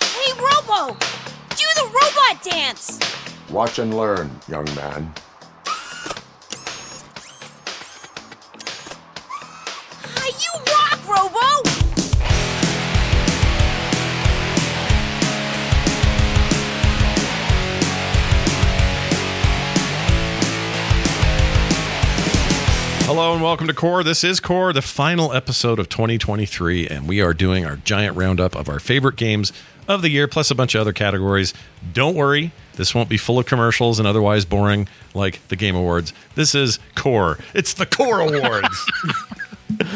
Hey, Robo! Do the robot dance! Watch and learn, young man. Ah, you rock, Robo! Hello and welcome to Core. This is Core, the final episode of 2023, and we are doing our giant roundup of our favorite games of the year, plus a bunch of other categories. Don't worry, this won't be full of commercials and otherwise boring like the Game Awards. This is Core. It's the Core Awards.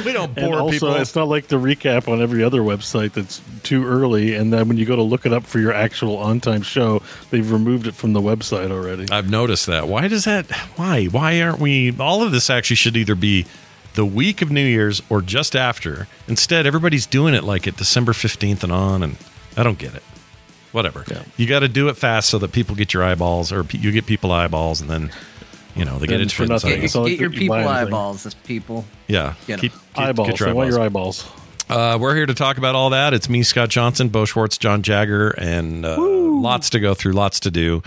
We don't bore people. And also, it's not like the recap on every other website that's too early, and then when you go to look it up for your actual on-time show, they've removed it from the website already. I've noticed that. Why does that? Why? Why aren't we? All of this actually should either be the week of New Year's or just after. Instead, everybody's doing it like at December 15th and on, and I don't get it. Whatever. Yeah. You got to do it fast so that people get your eyeballs, or you get people eyeballs, and then... You know, they get it for nothing. Get your people eyeballs, people. Yeah. Get your eyeballs. I want your eyeballs. We're here to talk about all that. It's me, Scott Johnson, Bo Schwartz, John Jagger, and lots to go through, lots to do.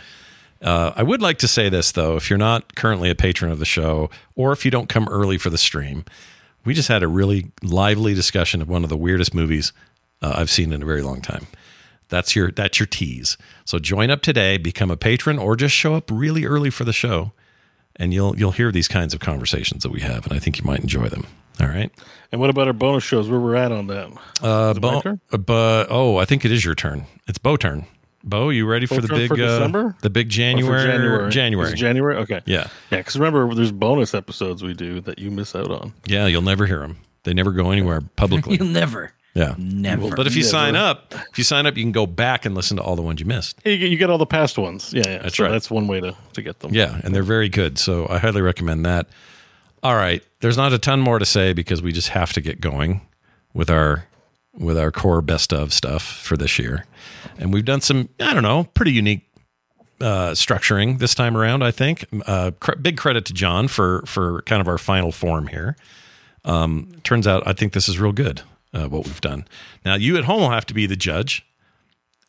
I would like to say this, though. If you're not currently a patron of the show, or if you don't come early for the stream, we just had a really lively discussion of one of the weirdest movies I've seen in a very long time. That's your tease. So join up today, become a patron, or just show up really early for the show. And you'll hear these kinds of conversations that we have, and I think you might enjoy them. All right. And what about our bonus shows? Where we're at on that? I think it is your turn. It's Bo's turn. Bo, you ready for the big December? The big January? January. It's January. Okay. Yeah. Yeah. Because remember, there's bonus episodes we do that you miss out on. Yeah, you'll never hear them. They never go anywhere publicly. You'll never. Yeah. Never. But if you sign up, you can go back and listen to all the ones you missed. You get all the past ones. Yeah. That's right. That's one way to get them. Yeah. And they're very good. So I highly recommend that. All right. There's not a ton more to say because we just have to get going with our core best of stuff for this year. And we've done some, I don't know, pretty unique structuring this time around, I think. Big credit to John for kind of our final form here. Turns out I think this is real good. What we've done. Now, you at home will have to be the judge,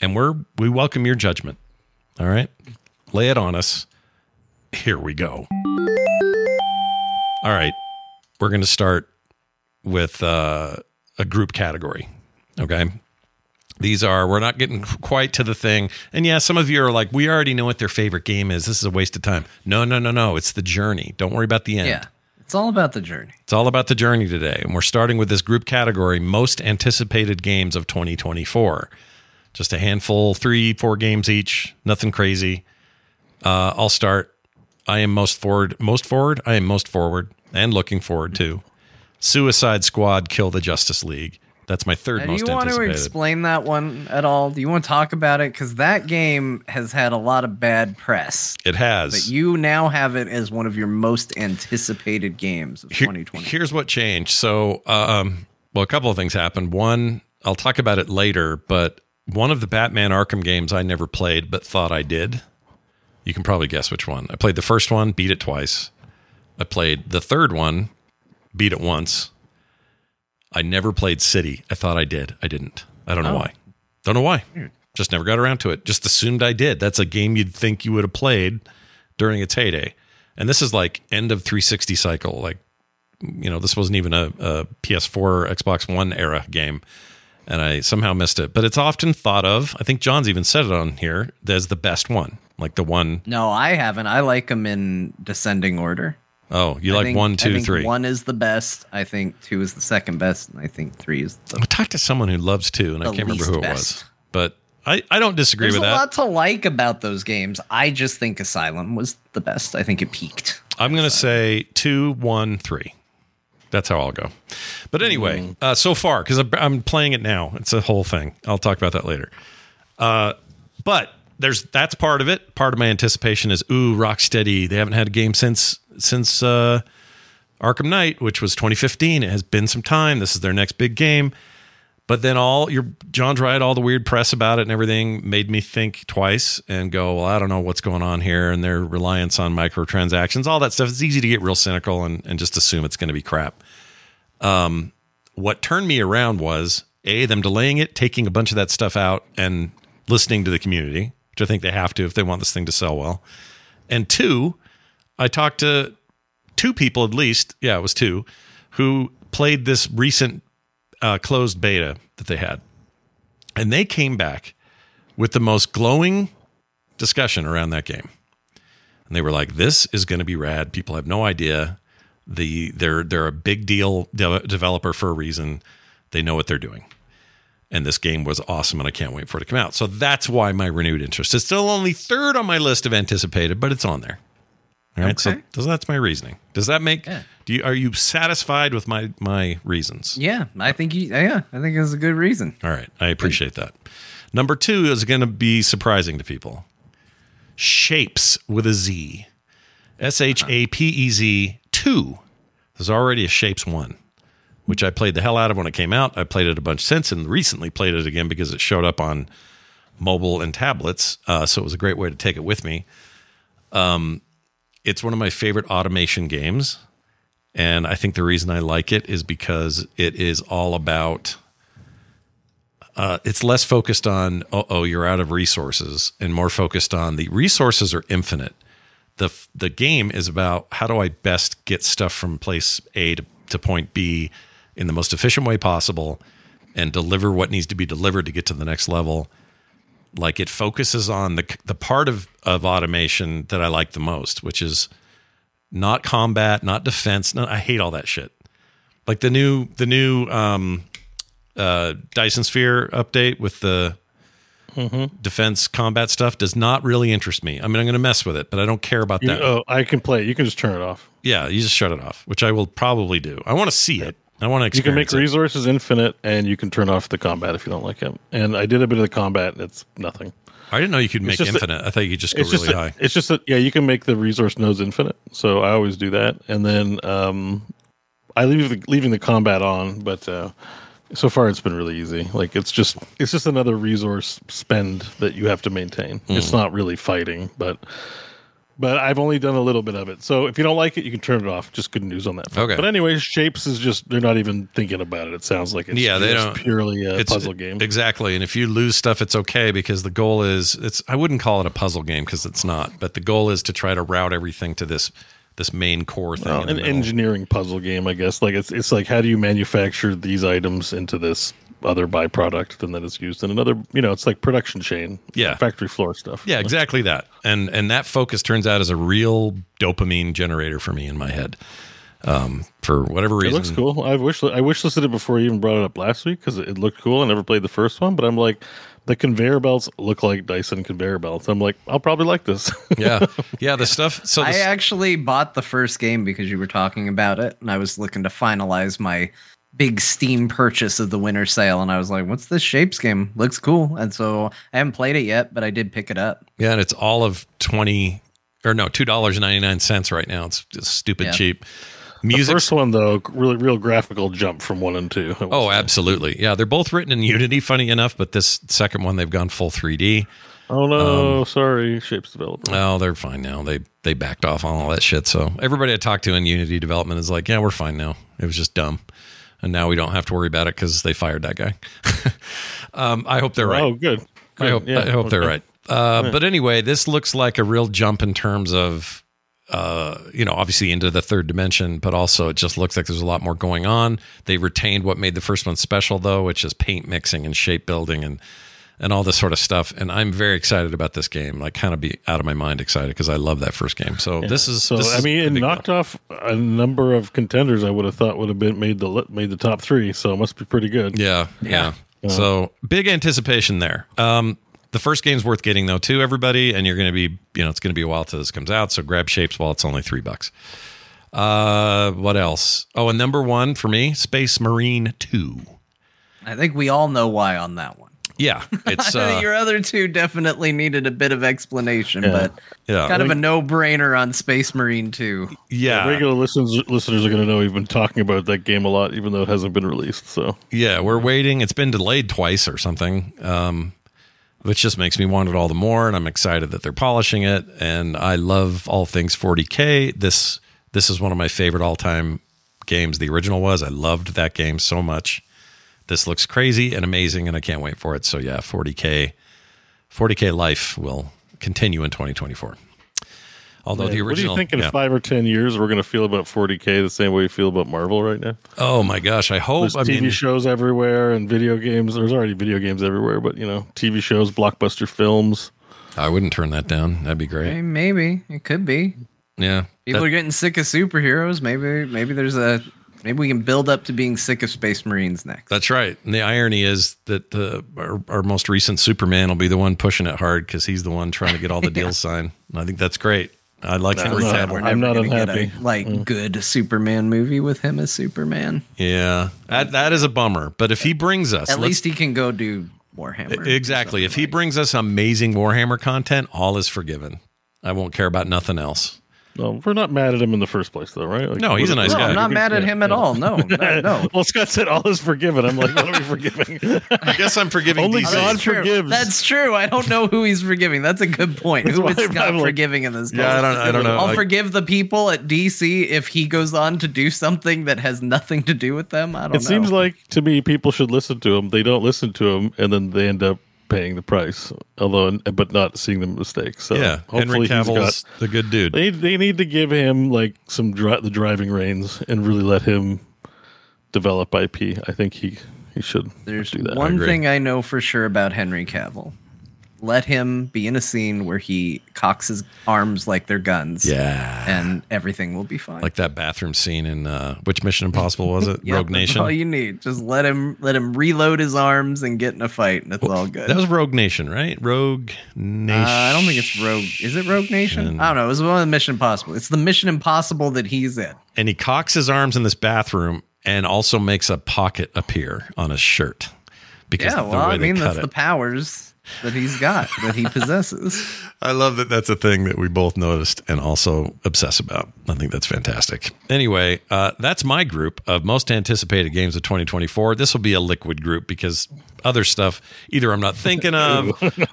and we welcome your judgment. All right? Lay it on us. Here we go. All right. We're going to start with a group category. Okay? We're not getting quite to the thing. And yeah, some of you are like, we already know what their favorite game is. This is a waste of time. No. It's the journey. Don't worry about the end. Yeah. It's all about the journey. It's all about the journey today. And we're starting with this group category, most anticipated games of 2024. Just a handful, 3-4 games each, nothing crazy. I'll start. I am most forward. I am most forward and looking forward to Suicide Squad, Kill the Justice League. That's my third most anticipated. Do you want to explain that one at all? Do you want to talk about it? Because that game has had a lot of bad press. It has. But you now have it as one of your most anticipated games of 2020. Here's what changed. So, a couple of things happened. One, I'll talk about it later, but one of the Batman Arkham games I never played but thought I did. You can probably guess which one. I played the first one, beat it twice. I played the third one, beat it once. I never played City. I thought I did. I didn't. I don't know why. Don't know why. Just never got around to it. Just assumed I did. That's a game you'd think you would have played during its heyday. And this is like end of 360 cycle. Like, you know, this wasn't even a PS4 or Xbox One era game. and I somehow missed it. But it's often thought of, I think John's even said it on here, as the best one, like the one. No, I haven't. I like them in descending order. Oh, you like 1, 2, 3. 1 is the best. I think 2 is the second best. And I think 3 is the best. I talked to someone who loves 2, and I can't remember who it was. But I don't disagree with that. There's a lot to like about those games. I just think Asylum was the best. I think it peaked. I'm going to say 2, 1, 3. That's how I'll go. But anyway, so far, because I'm playing it now. It's a whole thing. I'll talk about that later. But that's part of it. Part of my anticipation is, ooh, Rocksteady. They haven't had a game since Arkham Knight, which was 2015. It has been some time. This is their next big game. But then John's right, all the weird press about it and everything made me think twice and go, well, I don't know what's going on here, and their reliance on microtransactions, all that stuff. It's easy to get real cynical and just assume it's going to be crap. What turned me around was, A, them delaying it, taking a bunch of that stuff out, and listening to the community, which I think they have to if they want this thing to sell well. And 2, I talked to 2 people at least, yeah, it was 2, who played this recent closed beta that they had. And they came back with the most glowing discussion around that game. And they were like, this is going to be rad. People have no idea. They're a big deal developer for a reason. They know what they're doing. And this game was awesome, and I can't wait for it to come out. So that's why my renewed interest. It's still only third on my list of anticipated, but it's on there. All right, okay. So that's my reasoning. Does that make? Yeah. Are you satisfied with my reasons? Yeah, I think it's a good reason. All right, I appreciate that. Number 2 is going to be surprising to people. Shapes with a Z, SHAPEZ 2. There's already a Shapes 1, which I played the hell out of when it came out. I played it a bunch since, and recently played it again because it showed up on mobile and tablets. So it was a great way to take it with me. It's one of my favorite automation games, and I think the reason I like it is because it is all about it's less focused on, you're out of resources, and more focused on the resources are infinite. The game is about, how do I best get stuff from place A to point B in the most efficient way possible and deliver what needs to be delivered to get to the next level. Like, it focuses on the part of automation that I like the most, which is not combat, not defense. I hate all that shit. Like the new Dyson Sphere update with the defense combat stuff does not really interest me. I mean, I'm going to mess with it, but I don't care about that. Oh, I can play it. You can just turn it off. Yeah, you just shut it off, which I will probably do. I want to see it. I want to experience. You can make resources infinite, and you can turn off the combat if you don't like it. And I did a bit of the combat, and it's nothing. I didn't know you could make infinite. I thought you could just go really high. It's just that, yeah, you can make the resource nodes infinite. So I always do that. And then I leaving the combat on, but so far it's been really easy. Like, it's just another resource spend that you have to maintain. It's not really fighting, but I've only done a little bit of it. So if you don't like it, you can turn it off. Just good news on that. Okay. But anyway, Shapes is just, they're not even thinking about it. It sounds like it's purely a puzzle game. Exactly. And if you lose stuff, it's okay, because the goal is, I wouldn't call it a puzzle game because it's not, but the goal is to try to route everything to this main core thing. Well, an engineering puzzle game, I guess. Like, it's like, how do you manufacture these items into this other byproduct than that is used in another, it's like production chain, factory floor stuff. Yeah, exactly that. And that focus turns out is a real dopamine generator for me in my head. For whatever reason, it looks cool. I wish listed it before you even brought it up last week, because it looked cool. I never played the first one, but I'm like, the conveyor belts look like Dyson conveyor belts. I'm like, I'll probably like this. yeah. The stuff. So I actually bought the first game because you were talking about it, and I was looking to finalize my big Steam purchase of the winter sale, and I was like, what's this Shapes game? Looks cool. And so I haven't played it yet, but I did pick it up. Yeah, and it's all of $2.99 right now. It's just stupid cheap. The first one, though, really real graphical jump from 1 and 2. Oh, absolutely. Yeah, they're both written in Unity, funny enough, but this second one, they've gone full 3D. Oh, no, sorry, Shapes developer. No, they're fine now. They backed off on all that shit, so everybody I talked to in Unity development is like, yeah, we're fine now. It was just dumb. And now we don't have to worry about it because they fired that guy. I hope they're right. Oh, good. I hope they're right. But anyway, this looks like a real jump in terms of obviously into the third dimension, but also it just looks like there's a lot more going on. They retained what made the first one special, though, which is paint mixing and shape building and all this sort of stuff. And I'm very excited about this game, like kind of be out of my mind excited because I love that first game. So yeah. It knocked off a number of contenders I would have thought would have been made the top three. So it must be pretty good. Yeah. So big anticipation there. The first game's worth getting though too, everybody. And you're going to be, it's going to be a while till this comes out. So grab Shapes while it's only $3. What else? Oh, and number one for me, Space Marine 2. I think we all know why on that one. Yeah, it's your other two definitely needed a bit of explanation, but kind of a no-brainer on Space Marine 2. Yeah, regular listeners are going to know we've been talking about that game a lot, even though it hasn't been released. So yeah, we're waiting. It's been delayed twice or something, which just makes me want it all the more. And I'm excited that they're polishing it. And I love all things 40K. This is one of my favorite all-time games. The original was. I loved that game so much. This looks crazy and amazing, and I can't wait for it. So yeah, 40K life will continue in 2024. Although the original, what do you think in 5 or 10 years we're going to feel about 40K the same way we feel about Marvel right now? Oh my gosh, I hope. There's TV shows everywhere and video games. There's already video games everywhere, but TV shows, blockbuster films. I wouldn't turn that down. That'd be great. Maybe it could be. Yeah, people are getting sick of superheroes. Maybe there's a. Maybe we can build up to being sick of Space Marines next. That's right. And the irony is that our most recent Superman will be the one pushing it hard because he's the one trying to get all the deals signed. And I think that's great. I like Henry Cavill. I'm not unhappy. Get good Superman movie with him as Superman. Yeah, that is a bummer. But if he brings us, at least he can go do Warhammer. Exactly. If he brings us amazing Warhammer content, all is forgiven. I won't care about nothing else. No, we're not mad at him in the first place, though, right? He's a nice guy. I'm not mad at him at all. No. Well, Scott said all is forgiven. I'm like, what are we forgiving? I guess I'm forgiving. Only God forgives. That's true. I don't know who he's forgiving. That's a good point. Who is Scott forgiving in this case? Yeah, I don't know. I'll forgive the people at DC if he goes on to do something that has nothing to do with them. I don't know. It seems like, to me, people should listen to him. They don't listen to him, and then they end up paying the price, but not seeing the mistake. So yeah, hopefully Henry Cavill's the good dude. They need to give him the driving reins and really let him develop IP. I think he should. There's do that. One thing I know for sure about Henry Cavill: let him be in a scene where he cocks his arms like they're guns. Yeah, and everything will be fine. Like that bathroom scene in which Mission Impossible was it? Yep, Rogue Nation. That's all you need. Just let him reload his arms and get in a fight, and it's all good. That was Rogue Nation, right? Rogue Nation. I don't think it's Rogue. Is it Rogue Nation? I don't know. It was one of the Mission Impossible. It's the Mission Impossible that he's in. And he cocks his arms in this bathroom, and also makes a pocket appear on his shirt. Because that's the powers that he's got, that he possesses. I love that that's a thing that we both noticed and also obsess about. I think that's fantastic. Anyway, that's my group of most anticipated games of 2024. This will be a liquid group because other stuff either I'm not thinking of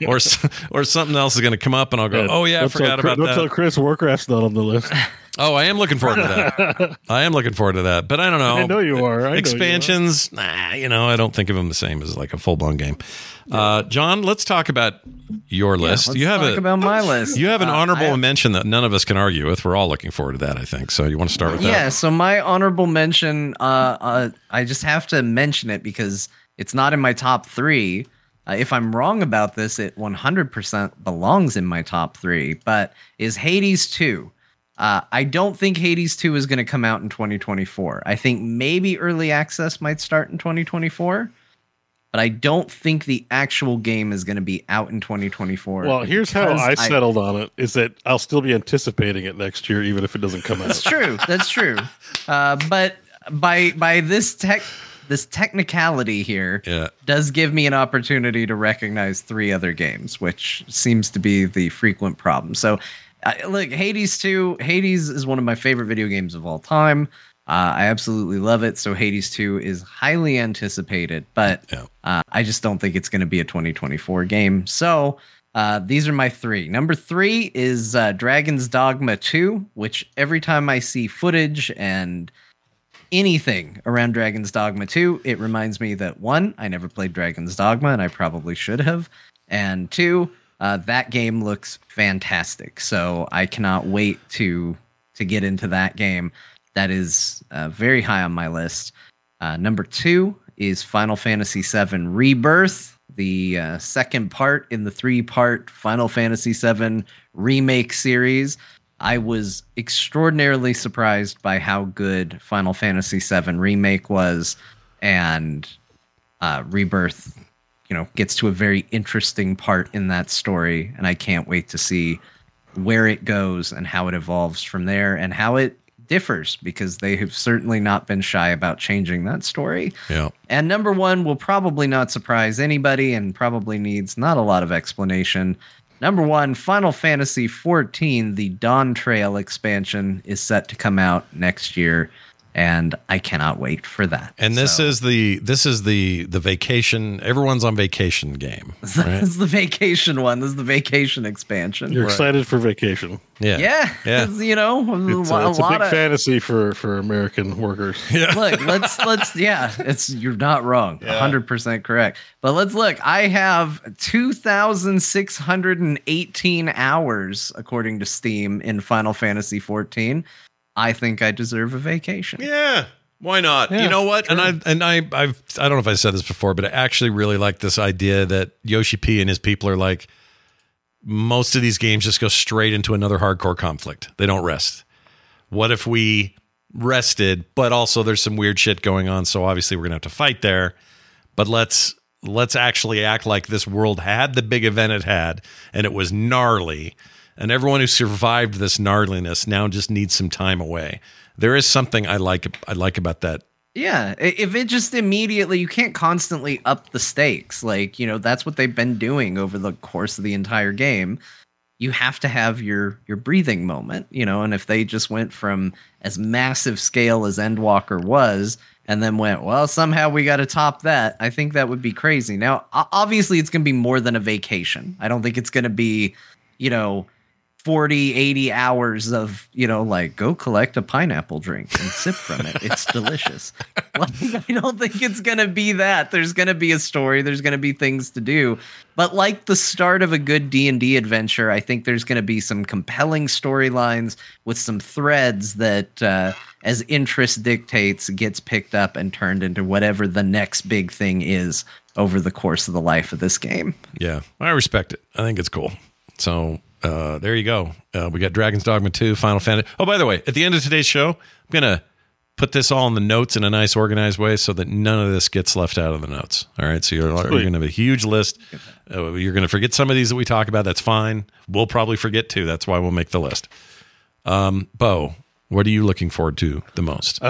or something else is going to come up and I'll go, I forgot about that. Don't tell Chris Warcraft's not on the list. Oh, I am looking forward to that. But I don't know. I know you are. Expansions, I don't think of them the same as like a full-blown game. John, let's talk about your list. Let's talk about my list. You have an honorable mention that none of us can argue with. We're all looking forward to that, I think. So you want to start with that? Yeah, so my honorable mention, I just have to mention it because it's not in my top three. If I'm wrong about this, it 100% belongs in my top three, but is Hades II. I don't think Hades II is going to come out in 2024. I think maybe early access might start in 2024, but I don't think the actual game is going to be out in 2024. Well, here's how I settled on it, is that I'll still be anticipating it next year, even if it doesn't come out. That's true. But by this technicality here does give me an opportunity to recognize three other games, which seems to be the frequent problem. So look, Hades 2. Hades is one of my favorite video games of all time. I absolutely love it. So Hades 2 is highly anticipated, but I just don't think it's going to be a 2024 game. So these are my three. Number three is Dragon's Dogma 2, which every time I see footage and anything around Dragon's Dogma 2, it reminds me that, one, I never played Dragon's Dogma, and I probably should have. And two, that game looks fantastic, so I cannot wait to to get into that game. That is very high on my list. Number two is Final Fantasy VII Rebirth, the second part in the three-part Final Fantasy VII Remake series. I was extraordinarily surprised by how good Final Fantasy VII Remake was, and Rebirth, you know, gets to a very interesting part in that story, and I can't wait to see where it goes and how it evolves from there and how it differs, because they have certainly not been shy about changing that story. Yeah. And number one will probably not surprise anybody and probably needs not a lot of explanation. Number one, Final Fantasy XIV, the Dawn Trail expansion, is set to come out next year, and I cannot wait for that. And this is the vacation. Everyone's on vacation game. Right? This is the vacation one. This is the vacation expansion. You're excited for vacation. Yeah. You know, it's a big fantasy for American workers. Yeah. Look, you're not wrong. 100% correct. But let's look. I have 2,618 hours, according to Steam, in Final Fantasy XIV. I think I deserve a vacation. Yeah. Why not? Yeah, you know what? Sure. I don't know if I said this before, but I actually really like this idea that Yoshi P and his people are like, most of these games just go straight into another hardcore conflict. They don't rest. What if we rested, but also there's some weird shit going on, so obviously we're going to have to fight there. But let's actually act like this world had the big event it had, and it was gnarly. And everyone who survived this gnarliness now just needs some time away. There is something I like about that. Yeah, if it just immediately, you can't constantly up the stakes. Like, you know, that's what they've been doing over the course of the entire game. You have to have your breathing moment, you know, and if they just went from as massive scale as Endwalker was and then went, well, somehow we got to top that, I think that would be crazy. Now, obviously, it's going to be more than a vacation. I don't think it's going to be, you know, 80 hours of, you know, like, go collect a pineapple drink and sip from it. It's delicious. Like, I don't think it's going to be that. There's going to be a story. There's going to be things to do. But like the start of a good D&D adventure, I think there's going to be some compelling storylines with some threads that, as interest dictates, gets picked up and turned into whatever the next big thing is over the course of the life of this game. Yeah, I respect it. I think it's cool. So... there you go. We got Dragon's Dogma 2, Final Fantasy. Oh, by the way, at the end of today's show, I'm going to put this all in the notes in a nice organized way so that none of this gets left out of the notes. All right. So you're going to have a huge list. You're going to forget some of these that we talk about. That's fine. We'll probably forget too. That's why we'll make the list. Bo, what are you looking forward to the most?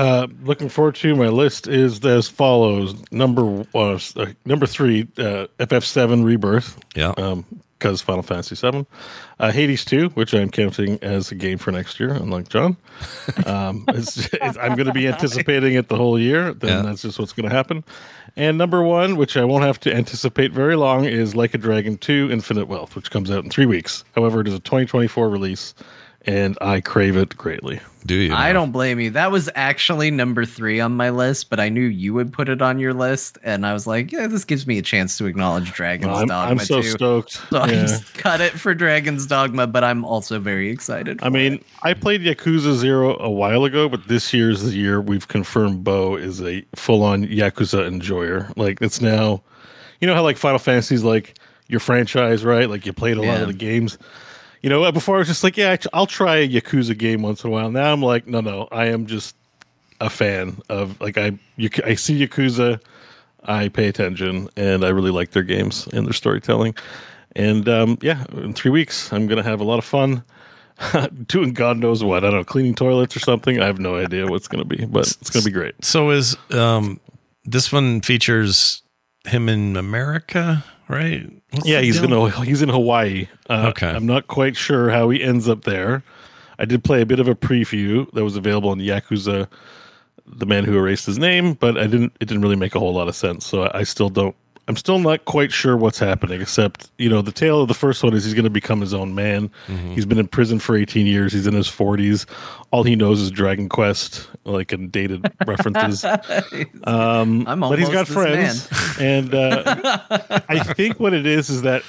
Looking forward to my list is as follows. Number three, FF7 Rebirth. Yeah. Because Final Fantasy VII, Hades II, which I'm counting as a game for next year, unlike John. I'm going to be anticipating it the whole year. That's just what's going to happen. And number one, which I won't have to anticipate very long, is Like a Dragon 2 Infinite Wealth, which comes out in 3 weeks. However, it is a 2024 release, and I crave it greatly. Do you? I don't blame you. That was actually number three on my list, but I knew you would put it on your list, and I was like, yeah, this gives me a chance to acknowledge Dragon's Dogma. I'm so stoked. So I just cut it for Dragon's Dogma, but I'm also very excited. I played Yakuza 0 a while ago, but this year's the year we've confirmed Bo is a full-on Yakuza enjoyer. Like, it's now... You know how, like, Final Fantasy's, like, your franchise, right? Like, you played a lot of the games... You know, before I was just like, yeah, I'll try a Yakuza game once in a while. Now I'm like, no, I am just a fan of, like, I see Yakuza, I pay attention, and I really like their games and their storytelling. And, in 3 weeks, I'm going to have a lot of fun doing God knows what. I don't know, cleaning toilets or something. I have no idea what's going to be, but it's going to be great. So is this one features him in America, right? He's in Hawaii. Okay. I'm not quite sure how he ends up there. I did play a bit of a preview that was available on Yakuza, The Man Who Erased His Name, but it didn't really make a whole lot of sense. So I'm still not quite sure what's happening, except, you know, the tale of the first one is he's going to become his own man. Mm-hmm. He's been in prison for 18 years. He's in his 40s. All he knows is Dragon Quest, like, and dated references. But he's got friends. And I think what it is that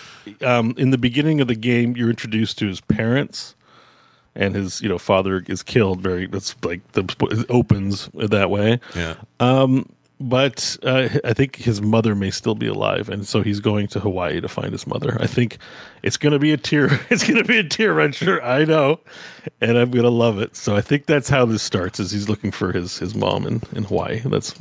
in the beginning of the game, you're introduced to his parents. and his, you know, father is killed. Very, that's like it opens that way. Yeah. But I think his mother may still be alive, and so he's going to Hawaii to find his mother. I think it's going to be a tear. It's going to be a tear wrencher. I know, and I'm going to love it. So I think that's how this starts. Is he's looking for his mom in Hawaii. That's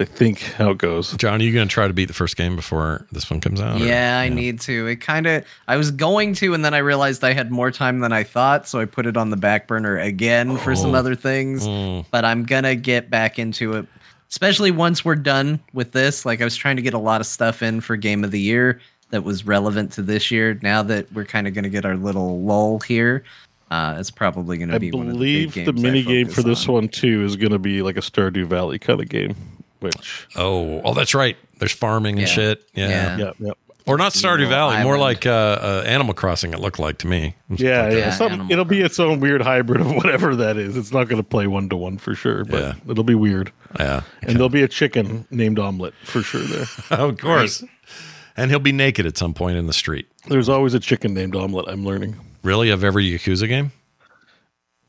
I think how it goes. John, are you going to try to beat the first game before this one comes out? Yeah, I need to. It kind of, I was going to, and then I realized I had more time than I thought, so I put it on the back burner again for some other things. But I'm going to get back into it. Especially once we're done with this, like I was trying to get a lot of stuff in for Game of the Year that was relevant to this year. Now that we're kind of going to get our little lull here, it's probably going to be one of the big games. I believe the minigame for this one, too, is going to be like a Stardew Valley kind of game. Which that's right. There's farming and shit. Yeah. Or not Stardew Valley, Island. More like Animal Crossing, it looked like to me. Yeah. It'll be its own weird hybrid of whatever that is. It's not going to play one-to-one for sure, but it'll be weird. Yeah. And there'll be a chicken named Omelette for sure there. Of course. Right. And he'll be naked at some point in the street. There's always a chicken named Omelette, I'm learning. Really? Of every Yakuza game?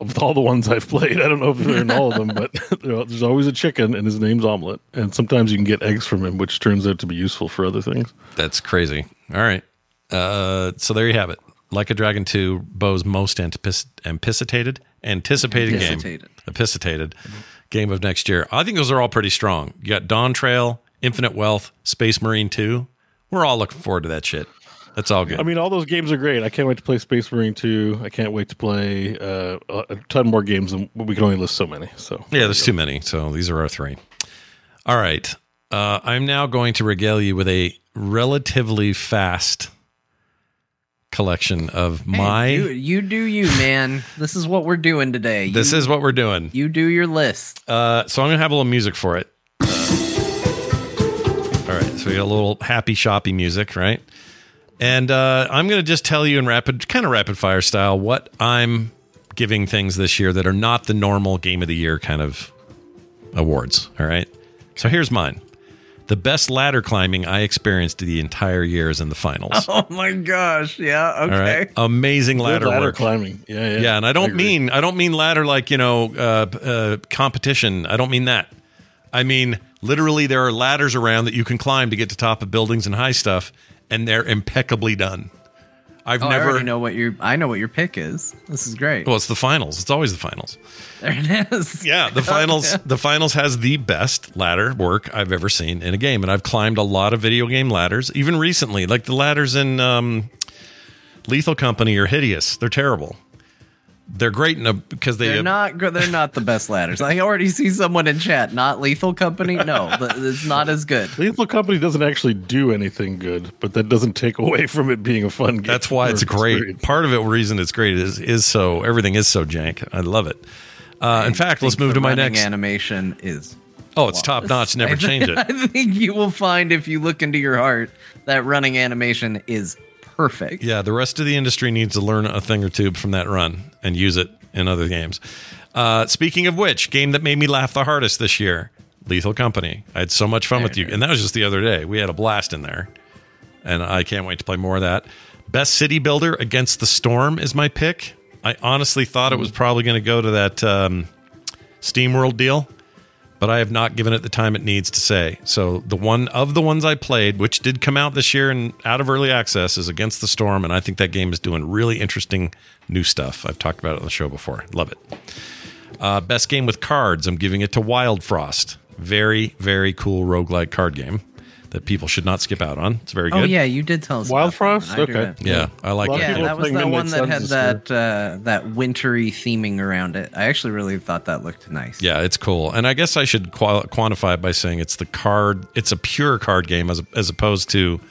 Of all the ones I've played, I don't know if they're in all of them, but there's always a chicken, and his name's Omelette. And sometimes you can get eggs from him, which turns out to be useful for other things. That's crazy. All right. So there you have it. Like a Dragon 2, Bo's most anticipated game of next year. I think those are all pretty strong. You got Dawn Trail, Infinite Wealth, Space Marine 2. We're all looking forward to that shit. That's all good. I mean, all those games are great. I can't wait to play Space Marine 2. I can't wait to play a ton more games, and we can only list so many. So yeah, there's too many. So these are our three. All right. I'm now going to regale you with a relatively fast collection of You do you, man. This is what we're doing today. This is what we're doing. You do your list. So I'm going to have a little music for it. All right. So we got a little happy, shoppy music, right? And I'm going to just tell you in rapid fire style what I'm giving things this year that are not the normal Game of the Year kind of awards. All right. So here's mine. The best ladder climbing I experienced the entire year is in the finals. Oh my gosh. Yeah. Okay. All right? Amazing ladder work. Climbing. Yeah. Yeah. And I don't mean ladder like, you know, competition. I don't mean that. I mean, literally there are ladders around that you can climb to get to top of buildings and high stuff. And they're impeccably done. I know what your pick is. This is great. Well, it's the finals. It's always the finals. There it is. Yeah, the finals. The finals has the best ladder work I've ever seen in a game, and I've climbed a lot of video game ladders, even recently. Like the ladders in Lethal Company are hideous. They're terrible. They're great because they're not the best ladders. I already see someone in chat. Not Lethal Company. No, it's not as good. Lethal Company doesn't actually do anything good, but that doesn't take away from it being a fun game. That's why it's great. Experience. Part of the reason it's great is so everything is so jank. I love it. In fact, let's move to my next animation. It's top notch. Never change it. I think you will find if you look into your heart that running animation is. Perfect. Yeah, the rest of the industry needs to learn a thing or two from that run and use it in other games. Speaking of which, game that made me laugh the hardest this year, Lethal Company. I had so much fun with you. And that was just the other day. We had a blast in there. And I can't wait to play more of that. Best City Builder, Against the Storm is my pick. I honestly thought it was probably going to go to that SteamWorld deal. But I have not given it the time it needs to say. So the ones I played, which did come out this year and out of early access, is Against the Storm. And I think that game is doing really interesting new stuff. I've talked about it on the show before. Love it. Best game with cards. I'm giving it to Wild Frost. Very, very cool roguelike card game that people should not skip out on. It's very good. Oh, yeah. You did tell us Wild Frost? Okay. Yeah. I like that. Yeah, that was the one that had that wintry theming around it. I actually really thought that looked nice. Yeah, it's cool. And I guess I should quantify it by saying it's the card. It's a pure card game as opposed to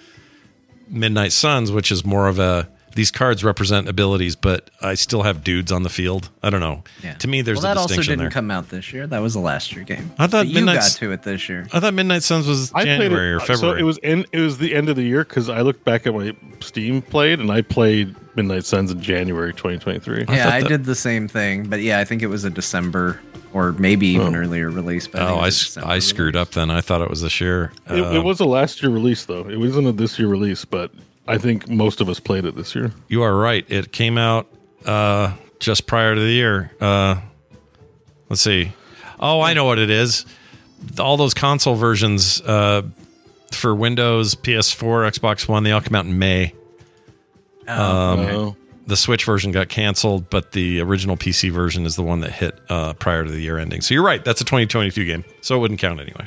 Midnight Suns, which is more of a, these cards represent abilities, but I still have dudes on the field. I don't know. Yeah. To me, there's a distinction there. That also didn't come out this year. That was a last year game. I thought you got to it this year. I thought Midnight Suns was January or February. So it was the end of the year because I looked back at my Steam played, and I played Midnight Suns in January 2023. Yeah, I did the same thing. But yeah, I think it was a December or maybe even earlier release. But I screwed up then. I thought it was this year. It was a last year release, though. It wasn't a this year release, but... I think most of us played it this year. You are right. It came out just prior to the year. Let's see. Oh, I know what it is. All those console versions for Windows, PS4, Xbox One, they all come out in May. The Switch version got canceled, but the original PC version is the one that hit prior to the year ending. So you're right. That's a 2022 game. So it wouldn't count anyway.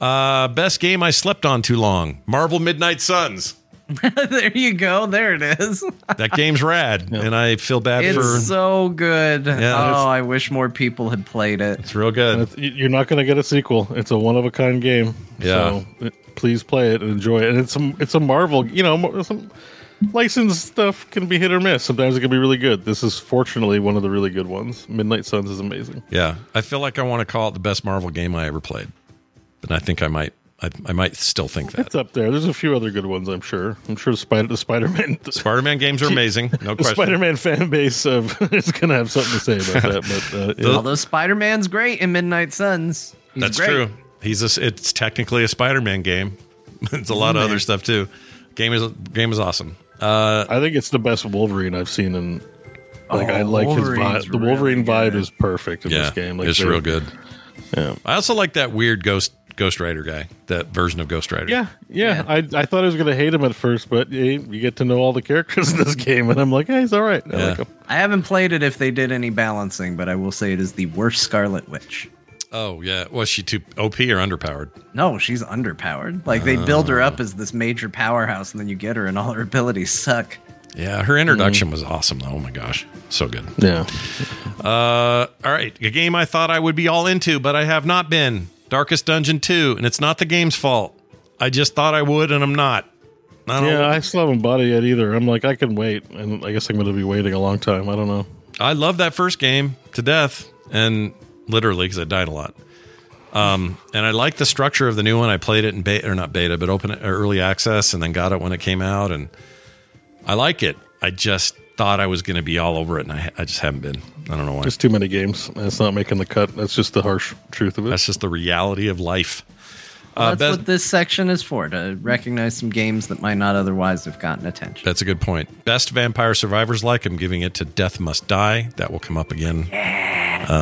Best game I slept on too long. Marvel Midnight Suns. There you go. There it is. That game's rad. Yeah. And I feel bad for... It's so good. Yeah, oh, I wish more people had played it. It's real good. It's, you're not going to get a sequel. It's a one-of-a-kind game. Yeah. So please play it and enjoy it. And it's a Marvel... You know, some licensed stuff can be hit or miss. Sometimes it can be really good. This is fortunately one of the really good ones. Midnight Suns is amazing. Yeah. I feel like I want to call it the best Marvel game I ever played. But I think I might... I might still think that. It's up there. There's a few other good ones, I'm sure. I'm sure the Spider-Man games are amazing. No question. The Spider-Man fan base is going to have something to say about that. But although Spider-Man's great in Midnight Suns. That's great. True. It's technically a Spider-Man game. It's a lot of other stuff too. Game is awesome. I think it's the best Wolverine I've seen in. I like his vibe. The Wolverine vibe is perfect in this game. Like, it's real good. Yeah. I also like that weird Ghost Rider guy, that version of Ghost Rider. Yeah. I thought I was going to hate him at first, but you get to know all the characters in this game, and I'm like, hey, he's all right. I like him. I haven't played it if they did any balancing, but I will say it is the worst Scarlet Witch. Oh, yeah. Was she too OP or underpowered? No, she's underpowered. Like, they build her up as this major powerhouse, and then you get her, and all her abilities suck. Yeah, her introduction was awesome, though. Oh, my gosh. So good. Yeah. All right. A game I thought I would be all into, but I have not been. Darkest Dungeon 2, and it's not the game's fault. I just thought I would, and I'm not. I still haven't bought it yet either. I'm like, I can wait, and I guess I'm going to be waiting a long time. I don't know. I love that first game to death, and literally, because I died a lot. And I like the structure of the new one. I played it in early access, and then got it when it came out, and I like it. I just thought I was going to be all over it, and I just haven't been. I don't know why. There's too many games. It's not making the cut. That's just the harsh truth of it. That's just the reality of life. That's what this section is for, to recognize some games that might not otherwise have gotten attention. That's a good point. Best Vampire Survivors like. I'm giving it to Death Must Die. That will come up again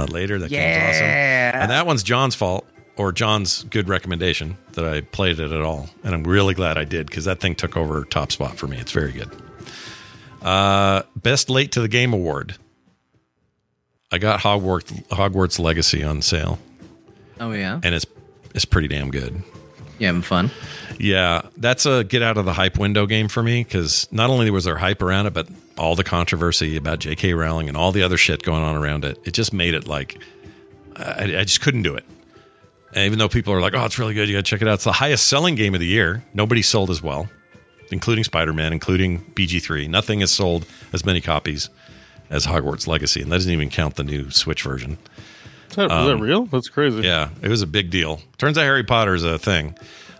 later. That game's awesome. And that one's John's fault, or John's good recommendation, that I played it at all. And I'm really glad I did, because that thing took over top spot for me. It's very good. Best Late to the Game Award. I got Hogwarts Legacy on sale. Oh, yeah? And it's pretty damn good. You having fun? Yeah. That's a get-out-of-the-hype window game for me, because not only was there hype around it, but all the controversy about J.K. Rowling and all the other shit going on around it, it just made it like... I just couldn't do it. And even though people are like, oh, it's really good, you gotta check it out. It's the highest-selling game of the year. Nobody sold as well, including Spider-Man, including BG3. Nothing has sold as many copies as Hogwarts Legacy, and that doesn't even count the new Switch version. Is that real? That's crazy. Yeah, it was a big deal. Turns out Harry Potter is a thing.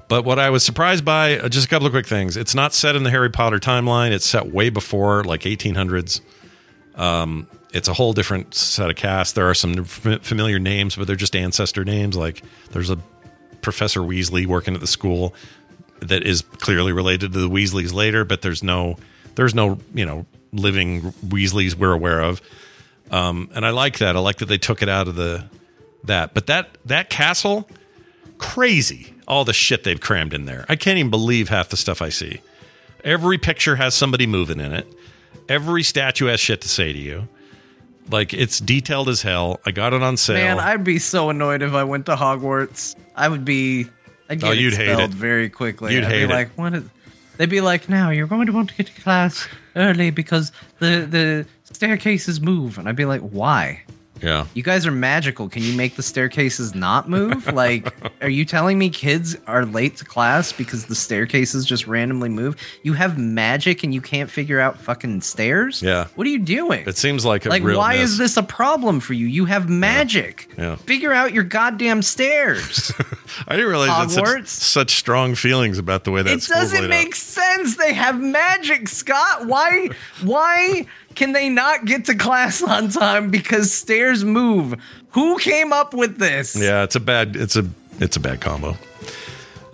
But what I was surprised by, just a couple of quick things. It's not set in the Harry Potter timeline. It's set way before, like 1800s. It's a whole different set of cast. There are some familiar names, but they're just ancestor names. Like, there's a Professor Weasley working at the school that is clearly related to the Weasleys later, but there's no living Weasleys we're aware of, and I like that. I like that they took it out of that. But that castle, crazy! All the shit they've crammed in there. I can't even believe half the stuff I see. Every picture has somebody moving in it. Every statue has shit to say to you. Like, it's detailed as hell. I got it on sale. Man, I'd be so annoyed if I went to Hogwarts. I would be. You'd hate it very quickly. You'd hate it. Like, what is? They'd be like, now you're going to want to get to class early because the staircases move. And I'd be like, why? Yeah. You guys are magical. Can you make the staircases not move? Like, are you telling me kids are late to class because the staircases just randomly move? You have magic and you can't figure out fucking stairs? Yeah. What are you doing? It seems like a real why mess. Is this a problem for you? You have magic. Yeah. Figure out your goddamn stairs. I didn't realize that's such strong feelings about the way that school's laid out. It doesn't make sense. They have magic, Scott. Why can they not get to class on time because stairs move? Who came up with this? Yeah, it's a bad combo.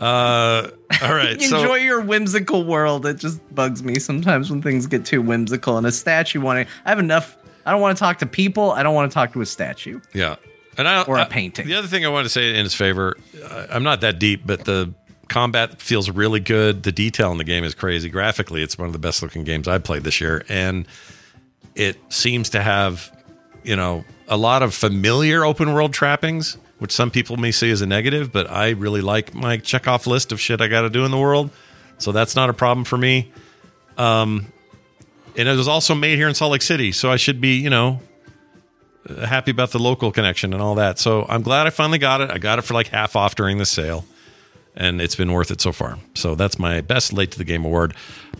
All right. Enjoy your whimsical world. It just bugs me sometimes when things get too whimsical. And a statue wanting, I have enough I don't want to talk to people. I don't want to talk to a statue. Yeah. And or a painting. The other thing I want to say in his favor, I'm not that deep, but the combat feels really good. The detail in the game is crazy. Graphically, it's one of the best looking games I've played this year. And it seems to have, you know, a lot of familiar open world trappings, which some people may see as a negative, but I really like my checkoff list of shit I got to do in the world. So that's not a problem for me. And it was also made here in Salt Lake City. So I should be, you know, happy about the local connection and all that. So I'm glad I finally got it. I got it for like half off during the sale, and it's been worth it so far. So that's my best late to the game award.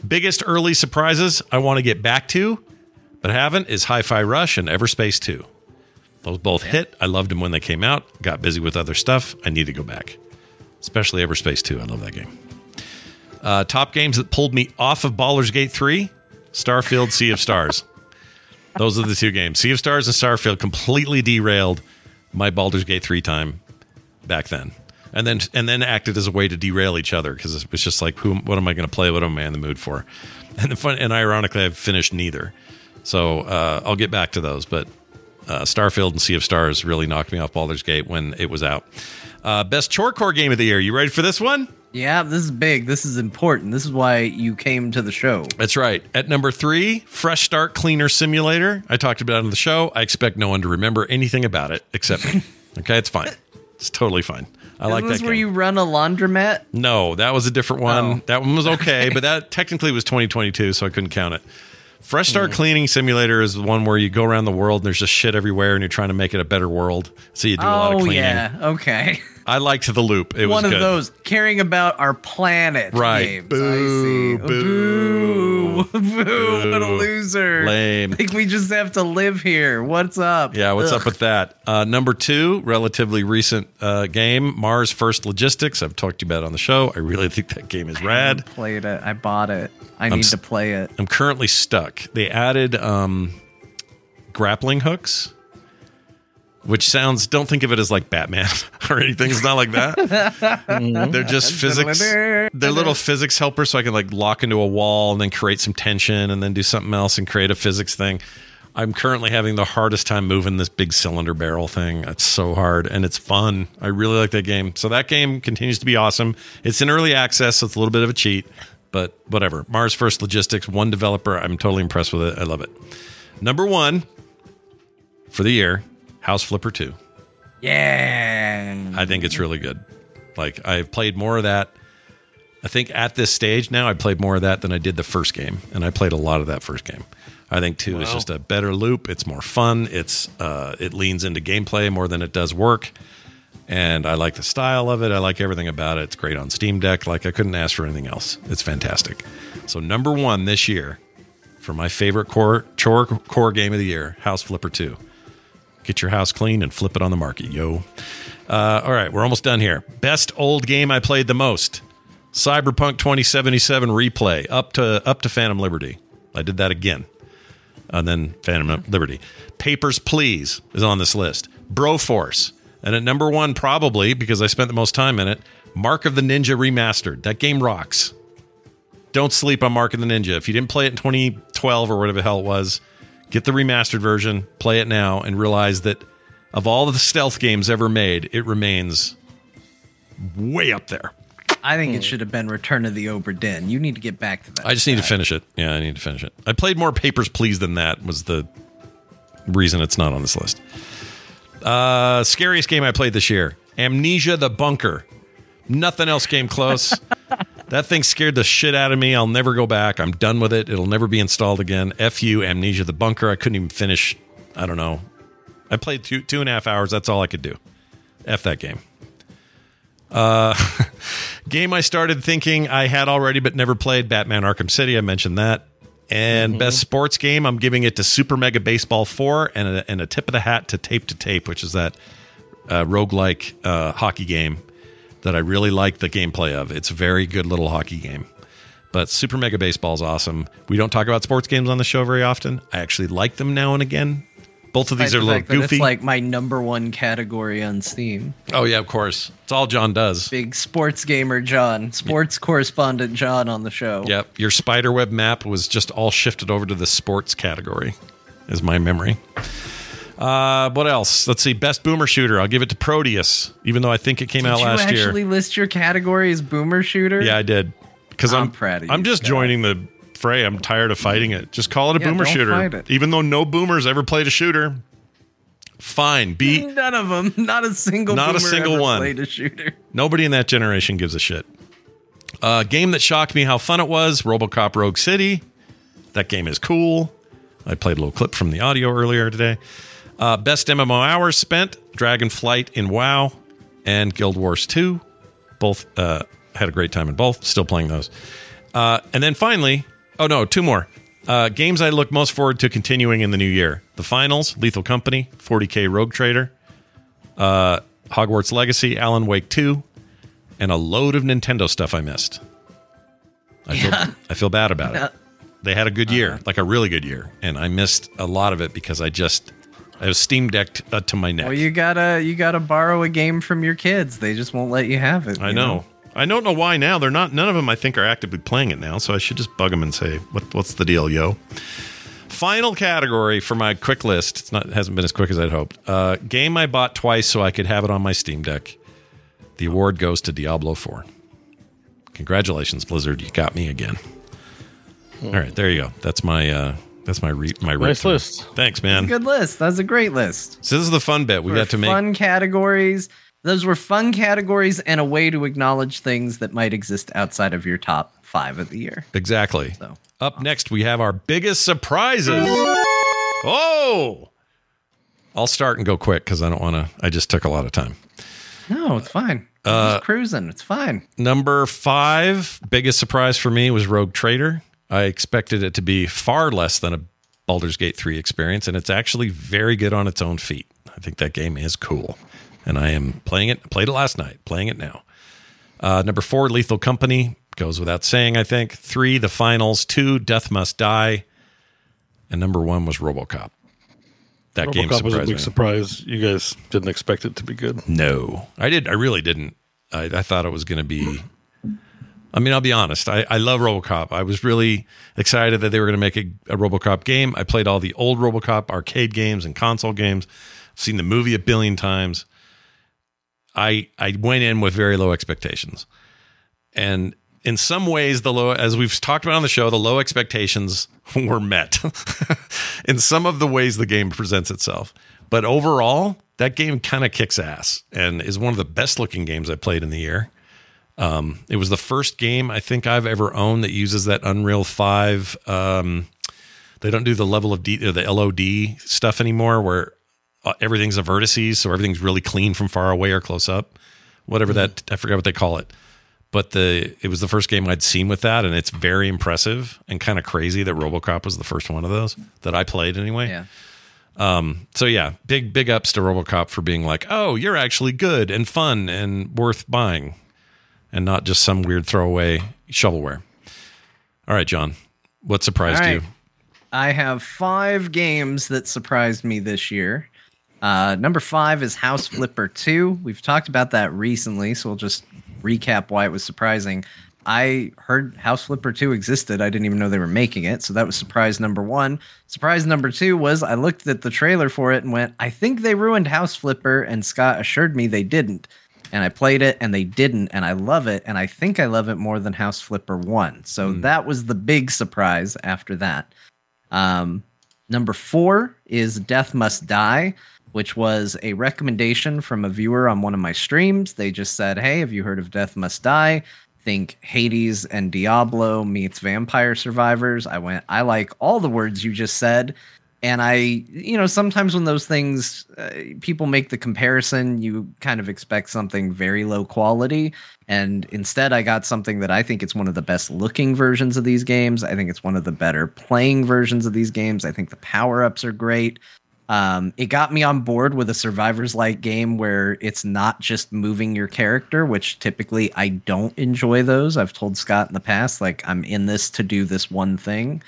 Biggest early surprises I want to get back to, but haven't, is Hi-Fi Rush and Everspace 2. Those both hit. I loved them when they came out. Got busy with other stuff. I need to go back. Especially Everspace 2. I love that game. Top games that pulled me off of Baldur's Gate 3, Starfield, Sea of Stars. Those are the two games. Sea of Stars and Starfield completely derailed my Baldur's Gate 3 time back then. And then acted as a way to derail each other, because it was just like, what am I going to play? What am I in the mood for? And ironically, I've finished neither. So I'll get back to those. But Starfield and Sea of Stars really knocked me off Baldur's Gate when it was out. Best Chorecore game of the year. You ready for this one? Yeah, this is big. This is important. This is why you came to the show. That's right. At number 3, Fresh Start Cleaner Simulator. I talked about it on the show. I expect no one to remember anything about it except me. Okay, it's fine. It's totally fine. I like that game. Is this where you run a laundromat? No, that was a different one. Oh. That one was okay, but that technically was 2022, so I couldn't count it. Fresh Start Cleaning Simulator is the one where you go around the world and there's just shit everywhere and you're trying to make it a better world. So you do a lot of cleaning. Oh, yeah. Okay. I liked the loop. It was good. One of those caring about our planet games. Boo, I see. Boo. Boo. What a loser. Lame. I think we just have to live here. What's up? Yeah, what's up with that? Number 2, relatively recent game, Mars First Logistics. I've talked to you about it on the show. I really think that game is rad. I played it. I bought it. I need to play it. I'm currently stuck. They added grappling hooks. Which sounds, don't think of it as like Batman or anything. It's not like that. They're just physics. They're little physics helpers, so I can like lock into a wall and then create some tension and then do something else and create a physics thing. I'm currently having the hardest time moving this big cylinder barrel thing. It's so hard, and it's fun. I really like that game. So that game continues to be awesome. It's in early access, so it's a little bit of a cheat, but whatever. Mars First Logistics, one developer. I'm totally impressed with it. I love it. Number 1 for the year. House Flipper 2. Yeah. I think it's really good. Like, I've played more of that. I think at this stage now, I played more of that than I did the first game. And I played a lot of that first game. I think 2 is just a better loop. It's more fun. It's it leans into gameplay more than it does work. And I like the style of it. I like everything about it. It's great on Steam Deck. Like, I couldn't ask for anything else. It's fantastic. So number 1 this year for my favorite chore game of the year, House Flipper 2. Get your house clean and flip it on the market, yo. All right, we're almost done here. Best old game I played the most. Cyberpunk 2077 replay up to Phantom Liberty. I did that again. And then Phantom Liberty. Papers, Please is on this list. Broforce. And at number 1, probably, because I spent the most time in it, Mark of the Ninja Remastered. That game rocks. Don't sleep on Mark of the Ninja. If you didn't play it in 2012 or whatever the hell it was, get the remastered version, play it now, and realize that of all the stealth games ever made, it remains way up there. I think it should have been Return of the Obra Dinn. You need to get back to that. I just need to finish it. Yeah, I need to finish it. I played more Papers, Please than that was the reason it's not on this list. Scariest game I played this year, Amnesia the Bunker. Nothing else came close. That thing scared the shit out of me. I'll never go back. I'm done with it. It'll never be installed again. F you, Amnesia the Bunker. I couldn't even finish. I don't know. I played two and a half hours. That's all I could do. F that game. Game I started thinking I had already but never played, Batman Arkham City. I mentioned that. And best sports game, I'm giving it to Super Mega Baseball 4 and a tip of the hat to Tape, which is that roguelike hockey game that I really like the gameplay of. It's a very good little hockey game. But Super Mega Baseball is awesome. We don't talk about sports games on the show very often. I actually like them now and again. Both of these are a little goofy. It's like my number 1 category on Steam. Oh, yeah, of course. It's all John does. Big sports gamer John. Sports correspondent John on the show. Yep. Your spiderweb map was just all shifted over to the sports category. is my memory. What else? Let's see. Best boomer shooter. I'll give it to Proteus, even though I think it came out last year. Did you actually list your category as boomer shooter? Yeah, I did. Because I'm proud of you, I'm just joining the fray. I'm tired of fighting it. Just call it a boomer shooter. Even though no boomers ever played a shooter. Fine. Be none of them. Not a single. Not a single one played a shooter. Nobody in that generation gives a shit. A game that shocked me how fun it was. RoboCop Rogue City. That game is cool. I played a little clip from the audio earlier today. Best MMO hours spent, Dragonflight in WoW and Guild Wars 2. Both had a great time in both. Still playing those. And then finally, oh no, two more. Games I look most forward to continuing in the new year. The Finals, Lethal Company, 40K Rogue Trader, Hogwarts Legacy, Alan Wake 2, and a load of Nintendo stuff I missed. I feel bad about it. They had a good year, like a really good year. And I missed a lot of it because I was Steam Decked to my neck. Well, you gotta borrow a game from your kids. They just won't let you have it. I know. I don't know why now. They're not. None of them, I think, are actively playing it now. So I should just bug them and say, "What's the deal, yo?" Final category for my quick list. It hasn't been as quick as I'd hoped. Game I bought twice so I could have it on my Steam Deck. The award goes to Diablo 4. Congratulations, Blizzard. You got me again. All right, there you go. That's my. That's my nice list. Thanks, man. Good list. That's a great list. So this is the fun bit. We got to make fun categories. Those were fun categories and a way to acknowledge things that might exist outside of your top 5 of the year. Exactly. So up next, we have our biggest surprises. Oh, I'll start and go quick because I don't want to. I just took a lot of time. No, it's fine. Just cruising. It's fine. Number 5 biggest surprise for me was Rogue Trader. I expected it to be far less than a Baldur's Gate 3 experience, and it's actually very good on its own feet. I think that game is cool, and I am playing it. I played it last night, playing it now. Number 4, Lethal Company. Goes without saying, I think. 3, The Finals. 2, Death Must Die. And number 1 was RoboCop. That game surprised me. RoboCop was a big surprise. You guys didn't expect it to be good. No, I did. I really didn't. I thought it was going to be... I mean, I'll be honest. I love RoboCop. I was really excited that they were going to make a RoboCop game. I played all the old RoboCop arcade games and console games. I've seen the movie 1 billion times. I went in with very low expectations. And in some ways, as we've talked about on the show, the low expectations were met in some of the ways the game presents itself. But overall, that game kind of kicks ass and is one of the best looking games I played in the year. It was the first game I think I've ever owned that uses that Unreal 5. They don't do the level of the LOD stuff anymore where everything's a vertices. So everything's really clean from far away or close up, whatever that, I forget what they call it, but it was the first game I'd seen with that. And it's very impressive and kind of crazy that RoboCop was the first one of those that I played anyway. Yeah. So yeah, big ups to RoboCop for being like, oh, you're actually good and fun and worth buying. And not just some weird throwaway shovelware. All right, John, what surprised you? I have 5 games that surprised me this year. Number 5 is House Flipper 2. We've talked about that recently, so we'll just recap why it was surprising. I heard House Flipper 2 existed. I didn't even know they were making it, so that was surprise number 1. Surprise number 2 was I looked at the trailer for it and went, I think they ruined House Flipper, and Scott assured me they didn't. And I played it, and they didn't, and I love it, and I think I love it more than House Flipper 1. So that was the big surprise after that. Number 4 is Death Must Die, which was a recommendation from a viewer on one of my streams. They just said, hey, have you heard of Death Must Die? Think Hades and Diablo meets Vampire Survivors. I went, I like all the words you just said. And I, sometimes when those things, people make the comparison, you kind of expect something very low quality. And instead, I got something that I think it's one of the best looking versions of these games. I think it's one of the better playing versions of these games. I think the power-ups are great. It got me on board with a Survivors-like game where it's not just moving your character, which typically I don't enjoy those. I've told Scott in the past, like, I'm in this to do this one thing.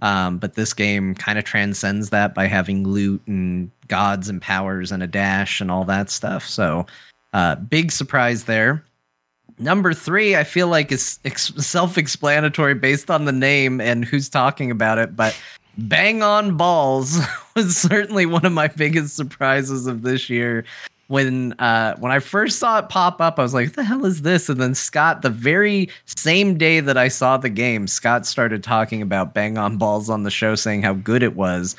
But this game kind of transcends that by having loot and gods and powers and a dash and all that stuff. So big surprise there. Number 3, I feel like is self-explanatory based on the name and who's talking about it. But Bang on Balls was certainly one of my biggest surprises of this year. When I first saw it pop up, I was like, what the hell is this? And then Scott, the very same day that I saw the game, Scott started talking about Bang on Balls on the show, saying how good it was.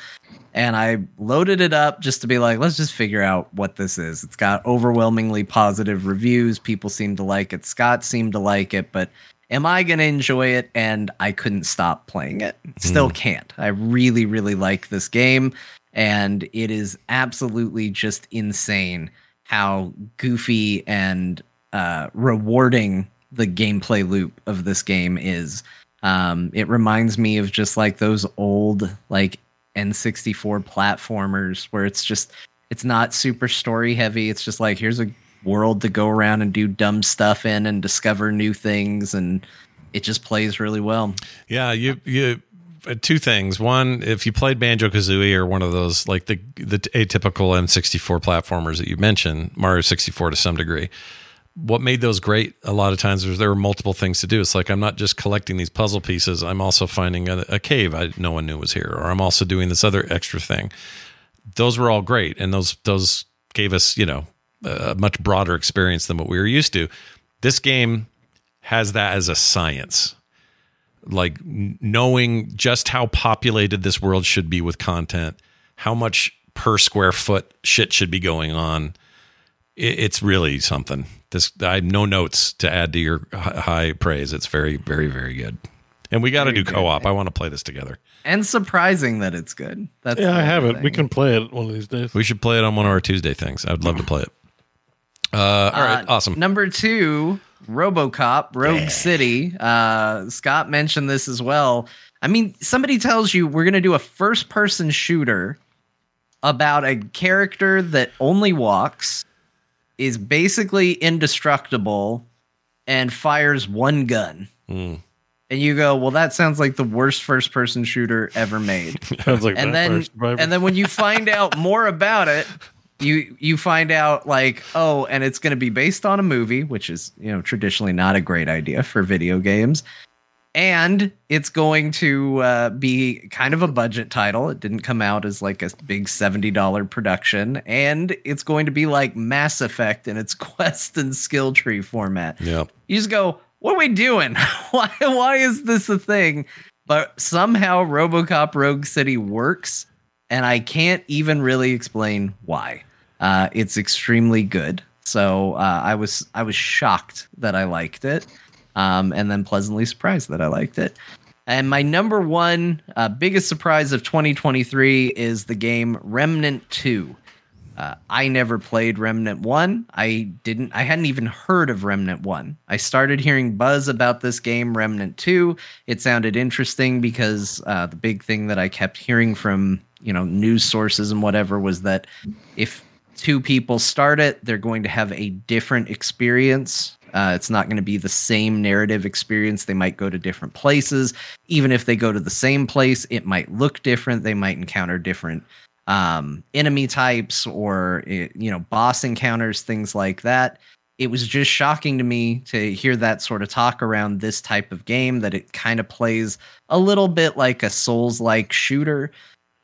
And I loaded it up just to be like, let's just figure out what this is. It's got overwhelmingly positive reviews. People seem to like it. Scott seemed to like it, but am I going to enjoy it? And I couldn't stop playing it. Still can't. I really, really like this game. And it is absolutely just insane how goofy and rewarding the gameplay loop of this game is. It reminds me of just like those old like N64 platformers where it's just, it's not super story heavy. It's just like, here's a world to go around and do dumb stuff in and discover new things. And it just plays really well. Yeah. You two things. One, if you played Banjo-Kazooie or one of those, like the atypical N64 platformers that you mentioned, Mario 64 to some degree, what made those great a lot of times was there were multiple things to do. It's like, I'm not just collecting these puzzle pieces. I'm also finding a cave no one knew was here, or I'm also doing this other extra thing. Those were all great. And those gave us, you know, a much broader experience than what we were used to. This game has that as a science, like knowing just how populated this world should be with content, how much per square foot shit should be going on. It's really something. This, I have no notes to add to your high praise. It's very, very, very good. And we got to do co-op. I want to play this together. And surprising that it's good. That's I have it. We can play it one of these days. We should play it on one of our Tuesday things. I would love to play it. All right. Awesome. Number two, RoboCop, Rogue City. Scott mentioned this as well. I mean, somebody tells you we're going to do a first-person shooter about a character that only walks, is basically indestructible, and fires one gun. And you go, well, that sounds like the worst first-person shooter ever made. Sounds like and then when you find out more about it, you find out like, oh, and it's going to be based on a movie, which is, you know, traditionally not a great idea for video games. And it's going to be kind of a budget title. It didn't come out as like a big $70 production. And it's going to be like Mass Effect in its quest and skill tree format. Yeah. You just go, what are we doing? Why is this a thing? But somehow RoboCop Rogue City works. And I can't even really explain why. It's extremely good. So I was shocked that I liked it, and then pleasantly surprised that I liked it. And my number one biggest surprise of 2023 is the game Remnant 2. I never played Remnant 1. I hadn't even heard of Remnant 1. I started hearing buzz about this game, Remnant 2. It sounded interesting because the big thing that I kept hearing from, you know, news sources and whatever was that if two people start it, they're going to have a different experience. It's not going to be the same narrative experience. They might go to different places. Even if they go to the same place, it might look different. They might encounter different enemy types or, you know, boss encounters, things like that. It was just shocking to me to hear that sort of talk around this type of game, that it kind of plays a little bit like a Souls-like shooter.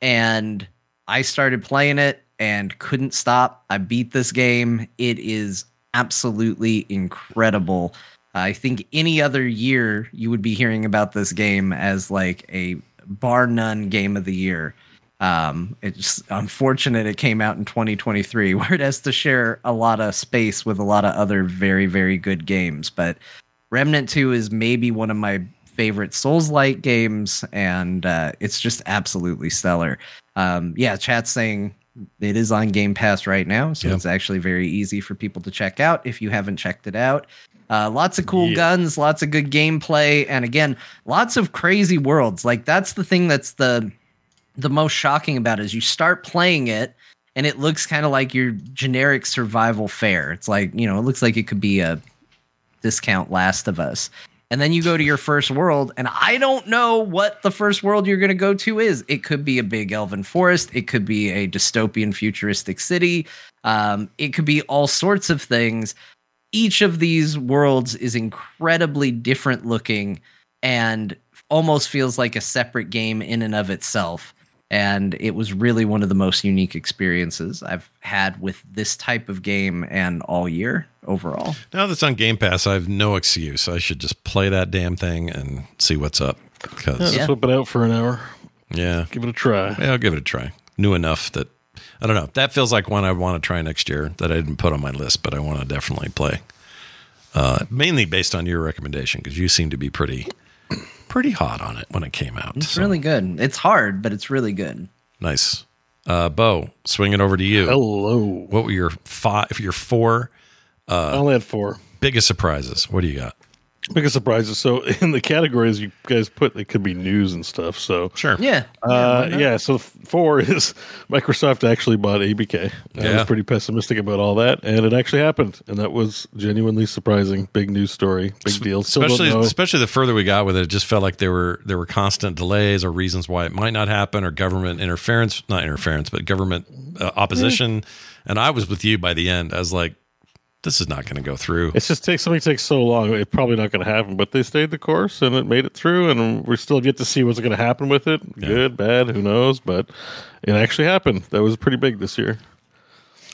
And I started playing it and couldn't stop. I beat this game. It is absolutely incredible. I think any other year you would be hearing about this game as like a bar none game of the year. It's unfortunate it came out in 2023, where it has to share a lot of space with a lot of other very, very good games. But Remnant 2 is maybe one of my favorite Souls-like games, and it's just absolutely stellar. Chat's saying it is on Game Pass right now, so it's actually very easy for people to check out if you haven't checked it out. Lots of cool guns, lots of good gameplay, and again, lots of crazy worlds. Like, that's the thing that's the most shocking about it, is you start playing it, and it looks kind of like your generic survival fare. It's like, you know, it looks like it could be a discount Last of Us. And then you go to your first world, and I don't know what the first world you're going to go to is. It could be a big elven forest. It could be a dystopian futuristic city. It could be all sorts of things. Each of these worlds is incredibly different looking and almost feels like a separate game in and of itself. And it was really one of the most unique experiences I've had with this type of game and all year overall. Now that's on Game Pass, I have no excuse. I should just play that damn thing and see what's up. Because yeah, whip it out for an hour. Yeah. Give it a try. Yeah, I'll give it a try. New enough that, I don't know. That feels like one I want to try next year that I didn't put on my list, but I want to definitely play. Mainly based on your recommendation, because you seem to be pretty hot on it when it came out. It's really good. It's hard, but it's really good. Nice. Bo, swinging over to you. Hello. What were your four? I only had four. Biggest surprises. What do you got? Biggest surprises. So in the categories you guys put, it could be news and stuff. So sure. Yeah. Yeah. So four is Microsoft actually bought ABK. I was pretty pessimistic about all that, and it actually happened, and that was genuinely surprising. Big news story. Big deal. Especially the further we got with it, it just felt like there were constant delays or reasons why it might not happen, or government interference. Not interference, but government opposition. Yeah. And I was with you by the end. I was like, this is not going to go through. It's just something takes so long. It's probably not going to happen, but they stayed the course and it made it through, and we're still yet to see what's going to happen with it. Yeah. Good, bad, who knows? But it actually happened. That was pretty big this year.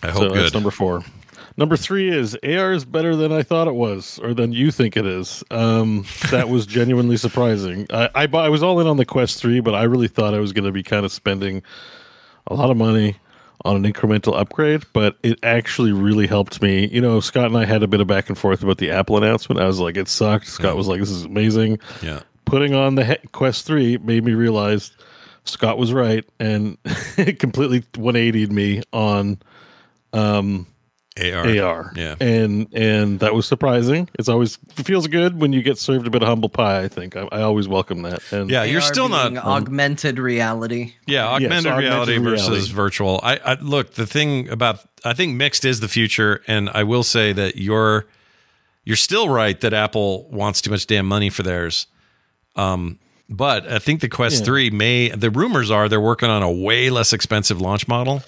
I hope so. Good. That's number four. Number three is AR is better than I thought it was, or than you think it is. That was genuinely surprising. I was all in on the Quest 3, but I really thought I was going to be kind of spending a lot of money on an incremental upgrade, but it actually really helped me. You know, Scott and I had a bit of back and forth about the Apple announcement. I was like, it sucked. Scott was like, this is amazing. Yeah. Putting on the Quest 3 made me realize Scott was right, and it completely 180'd me on AR. Yeah. And that was surprising. It feels good when you get served a bit of humble pie, I think. I always welcome that. And yeah, you're AR still not augmented reality. Yeah, augmented reality versus virtual. I look, the thing about, I think mixed is the future, and I will say that you're still right that Apple wants too much damn money for theirs. But I think the Quest 3 the rumors are they're working on a way less expensive launch model.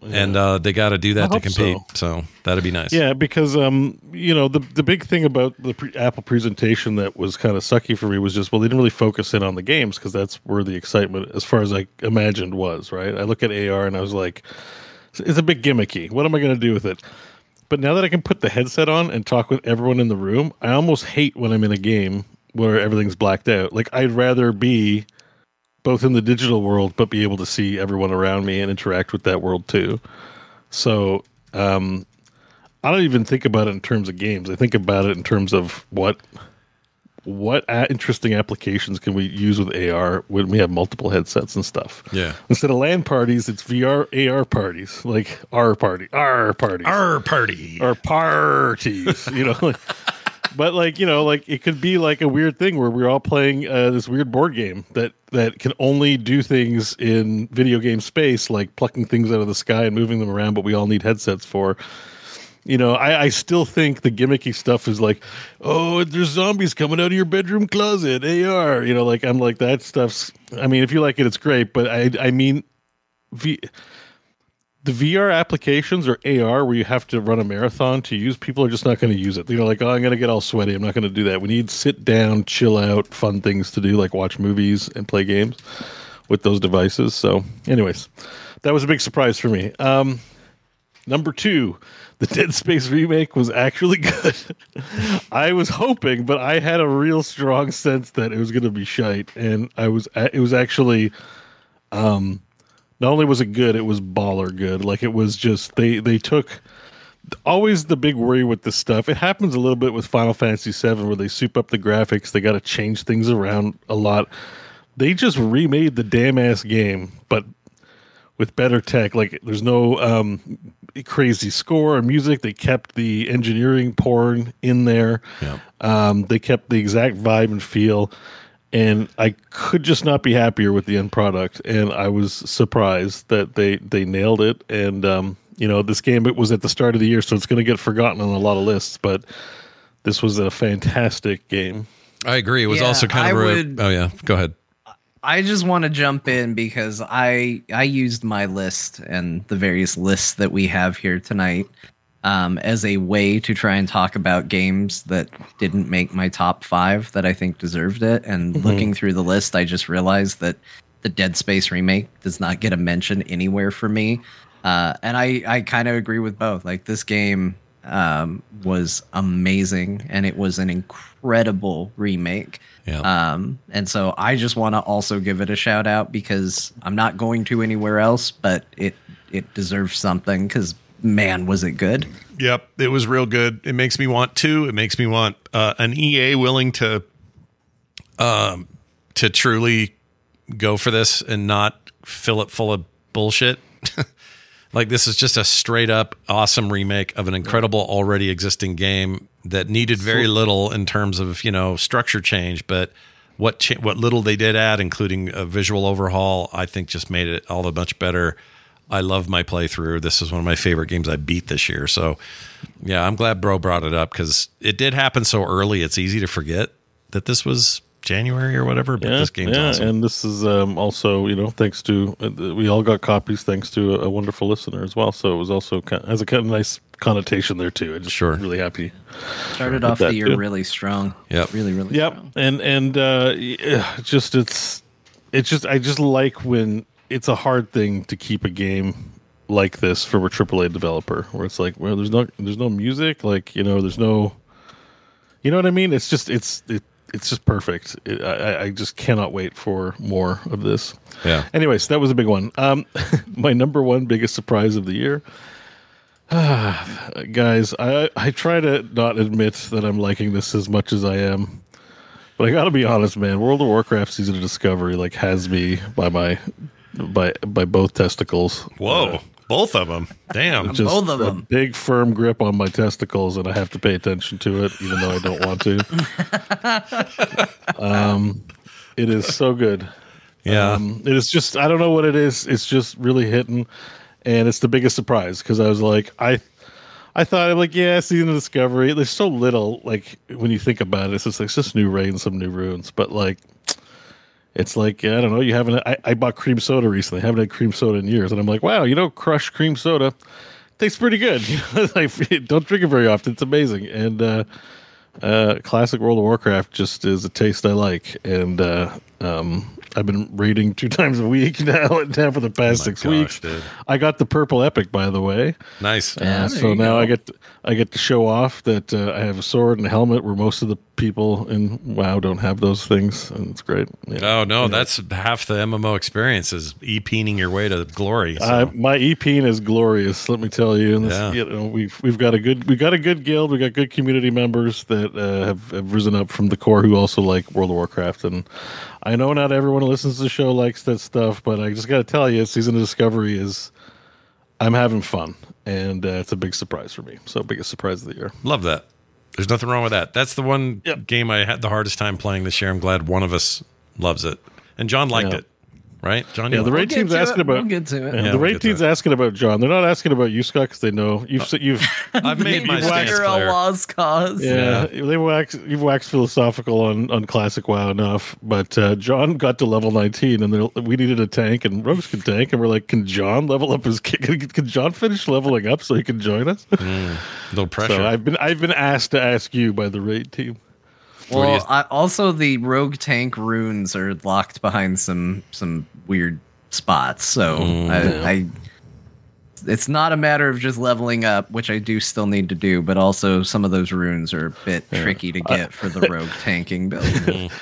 Yeah. And they got to do that to compete, so that'd be nice. Yeah, because you know, the big thing about the Apple presentation that was kind of sucky for me was just, well, they didn't really focus in on the games, because that's where the excitement, as far as I imagined, was. Right? I look at AR and I was like, it's a bit gimmicky. What am I going to do with it? But now that I can put the headset on and talk with everyone in the room, I almost hate when I'm in a game where everything's blacked out. Like, I'd rather be both in the digital world, but be able to see everyone around me and interact with that world too. So I don't even think about it in terms of games. I think about it in terms of what interesting applications can we use with AR when we have multiple headsets and stuff. Yeah. Instead of LAN parties, it's VR AR parties, like our parties. You know. But, like, you know, like, it could be like a weird thing where we're all playing this weird board game that can only do things in video game space, like plucking things out of the sky and moving them around, but we all need headsets for. You know, I still think the gimmicky stuff is like, oh, there's zombies coming out of your bedroom closet, AR. You know, like, I'm like, that stuff's, I mean, if you like it, it's great. But I mean, the VR applications, or AR, where you have to run a marathon to use, people are just not going to use it. You know, like, oh, I'm going to get all sweaty. I'm not going to do that. We need sit down, chill out, fun things to do, like watch movies and play games with those devices. So anyways, that was a big surprise for me. Number two, the Dead Space remake was actually good. I was hoping, but I had a real strong sense that it was going to be shite. And it was actually, not only was it good, it was baller good. Like, it was just, they took, always the big worry with this stuff. It happens a little bit with Final Fantasy VII, where they soup up the graphics. They got to change things around a lot. They just remade the damn ass game, but with better tech. Like, there's no crazy score or music. They kept the engineering porn in there. Yeah. They kept the exact vibe and feel. And I could just not be happier with the end product. And I was surprised that they nailed it. And, you know, this game, it was at the start of the year, so it's going to get forgotten on a lot of lists. But this was a fantastic game. I agree. It was also kind of oh, yeah. Go ahead. I just want to jump in because I used my list and the various lists that we have here tonight as a way to try and talk about games that didn't make my top 5 that I think deserved it. And looking through the list, I just realized that the Dead Space remake does not get a mention anywhere for me. And I kind of agree with both. Like, this game was amazing, and it was an incredible remake. Yeah. And so I just want to also give it a shout out, because I'm not going to anywhere else, but it deserves something, because man, was it good. Yep, it was real good. It makes me want two. It makes me want an EA willing to truly go for this and not fill it full of bullshit. Like, this is just a straight up awesome remake of an incredible already existing game that needed very little in terms of, you know, structure change, but what little they did add, including a visual overhaul, I think just made it all the much better. I love my playthrough. This is one of my favorite games I beat this year. So yeah, I'm glad bro brought it up, because it did happen so early. It's easy to forget that this was January or whatever, but this game's awesome. And this is also, you know, thanks to we all got copies thanks to a wonderful listener as well, so it was also has a kind of nice connotation there too. I'm just really happy started off the year too. Really strong. Yep. Strong. I just like when it's a hard thing to keep a game like this from a AAA developer, where it's like, well, there's no music, like, you know, there's no, you know what I mean, it's just perfect. I just cannot wait for more of this. Yeah. Anyways, that was a big one. My number one biggest surprise of the year. Guys, I try to not admit that I'm liking this as much as I am, but I got to be honest, man. World of Warcraft Season of Discovery like has me by both testicles. Whoa. Both of them. Damn. Just both of them. A big firm grip on my testicles, and I have to pay attention to it, even though I don't want to. It is so good. Yeah. It is just, I don't know what it is. It's just really hitting, and it's the biggest surprise, because I was like, I thought, I'm like, yeah, Season of Discovery. There's so little, like, when you think about it, it's just new raid and some new runes, but like, it's like, I don't know, you haven't... I bought cream soda recently. I haven't had cream soda in years. And I'm like, wow, you know, Crush cream soda, it tastes pretty good. You know, like, don't drink it very often. It's amazing. And classic World of Warcraft just is a taste I like. And I've been raiding 2 times a week now for the past 6 weeks. Dude. I got the purple epic, by the way. Nice. So now I get to show off that I have a sword and a helmet, where most of the people in WoW don't have those things, and it's great. Yeah. Oh no, that's half the MMO experience is e-peening your way to glory. So. My e-peen is glorious, let me tell you. And you know, we've got a good guild, we got good community members that have risen up from the core, who also like World of Warcraft. And I know not everyone who listens to the show likes that stuff, but I just got to tell you, Season of Discovery is, I'm having fun, and it's a big surprise for me. So biggest surprise of the year. Love that. There's nothing wrong with that. That's the one game I had the hardest time playing this year. I'm glad one of us loves it. And John liked it, right? John, the raid team's asking about... We'll get to it. Yeah, the raid team's asking about John. They're not asking about you, Scott, because they know you've I've made my stance clear. You're a lost cause. Yeah, you've waxed philosophical on Classic WoW enough, but John got to level 19, and we needed a tank, and Rogues could tank, and we're like, can John level up his kick? Can John finish leveling up so he can join us? No pressure. So I've been asked to ask you by the raid team. Well, also the rogue tank runes are locked behind some weird spots, so it's not a matter of just leveling up, which I do still need to do, but also some of those runes are a bit tricky to get for the rogue tanking build.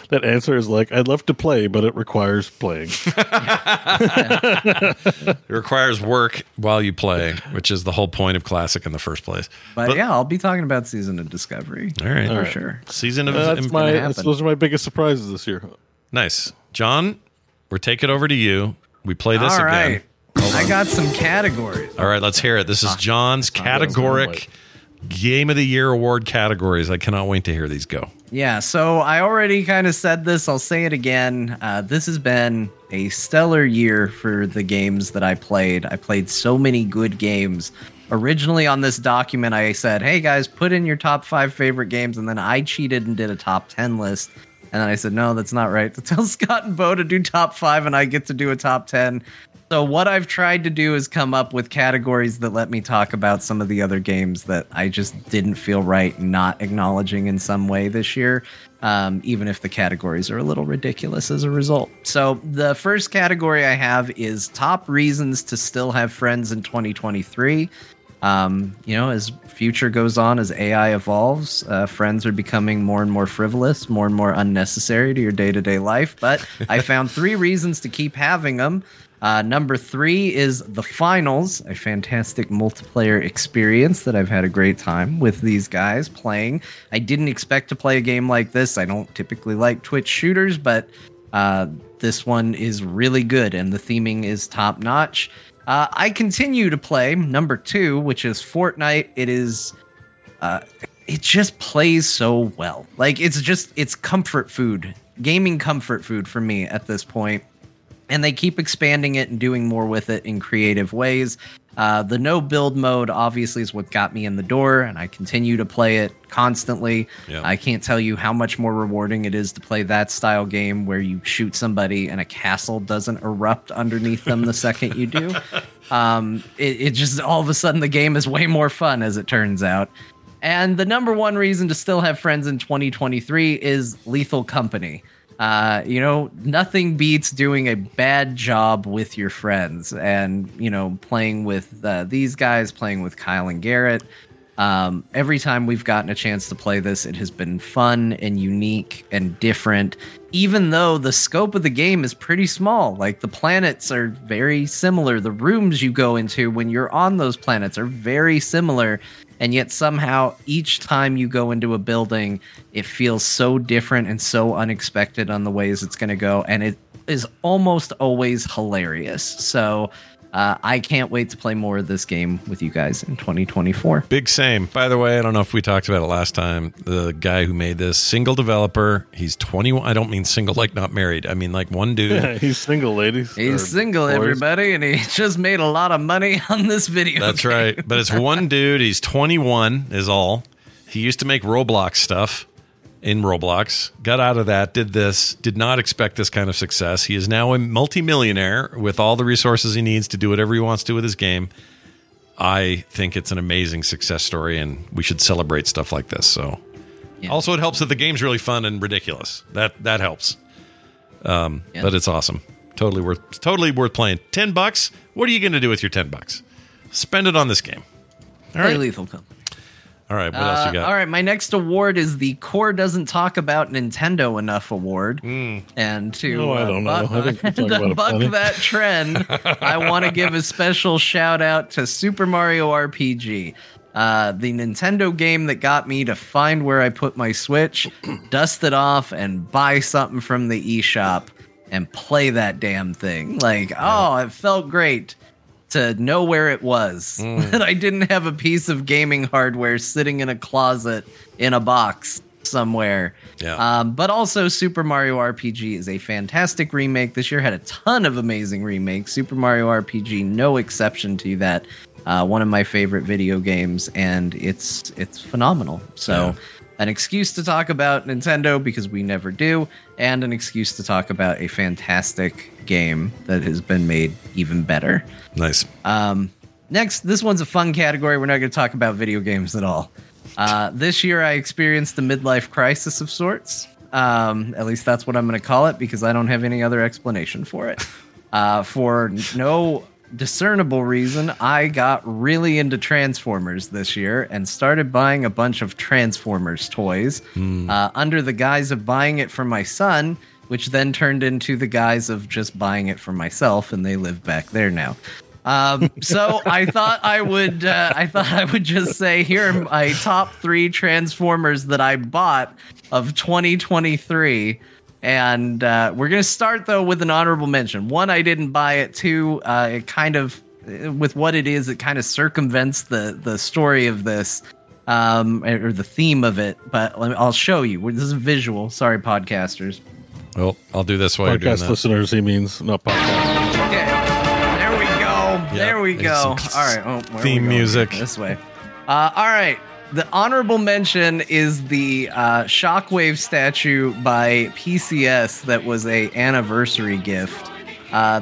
That answer is like, I'd love to play, but it requires playing. It requires work while you play, which is the whole point of Classic in the first place. But yeah, I'll be talking about Season of Discovery. All right. For sure. Season of Discovery. Those are my biggest surprises this year. Nice. John, we're taking over to you. We play this again. I got some categories. All right, let's hear it. This is John's categoric Game of the Year award categories. I cannot wait to hear these go. Yeah, so I already kind of said this. I'll say it again. This has been a stellar year for the games that I played. I played so many good games. Originally on this document, I said, hey, guys, put in your top 5 favorite games, and then I cheated and did a top 10 list. And then I said, no, that's not right. So tell Scott and Bo to do top 5 and I get to do a top 10. So what I've tried to do is come up with categories that let me talk about some of the other games that I just didn't feel right not acknowledging in some way this year, even if the categories are a little ridiculous as a result. So the first category I have is top reasons to still have friends in 2023. You know, as future goes on, as AI evolves, friends are becoming more and more frivolous, more and more unnecessary to your day-to-day life. But I found 3 reasons to keep having them. Number 3 is The Finals, a fantastic multiplayer experience that I've had a great time with these guys playing. I didn't expect to play a game like this. I don't typically like Twitch shooters, but this one is really good, and the theming is top-notch. I continue to play number 2, which is Fortnite. It is... it just plays so well. Like, it's comfort food. Gaming comfort food for me at this point. And they keep expanding it and doing more with it in creative ways. The no build mode obviously is what got me in the door, and I continue to play it constantly. Yep. I can't tell you how much more rewarding it is to play that style game where you shoot somebody and a castle doesn't erupt underneath them the second you do. It just, all of a sudden, the game is way more fun, as it turns out. And the number 1 reason to still have friends in 2023 is Lethal Company. You know, nothing beats doing a bad job with your friends and, you know, playing with these guys, playing with Kyle and Garrett. Every time we've gotten a chance to play this, it has been fun and unique and different, even though the scope of the game is pretty small. Like, the planets are very similar. The rooms you go into when you're on those planets are very similar. And yet somehow each time you go into a building, it feels so different and so unexpected on the ways it's going to go. And it is almost always hilarious. So I can't wait to play more of this game with you guys in 2024. Big same. By the way, I don't know if we talked about it last time. The guy who made this, single developer, he's 21. I don't mean single like not married. I mean like one dude. Yeah, he's single, ladies. He's single, boys. Everybody, and he just made a lot of money on this video. That's game. Right. But it's one dude. He's 21 is all. He used to make Roblox stuff in Roblox, got out of that, did this, did not expect this kind of success. He is now a multimillionaire with all the resources he needs to do whatever he wants to with his game. I think it's an amazing success story, and we should celebrate stuff like this. So, yeah. Also, it helps that the game's really fun and ridiculous. That helps. Yeah. But it's awesome. Totally worth playing. $10. What are you going to do with your $10? Spend it on this game. All right. Play Lethal Company. All right, what else you got? All right, my next award is the Core Doesn't Talk About Nintendo Enough Award. And to buck that trend, I want to give a special shout out to Super Mario RPG. The Nintendo game that got me to find where I put my Switch, dust it off, and buy something from the eShop and play that damn thing. Like, oh, it felt great to know where it was, that I didn't have a piece of gaming hardware sitting in a closet in a box somewhere. Yeah. But also Super Mario RPG is a fantastic remake. This year had a ton of amazing remakes. Super Mario RPG, no exception to that. One of my favorite video games, and it's phenomenal. So an excuse to talk about Nintendo, because we never do, and an excuse to talk about a fantastic game that has been made even better. Nice. Next, this one's a fun category. We're not going to talk about video games at all. This year, I experienced the midlife crisis of sorts. At least that's what I'm going to call it, because I don't have any other explanation for it. For no discernible reason, I got really into Transformers this year and started buying a bunch of Transformers toys under the guise of buying it for my son, which then turned into the guise of just buying it for myself, and they live back there now. So I thought I would just say, here are my top 3 Transformers that I bought of 2023. And we're going to start, though, with an honorable mention. 1, I didn't buy it. 2, it kind of, with what it is, it kind of circumvents the story of this, or the theme of it. But I'll show you. This is visual. Sorry, podcasters. Well, I'll do this while you're doing that. Podcast listeners, he means, not podcast. Okay. There we go. Yep. There we go. All right. Oh, where theme music. This way. All right. The honorable mention is the Shockwave statue by PCS that was a anniversary gift.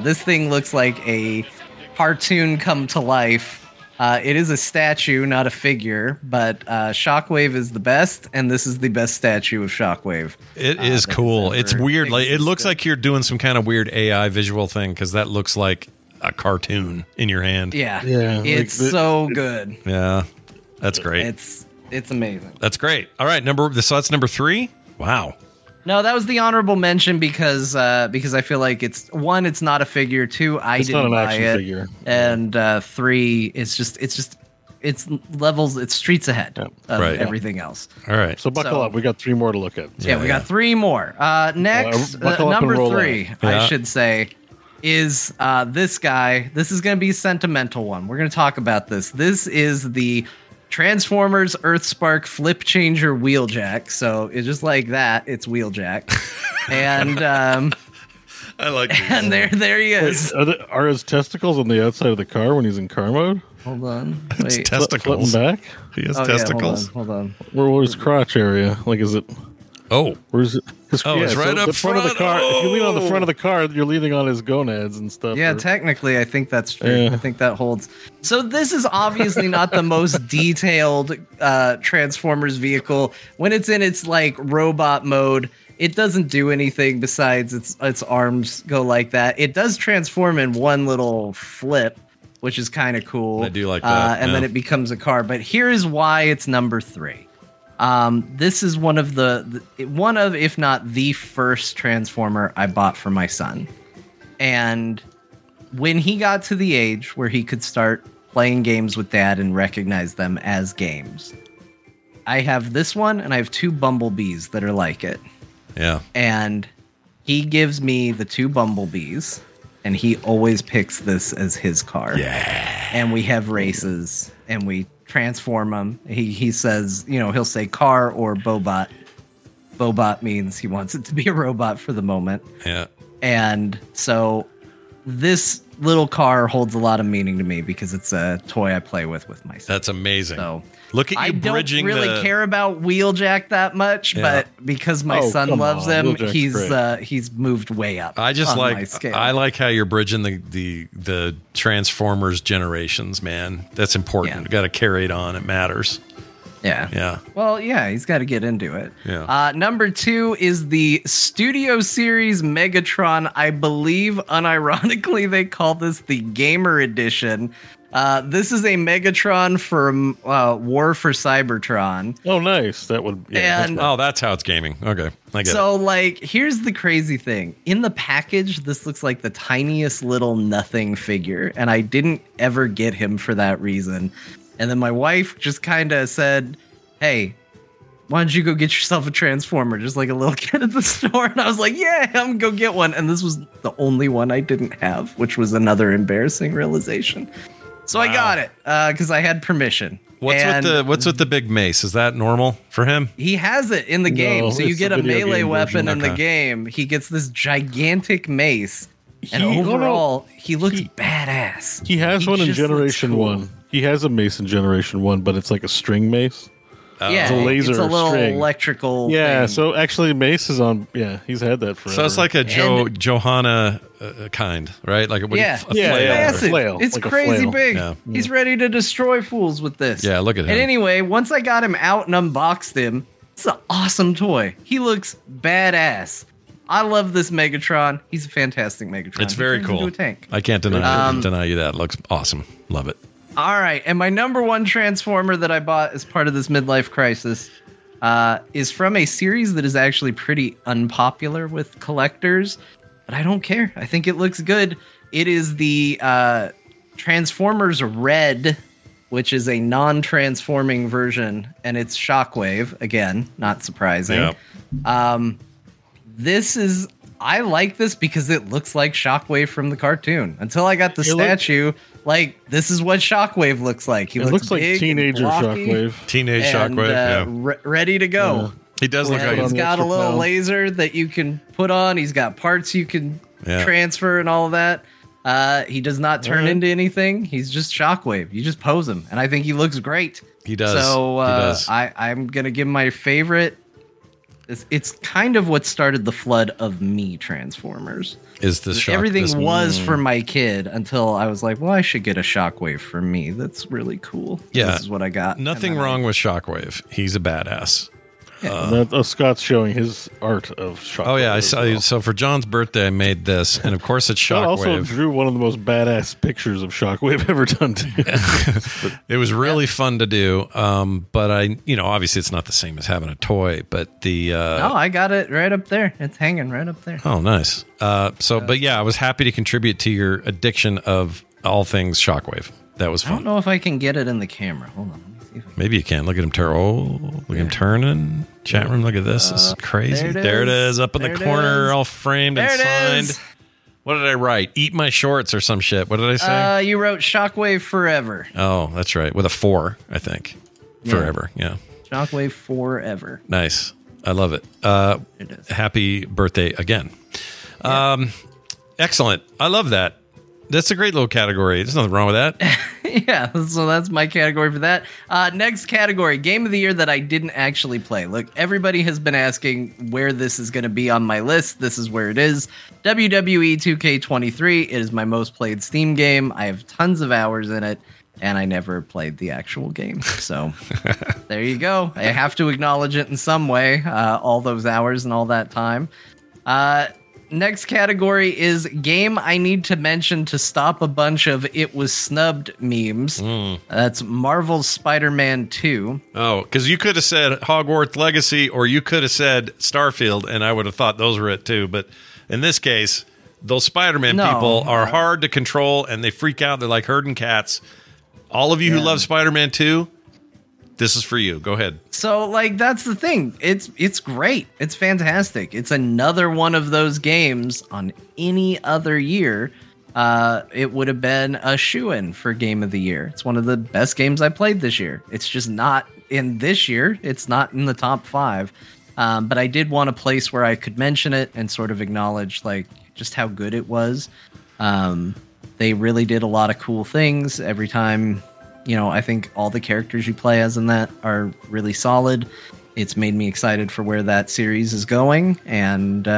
This thing looks like a cartoon come to life. It is a statue, not a figure, but Shockwave is the best, and this is the best statue of Shockwave. It is cool. It's weird. Like, it looks like you're doing some kind of weird AI visual thing, because that looks like a cartoon in your hand. Yeah. It's like so good. Yeah. That's great. It's amazing. That's great. All right, so that's number 3. Wow. No, that was the honorable mention because I feel like it's one, it's not a figure. 2, I didn't buy it. Figure. And 3, it's levels. It's streets ahead of everything else. All right. So buckle up. We got 3 more to look at. Yeah, we got 3 more. Next, number 3, I should say, is this guy. This is going to be a sentimental one. We're going to talk about this. This is the Transformers Earthspark Flip Changer Wheeljack. So it's just like that. It's Wheeljack. And I like this. And there he is. Wait, are his testicles on the outside of the car when he's in car mode? Hold on. Wait. His testicles. Back? He has testicles. Yeah, hold on. Where's his crotch area? Like, is it... Oh, where's it? It's right up front of the car. Oh. If you lean on the front of the car, you're leaning on his gonads and stuff. Yeah, technically, I think that's true. Yeah. I think that holds. So this is obviously not the most detailed Transformers vehicle. When it's in its like robot mode, it doesn't do anything besides its arms go like that. It does transform in one little flip, which is kind of cool. I do like that. And then it becomes a car. But here is why it's number 3. This is one of if not the first Transformer I bought for my son. And when he got to the age where he could start playing games with dad and recognize them as games, I have this one and I have 2 Bumblebees that are like it. Yeah. And he gives me the 2 Bumblebees and he always picks this as his car. Yeah. And we have races and we transform him. He says, he'll say car or Bobot. Bobot means he wants it to be a robot for the moment. Yeah. And so this little car holds a lot of meaning to me because it's a toy I play with myself. That's amazing. So look at you. I bridging don't really care about Wheeljack that much, but because my son loves him, Wheeljack's he's moved way up. I just I like how you're bridging the Transformers generations, man. That's important. Yeah. You got to carry it on. It matters. Yeah. Yeah. Well, yeah, he's got to get into it. Yeah. Number 2 is the Studio Series Megatron. I believe, unironically, they call this the Gamer Edition. This is a Megatron from War for Cybertron. Oh, nice. That would. Yeah, that's how it's gaming. Okay, I get it. Like, here's the crazy thing. In the package, this looks like the tiniest little nothing figure, and I didn't ever get him for that reason. And then my wife just kind of said, hey, why don't you go get yourself a Transformer? Just like a little kid at the store. And I was like, yeah, I'm going to go get one. And this was the only one I didn't have, which was another embarrassing realization. So I got it because I had permission. What's with the big mace? Is that normal for him? He has it in the game. No, so you get a melee weapon in the game. He gets this gigantic mace. And overall, he looks badass. He has one in Generation 1. He has a mace in Generation 1, but it's like a string mace. Yeah, it's a laser. It's a little string. Electrical. Yeah, thing. So actually, mace is on. Yeah, he's had that forever. So it's like a Johanna kind, right? Like flail. It's like crazy big. Yeah. He's ready to destroy fools with this. Yeah, look at him. And anyway, once I got him out and unboxed him, it's an awesome toy. He looks badass. I love this Megatron. He's a fantastic Megatron. It's very cool. Into a tank. I can't deny you that. Looks awesome. Love it. All right, and my number 1 Transformer that I bought as part of this midlife crisis is from a series that is actually pretty unpopular with collectors, but I don't care. I think it looks good. It is the Transformers Red, which is a non-transforming version, and it's Shockwave. Again, not surprising. Yeah. I like this because it looks like Shockwave from the cartoon. Until I got the statue, this is what Shockwave looks like. He looks like big, teenager Shockwave. Ready to go. Yeah. He does look like he's got a little laser that you can put on. He's got parts you can transfer and all that. He does not turn into anything. He's just Shockwave. You just pose him. And I think he looks great. He does. So he does. I'm going to give my favorite. It's kind of what started the flood of me Transformers. Is this shock? Everything this was for my kid until I was like, well, I should get a Shockwave for me. That's really cool. Yeah. This is what I got. Nothing wrong with Shockwave. He's a badass. Yeah. Scott's showing his art of Shockwave. Oh, yeah. I saw you. So for John's birthday, I made this. And of course, it's Shockwave. I also drew one of the most badass pictures of Shockwave ever done. It was really fun to do. But obviously, it's not the same as having a toy. But the. No, I got it right up there. It's hanging right up there. Oh, nice. I was happy to contribute to your addiction of all things Shockwave. That was fun. I don't know if I can get it in the camera. Hold on. Maybe you can. Look at him turn. Oh, look at him turning. Chat room, look at this. This is crazy. There it is. Up in the corner, all framed and signed. What did I write? Eat my shorts or some shit. What did I say? You wrote Shockwave Forever. Oh, that's right. With a 4, I think. Yeah. Forever, yeah. Shockwave Forever. Nice. I love it. It is. Happy birthday again. Yeah. Excellent. I love that. That's a great little category. There's nothing wrong with that. Yeah, so that's my category for that. Next category, Game of the Year that I didn't actually play. Look, everybody has been asking where this is going to be on my list. This is where it is. WWE 2K23. It is my most played Steam game. I have tons of hours in it, and I never played the actual game. So there you go. I have to acknowledge it in some way, all those hours and all that time. Next category is game I need to mention to stop a bunch of it was snubbed memes. That's Marvel's Spider-Man 2. Oh, because you could have said Hogwarts Legacy or you could have said Starfield, and I would have thought those were it too. But in this case, those Spider-Man people are hard to control and they freak out. They're like herding cats. All of you who love Spider-Man 2, this is for you. Go ahead. So, that's the thing. It's great. It's fantastic. It's another one of those games on any other year. It would have been a shoo-in for Game of the Year. It's one of the best games I played this year. It's just not in this year. It's not in the top 5. But I did want a place where I could mention it and sort of acknowledge, just how good it was. They really did a lot of cool things every time. I think all the characters you play as in that are really solid. It's made me excited for where that series is going, and it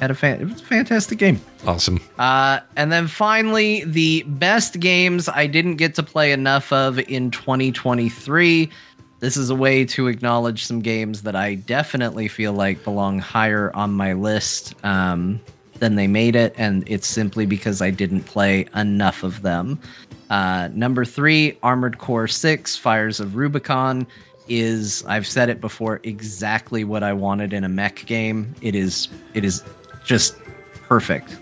was a fantastic game. Awesome. And then finally, the best games I didn't get to play enough of in 2023. This is a way to acknowledge some games that I definitely feel like belong higher on my list than they made it, and it's simply because I didn't play enough of them. Number 3, Armored Core 6, Fires of Rubicon is, I've said it before, exactly what I wanted in a mech game. It is just perfect.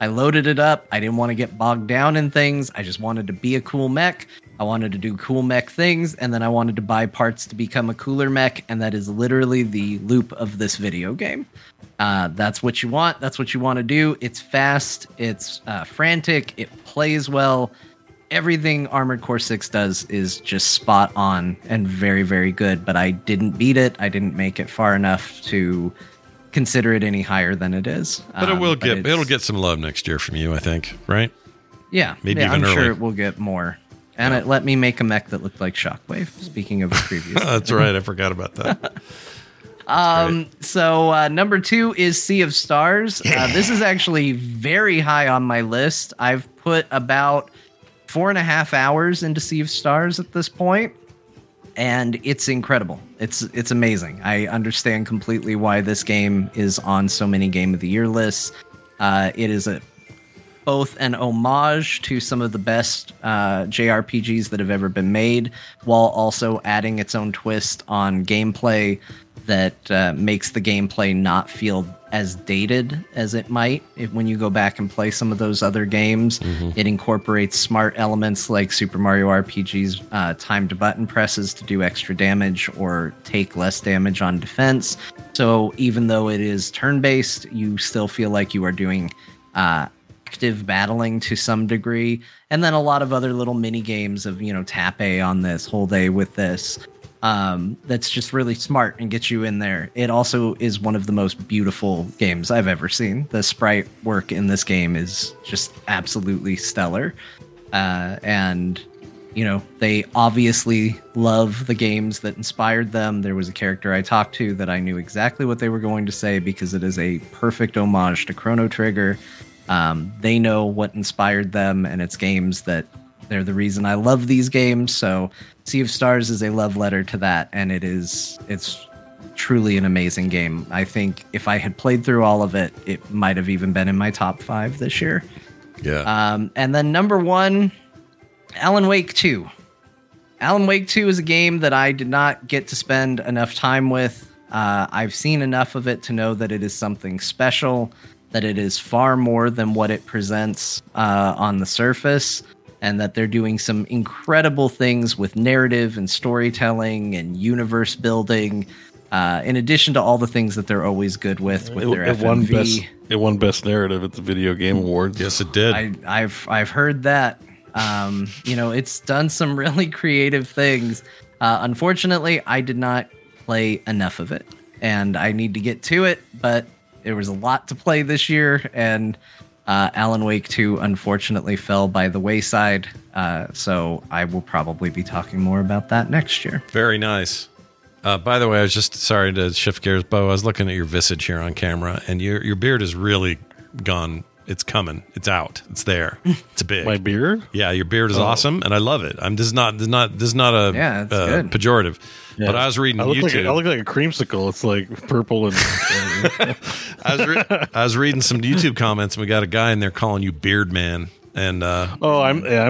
I loaded it up. I didn't want to get bogged down in things. I just wanted to be a cool mech. I wanted to do cool mech things, and then I wanted to buy parts to become a cooler mech, and that is literally the loop of this video game. That's what you want. That's what you want to do. It's fast. It's frantic. It plays well. Everything Armored Core 6 does is just spot on and very, very good, but I didn't beat it. I didn't make it far enough to consider it any higher than it is. But it will get some love next year from you, I think, right? Yeah. Maybe even I'm sure it will get more. And it let me make a mech that looked like Shockwave, speaking of the previous. That's right. I forgot about that. So number 2 is Sea of Stars. Yeah. This is actually very high on my list. I've put about 4.5 hours into Sea of Stars at this point, and it's incredible. It's amazing. I understand completely why this game is on so many Game of the Year lists. It is both an homage to some of the best JRPGs that have ever been made, while also adding its own twist on gameplay that makes the gameplay not feel as dated as it might when you go back and play some of those other games. Mm-hmm. It incorporates smart elements like Super Mario RPG's timed button presses to do extra damage or take less damage on defense. So even though it is turn-based, you still feel like you are doing active battling to some degree. And then a lot of other little mini games of, tap A on this, hold A with this. That's just really smart and gets you in there. It also is one of the most beautiful games I've ever seen. The sprite work in this game is just absolutely stellar. And, you know, they obviously love the games that inspired them. There was a character I talked to that I knew exactly what they were going to say because it is a perfect homage to Chrono Trigger. They know what inspired them, and it's games that they're the reason I love these games. So Sea of Stars is a love letter to that, and it's truly an amazing game. I think if I had played through all of it, it might have even been in my top 5 this year. Yeah. And then number 1, Alan Wake 2. Alan Wake 2 is a game that I did not get to spend enough time with. I've seen enough of it to know that it is something special, that it is far more than what it presents on the surface, and that they're doing some incredible things with narrative and storytelling and universe building, in addition to all the things that they're always good with their FMV. It won Best Narrative at the Video Game Awards. Yes, it did. I've heard that. You know, it's done some really creative things. Unfortunately, I did not play enough of it, and I need to get to it, but there was a lot to play this year, and Alan Wake 2 unfortunately fell by the wayside, so I will probably be talking more about that next year. Very nice. By the way, I was just sorry to shift gears, Bo. I was looking at your visage here on camera, and your beard is really gone. It's coming. It's out. It's there. It's big. My beard? Yeah, your beard is awesome, and I love it. I'm this is not a pejorative. Yeah. But I was reading YouTube. I look like a creamsicle. It's like purple and. I was reading some YouTube comments, and we got a guy in there calling you Beard Man, and I'm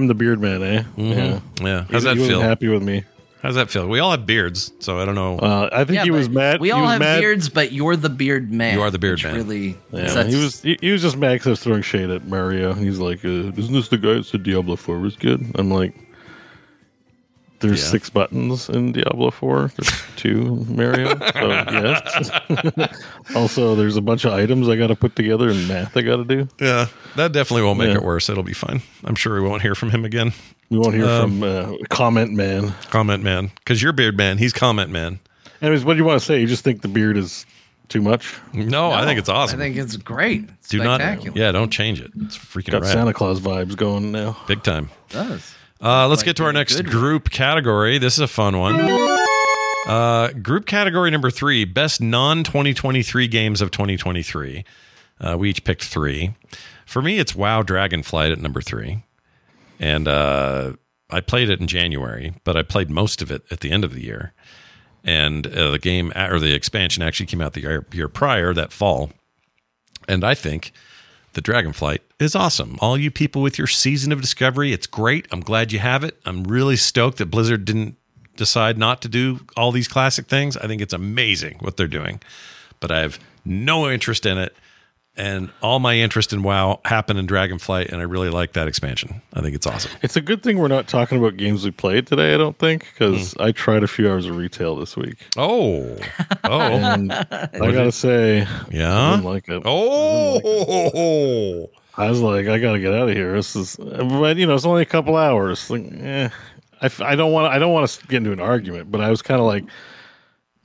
the Beard Man, eh? Mm-hmm. Yeah. How's that feel? Happy with me? How's that feel? We all have beards, so I don't know. I think he was mad. We all have beards, but you're the Beard Man. You are the Beard Man. Really, yeah, he was just mad because I was throwing shade at Mario. He's like, isn't this the guy that said Diablo 4 was good? I'm like, there's 6 buttons in Diablo 4. There's 2 Mario. So, yes. Also, there's a bunch of items I got to put together and math I got to do. Yeah, that definitely won't make it worse. It'll be fine. I'm sure we won't hear from him again. We won't hear from Comment Man. Comment Man. Because you're Beard Man. He's Comment Man. Anyways, what do you want to say? You just think the beard is too much? No, I think it's awesome. I think it's great. It's spectacular. Don't change it. It's freaking got rad. Santa Claus vibes going now. Big time. It does. Let's get to our next group category. This is a fun one. Group category number 3, best non-2023 games of 2023. We each picked 3. For me, it's WoW Dragonflight at number 3. And I played it in January, but I played most of it at the end of the year. And the game or the expansion actually came out the year prior, that fall. And I think the Dragonflight is awesome. All you people with your Season of Discovery, it's great. I'm glad you have it. I'm really stoked that Blizzard didn't decide not to do all these classic things. I think it's amazing what they're doing. But I have no interest in it. And all my interest in WoW happened in Dragonflight, and I really like that expansion. I think it's awesome. It's a good thing we're not talking about games we played today, I don't think, because I tried a few hours of retail this week. Oh. And I got to say, I didn't like it. I was like, I got to get out of here. But you know, it's only a couple hours. Like, I don't want to get into an argument, but I was kind of like,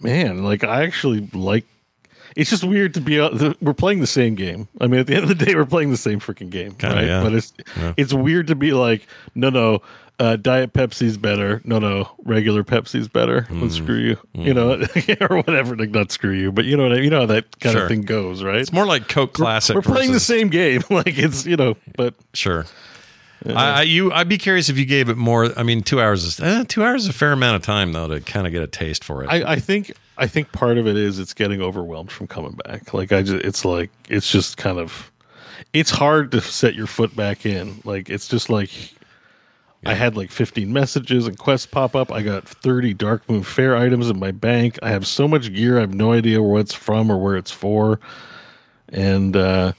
man, like I actually like. It's just weird to be out. We're playing the same game. I mean, at the end of the day, we're playing the same freaking game. Kinda, right? Yeah. But it's weird to be like, no, Diet Pepsi's better. No, regular Pepsi's better. Let's screw you. You know, or whatever. Like, not screw you, but you know what I mean? You know how that kind of thing goes, right? It's more like Coke Classic. We're playing the same game. Like, it's, you know, but. Sure. I'd be curious if you gave it more. I mean, 2 hours is a fair amount of time, though, to kind of get a taste for it. I think part of it is it's getting overwhelmed from coming back. Like it's hard to set your foot back in. Like it's just like I had like 15 messages and quests pop up. I got 30 Dark Moon Fair items in my bank. I have so much gear. I have no idea where it's from or where it's for. And the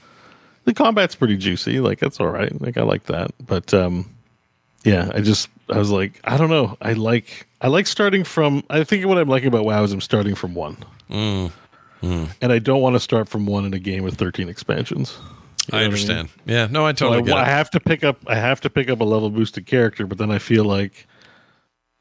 combat's pretty juicy. Like that's all right. Like I like that. But I was like, I don't know. I like starting from. I think what I'm liking about WoW is I'm starting from 1, and I don't want to start from 1 in a game with 13 expansions. You know I understand. I mean? Yeah, no, I totally get it. I have to pick up a level boosted character, but then I feel like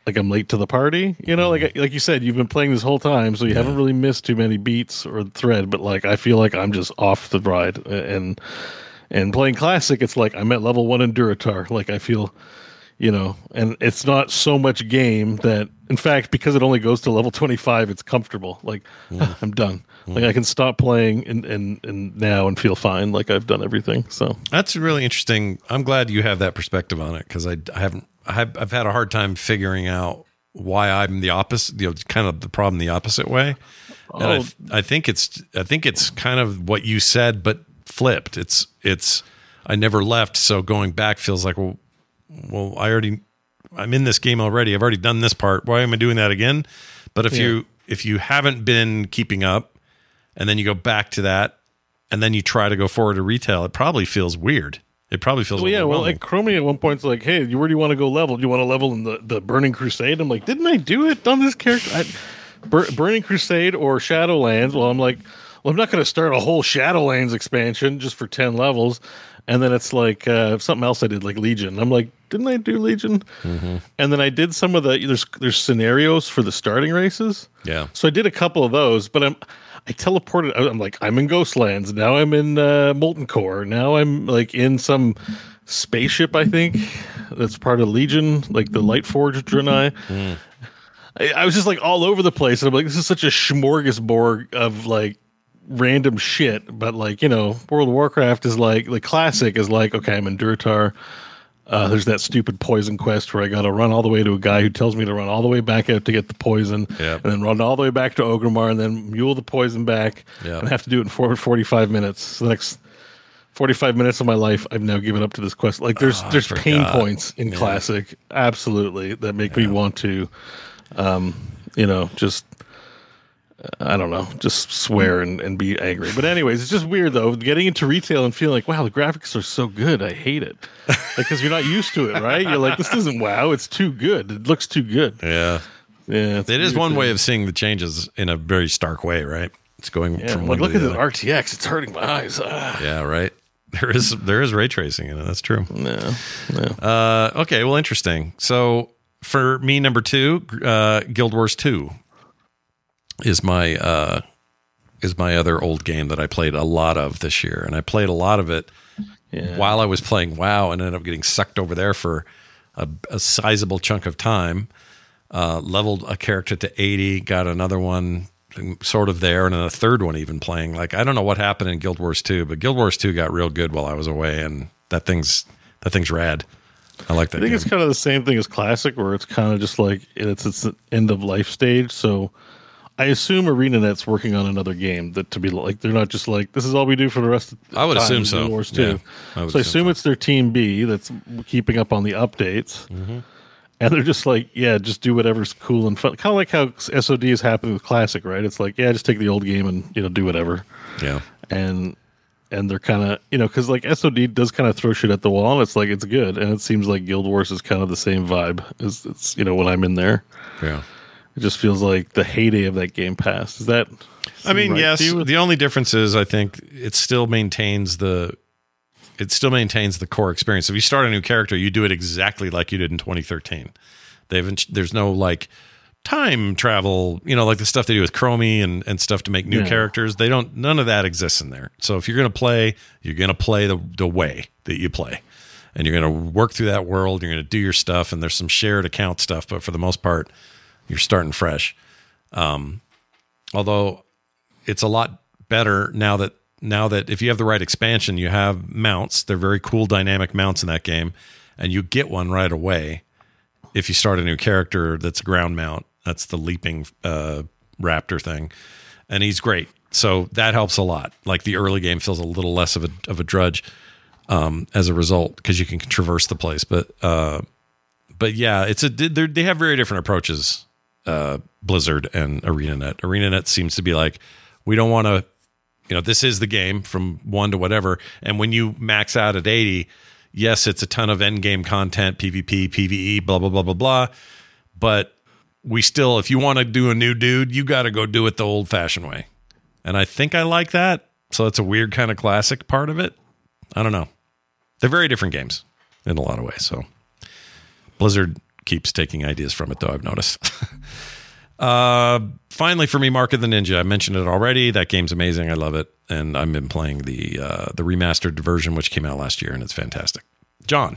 like I'm late to the party, you know, like you said, you've been playing this whole time, so you haven't really missed too many beats or thread, but like, I feel like I'm just off the ride. And playing classic, it's like I'm at level 1 in Durotar. Like I feel, you know, and it's not so much game that, in fact, because it only goes to level 25, it's comfortable. Like I'm done. Like I can stop playing and now and feel fine. Like I've done everything. So that's really interesting. I'm glad you have that perspective on it, because I've had a hard time figuring out why I'm the opposite, you know, kind of the problem the opposite way. And I think it's kind of what you said, but flipped. It's I never left, so going back feels like well I'm in this game already. I've already done this part. Why am I doing that again? But if you haven't been keeping up, and then you go back to that, and then you try to go forward to retail, it probably feels weird. It probably feels like like Chromie at one point's like, hey, where do you want to go level? Do you want to level in the Burning Crusade? I'm like, didn't I do it on this character? Burning Crusade or Shadowlands? Well, I'm like, well, I'm not going to start a whole Shadowlands expansion just for 10 levels. And then it's like something else I did, like Legion. I'm like, didn't I do Legion? Mm-hmm. And then I did some of the there's scenarios for the starting races. Yeah. So I did a couple of those, but I teleported. I'm like, I'm in Ghostlands. Now I'm in Molten Core. Now I'm like in some spaceship, I think, that's part of Legion, like the Lightforged Draenei. Mm. I was just like all over the place. And I'm like, this is such a smorgasbord of like random shit. But like, you know, World of Warcraft is like, the classic is like, okay, I'm in Durotar. There's that stupid poison quest where I got to run all the way to a guy who tells me to run all the way back out to get the poison, and then run all the way back to Orgrimmar, and then mule the poison back, and I have to do it in 45 minutes. So the next 45 minutes of my life, I've now given up to this quest. Like there's pain points in Classic, absolutely, that make me want to, you know, just I don't know, just swear and be angry. But anyways, it's just weird though, getting into retail and feeling like, wow, the graphics are so good. I hate it. Because you're not used to it, right? You're like, this isn't wow. It's too good. It looks too good. Yeah. Yeah. It is one way of seeing the changes in a very stark way, right? It's going from one to the other. Look at the RTX. It's hurting my eyes. Yeah, right. There is ray tracing in it. That's true. No. Okay. Well, interesting. So for me, number 2, Guild Wars 2. Is my other old game that I played a lot of this year, and I played a lot of it while I was playing WoW, and ended up getting sucked over there for a sizable chunk of time. Leveled a character to 80, got another one sort of there, and then a third one even playing. Like I don't know what happened in Guild Wars 2, but Guild Wars 2 got real good while I was away, and that thing's rad. I like that. I think it's kind of the same thing as Classic, where it's kind of just like it's an end of life stage, so. I assume ArenaNet's working on another game that to be like, they're not just like, this is all we do for the rest of the time. I would assume so. Wars 2. Yeah, I assume so. It's their team B that's keeping up on the updates. Mm-hmm. And they're just like, just do whatever's cool and fun. Kind of like how SOD is happening with Classic, right? It's like, just take the old game and, you know, do whatever. Yeah. And they're kind of, you know, because like SOD does kind of throw shit at the wall and it's like, it's good. And it seems like Guild Wars is kind of the same vibe as it's, you know, when I'm in there. Yeah. It just feels like the heyday of that game passed. Is that? I mean, yes. The only difference is, I think it still maintains the core experience. If you start a new character, you do it exactly like you did in 2013. There's no like time travel, you know, like the stuff they do with Chromie and stuff to make new characters. None of that exists in there. So if you're going to play, you're going to play the way that you play, and you're going to work through that world. You're going to do your stuff, and there's some shared account stuff, but for the most part. You're starting fresh. Although it's a lot better now that if you have the right expansion, you have mounts. They're very cool dynamic mounts in that game. And you get one right away. If you start a new character, that's a ground mount. That's the leaping raptor thing. And he's great. So that helps a lot. Like the early game feels a little less of a drudge as a result, because you can traverse the place. But yeah, they have very different approaches. Blizzard and ArenaNet. ArenaNet seems to be like, we don't want to, you know, this is the game from 1 to whatever. And when you max out at 80, yes, it's a ton of end game content, PvP, PvE, blah, blah, blah, blah, blah. But we still, if you want to do a new dude, you got to go do it the old fashioned way. And I think I like that. So that's a weird kind of classic part of it. I don't know. They're very different games in a lot of ways. So Blizzard keeps taking ideas from it, though, I've noticed. Finally, for me, Mark of the Ninja. I mentioned it already. That game's amazing. I love it. And I've been playing the remastered version, which came out last year, and it's fantastic. John.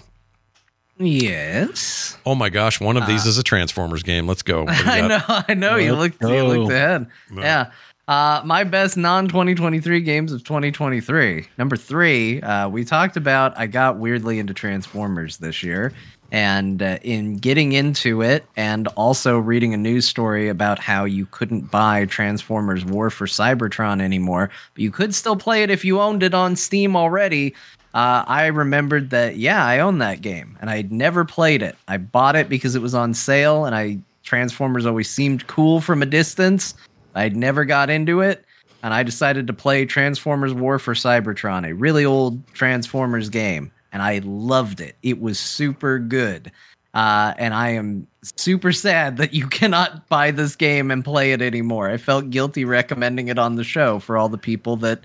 Yes. Oh my gosh, one of these is a Transformers game. Let's go. I know. You looked ahead. No. Yeah. My best non-2023 games of 2023. Number 3, we talked about I got weirdly into Transformers this year. And in getting into it and also reading a news story about how you couldn't buy Transformers War for Cybertron anymore, but you could still play it if you owned it on Steam already, I remembered that, yeah, I own that game, and I'd never played it. I bought it because it was on sale, and Transformers always seemed cool from a distance. I'd never got into it, and I decided to play Transformers War for Cybertron, a really old Transformers game, and I loved it. It was super good, and I am super sad that you cannot buy this game and play it anymore. I felt guilty recommending it on the show for all the people that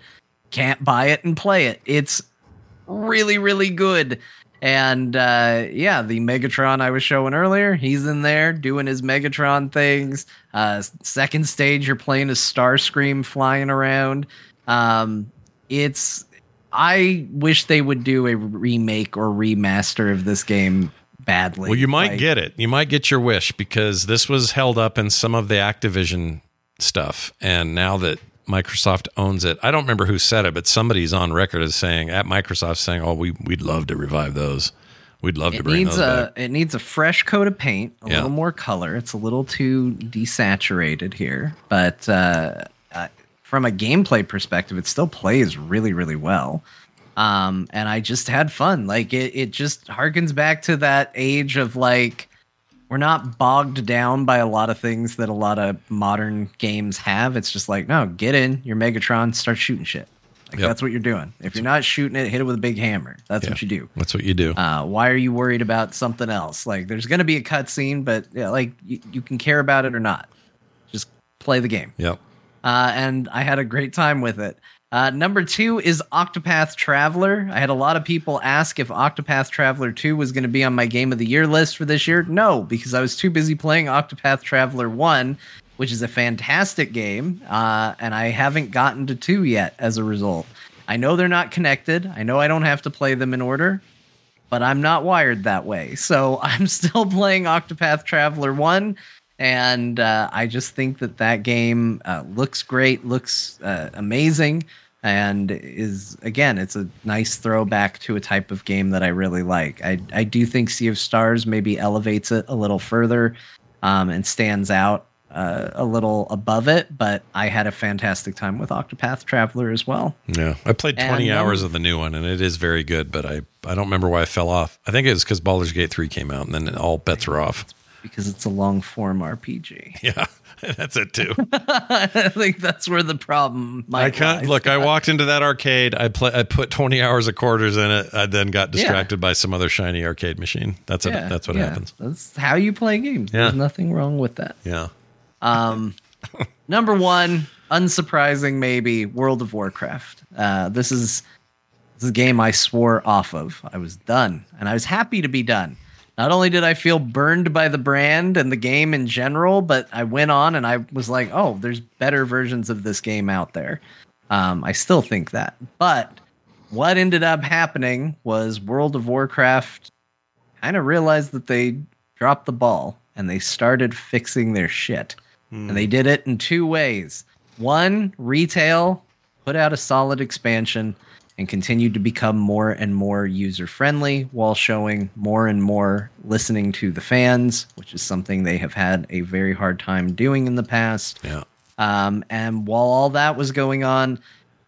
can't buy it and play it. It's really, really good. And the Megatron I was showing earlier, he's in there doing his Megatron things. Second stage, you're playing a Starscream flying around. I wish they would do a remake or remaster of this game badly. Well, you might get it. You might get your wish, because this was held up in some of the Activision stuff. And now that Microsoft owns it, I don't remember who said it, but somebody's on record as saying at Microsoft saying, "Oh, we'd love to revive those. We'd love to bring those back." It needs a fresh coat of paint, a little more color. It's a little too desaturated here, but from a gameplay perspective, it still plays really, really well. And I just had fun. Like it just harkens back to that age of like, we're not bogged down by a lot of things that a lot of modern games have. It's just like, no, get in your Megatron, start shooting shit. That's what you're doing. If you're not shooting it, hit it with a big hammer. That's what you do. That's what you do. Why are you worried about something else? Like, there's going to be a cutscene, but you can care about it or not. Just play the game. Yep. And I had a great time with it. Number 2 is Octopath Traveler. I had a lot of people ask if Octopath Traveler 2 was going to be on my Game of the Year list for this year. No, because I was too busy playing Octopath Traveler 1, which is a fantastic game, and I haven't gotten to 2 yet as a result. I know they're not connected. I know I don't have to play them in order, but I'm not wired that way. So I'm still playing Octopath Traveler 1. And I just think that game looks great, looks amazing, and is, again, it's a nice throwback to a type of game that I really like. I do think Sea of Stars maybe elevates it a little further and stands out a little above it, but I had a fantastic time with Octopath Traveler as well. Yeah, I played 20 hours of the new one, and it is very good, but I don't remember why I fell off. I think it was because Baldur's Gate 3 came out, and then all bets were off. Because it's a long form RPG. Yeah, that's it too. I think that's where the problem lies. Look, I walked into that arcade. I put 20 hours of quarters in it. I then got distracted by some other shiny arcade machine. That's what happens. That's how you play games. Yeah. There's nothing wrong with that. Yeah. Number 1, unsurprising maybe, World of Warcraft. This is a game I swore off of. I was done, and I was happy to be done. Not only did I feel burned by the brand and the game in general, but I went on and I was like, oh, there's better versions of this game out there. I still think that. But what ended up happening was World of Warcraft kind of realized that they dropped the ball and they started fixing their shit. And they did it in 2 ways. 1, retail, put out a solid expansion, and continued to become more and more user-friendly while showing more and more listening to the fans, which is something they have had a very hard time doing in the past. Yeah. And while all that was going on,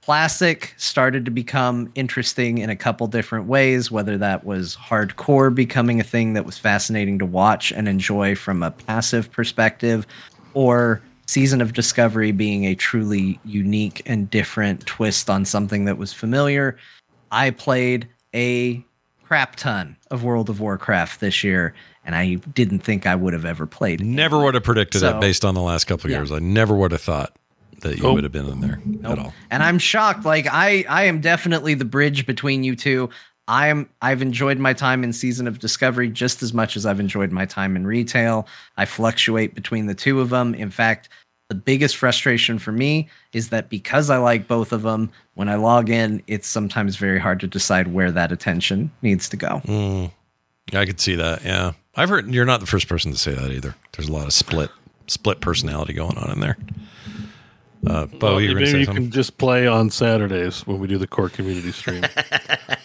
Classic started to become interesting in a couple different ways, whether that was hardcore becoming a thing that was fascinating to watch and enjoy from a passive perspective, or Season of Discovery being a truly unique and different twist on something that was familiar. I played a crap ton of World of Warcraft this year, and I didn't think I would have ever played it. Never would have predicted that based on the last couple of years. I never would have thought that you would have been in there at all. And I'm shocked. Like I am definitely the bridge between you two. I've enjoyed my time in Season of Discovery just as much as I've enjoyed my time in retail. I fluctuate between the two of them. In fact, the biggest frustration for me is that because I like both of them, when I log in, it's sometimes very hard to decide where that attention needs to go. I could see that. Yeah. I've heard you're not the first person to say that either. There's a lot of split personality going on in there. Bo, you maybe you can just play on Saturdays when we do the core community stream.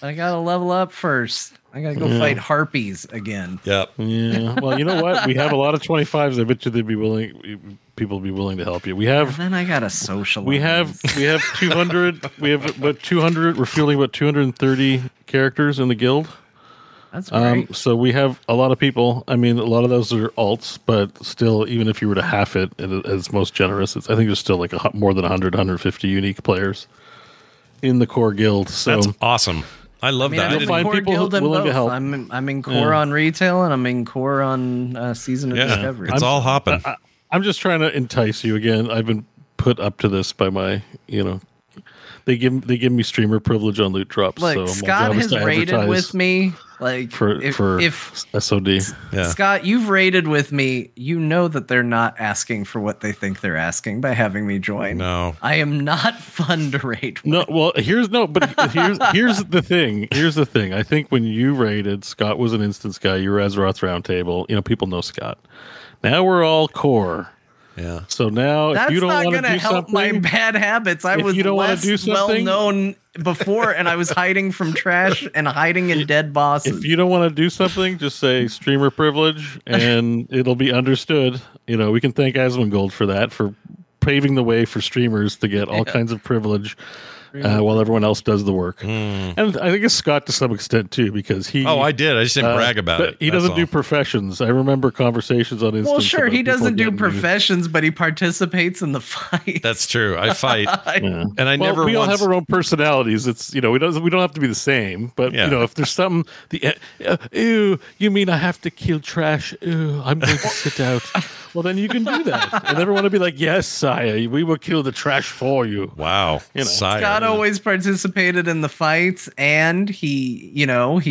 I gotta level up first. I gotta go fight harpies again. Yep. Yeah. Well, you know what? We have a lot of 25s. I bet you they'd be willing. People would be willing to help you. We have. And then I gotta socialize. We have 200. We have about 200. We're fielding about 230 characters in the guild. That's great. So we have a lot of people. I mean, a lot of those are alts, but still, even if you were to half it as most generous, I think there's still like more than 100, 150 unique players in the core guild. So that's awesome. I love that. You'll find people willing to help. I'm in core on retail, and I'm in core on Season of Discovery. It's all hopping. I'm just trying to entice you again. I've been put up to this by my, They give me streamer privilege on loot drops. Look, so Scott has raided with me. Like if SOD, Scott, you've raided with me. You know that they're not asking for what they think they're asking by having me join. No, I am not fun to raid with. Here's the thing. Here's the thing. I think when you raided, Scott was an instance guy. You were Azeroth's Roundtable. People know Scott. Now we're all core. Yeah. So now, if you don't want to do something, that's not going to help my bad habits. I was less well known before, and I was hiding from trash and hiding in dead bosses. If you don't want to do something, just say streamer privilege, and it'll be understood. We can thank Asmongold for that, for paving the way for streamers to get all kinds of privilege while everyone else does the work. And I think it's Scott to some extent too, because he... Oh, I did. I just didn't brag about it. He doesn't do professions. I remember conversations on Instagram. Well, sure, he doesn't do professions, but he participates in the fight. That's true. I fight. And I never... We all have our own personalities. It's, we don't have to be the same, but, if there's something... you mean I have to kill trash? I'm going to sit out. Well, then you can do that. And everyone will be like, yes, Saya, we will kill the trash for you. Wow. Scott always participated in the fights, and he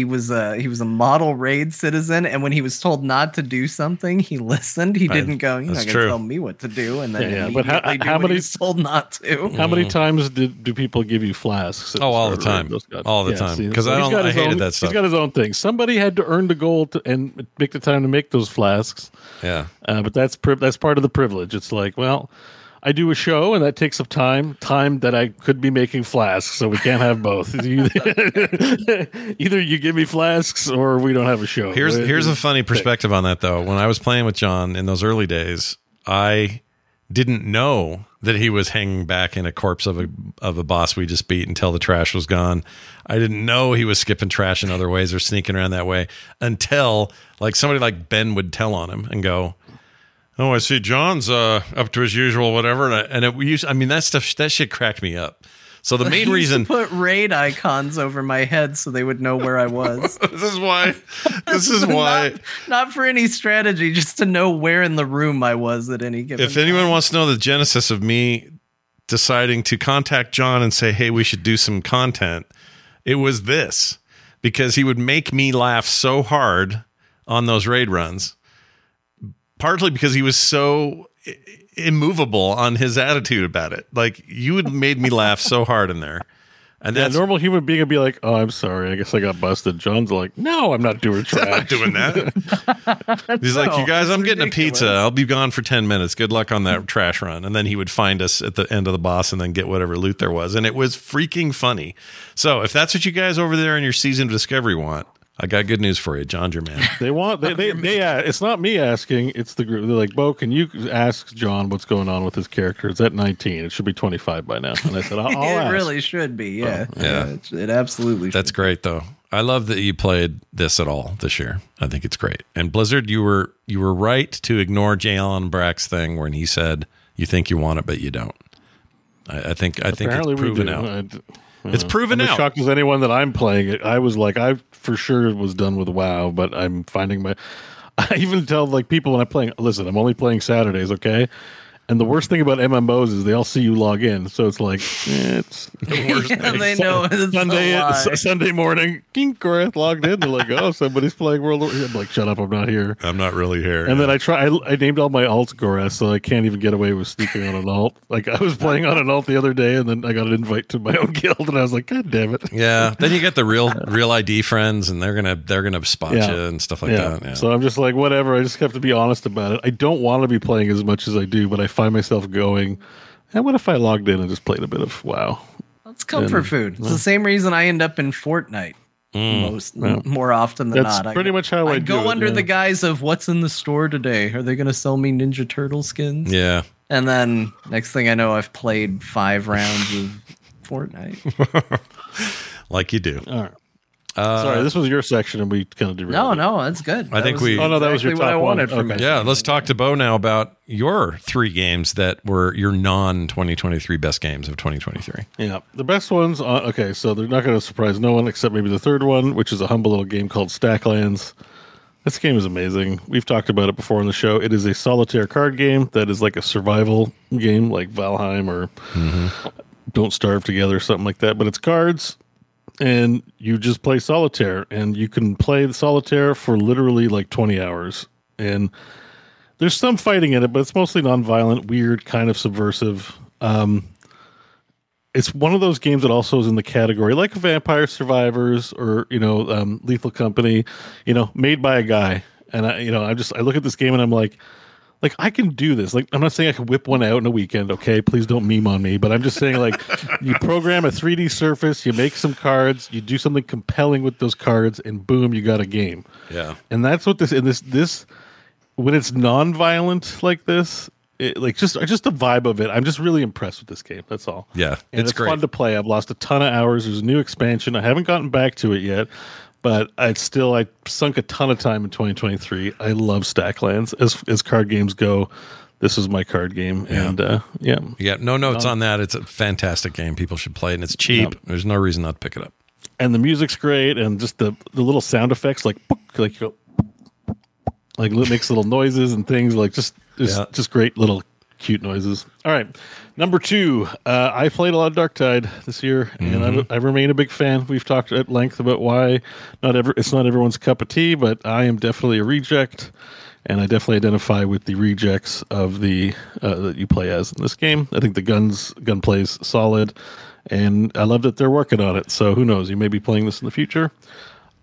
was a model raid citizen, and when he was told not to do something, he listened. He didn't go, you're not going to tell me what to do, and then but how many told not to. How many times do people give you flasks? Oh, all the time. All the time. Because I hated that stuff. He's got his own thing. Somebody had to earn the gold and make the time to make those flasks. Yeah. But that's part of the privilege. It's like, well, I do a show, and that takes up time that I could be making flasks, so we can't have both. Either you give me flasks or we don't have a show. Here's a funny perspective on that, though. When I was playing with John in those early days, I didn't know that he was hanging back in a corpse of a boss we just beat until the trash was gone. I didn't know he was skipping trash in other ways or sneaking around that way until somebody like Ben would tell on him and go, oh, I see John's up to his usual whatever. That shit cracked me up. So the main reason... put raid icons over my head so they would know where I was. This is why... Not for any strategy, just to know where in the room I was at any given time. If anyone wants to know the genesis of me deciding to contact John and say, hey, we should do some content, it was this. Because he would make me laugh so hard on those raid runs. Partly because he was so immovable on his attitude about it. You would made me laugh so hard in there. And that normal human being would be like, oh, I'm sorry. I guess I got busted. John's like, no, I'm not doing trash. I'm not doing that. He's like, you guys, I'm getting ridiculous. A pizza. I'll be gone for 10 minutes. Good luck on that trash run. And then he would find us at the end of the boss and then get whatever loot there was. And it was freaking funny. So if that's what you guys over there in your Season of Discovery want, I got good news for you, John, your man. It's not me asking, it's the group. They're like, Bo, can you ask John what's going on with his character? It's at 19. It should be 25 by now. And I said, I'll ask. It really should be, yeah. Oh, yeah. It absolutely should. That's great, though. I love that you played this at all this year. I think it's great. And Blizzard, you were right to ignore J. Allen Brack's thing when he said, you think you want it, but you don't. I think it's proven out. It's proven out. I'm as shocked as anyone that I'm playing it. I was like, I for sure was done with WoW, but I'm finding I even tell people when I'm playing, listen, I'm only playing Saturdays, okay? And the worst thing about MMOs is they all see you log in, so it's like it's the worst thing. They know it's Sunday morning, Kinkora logged in. They're like, "Oh, somebody's playing World of Warcraft." I'm like, "Shut up, I'm not here. I'm not really here." And then I named all my alts Goras, so I can't even get away with sneaking on an alt. Like I was playing on an alt the other day, and then I got an invite to my own guild, and I was like, "God damn it!" Yeah. Then you get the real ID friends, and they're gonna spot you and stuff like that. Yeah. So I'm just like, whatever. I just have to be honest about it. I don't want to be playing as much as I do, but I find myself going, and what if I logged in and just played a bit of WoW? That's comfort food. It's the same reason I end up in Fortnite more often than not. That's pretty much how I go under the guise of what's in the store today. Are they going to sell me Ninja Turtle skins? Yeah. And then next thing I know, I've played 5 rounds of Fortnite. Like you do. All right. Sorry, this was your section, and we kind of derailed. No, that's good. That was your top what I wanted one. From okay. Yeah, let's talk to Bo now about your 3 games that were your non-2023 best games of 2023. Yeah, the best ones. Okay, so they're not going to surprise no one except maybe the third one, which is a humble little game called Stacklands. This game is amazing. We've talked about it before on the show. It is a solitaire card game that is like a survival game, like Valheim or Don't Starve Together or something like that. But it's cards. And you just play solitaire, and you can play the solitaire for literally like 20 hours. And there's some fighting in it, but it's mostly nonviolent, weird, kind of subversive. It's one of those games that also is in the category like Vampire Survivors or Lethal Company, made by a guy. And I look at this game and I'm like. Like, I can do this. Like, I'm not saying I can whip one out in a weekend, okay? Please don't meme on me. But I'm just saying, like, you program a 3D surface, you make some cards, you do something compelling with those cards, and boom, you got a game. Yeah. And that's what this when it's nonviolent like this, it, like, just the vibe of it, I'm just really impressed with this game. That's all. Yeah, and it's great. Fun to play. I've lost a ton of hours. There's a new expansion. I haven't gotten back to it yet. But I sunk a ton of time in 2023. I love Stacklands as card games go. This is my card game, and no notes on that. It's a fantastic game. People should play it, and it's cheap. Yeah. There's no reason not to pick it up. And the music's great, and just the little sound effects, like you go, like it makes little noises and things, like just great little cute noises. All right, number 2. I played a lot of Darktide this year, and I remain a big fan. We've talked at length about why it's not everyone's cup of tea, but I am definitely a reject, and I definitely identify with the rejects of the that you play as in this game. I think the gunplay is solid, and I love that they're working on it. So who knows? You may be playing this in the future.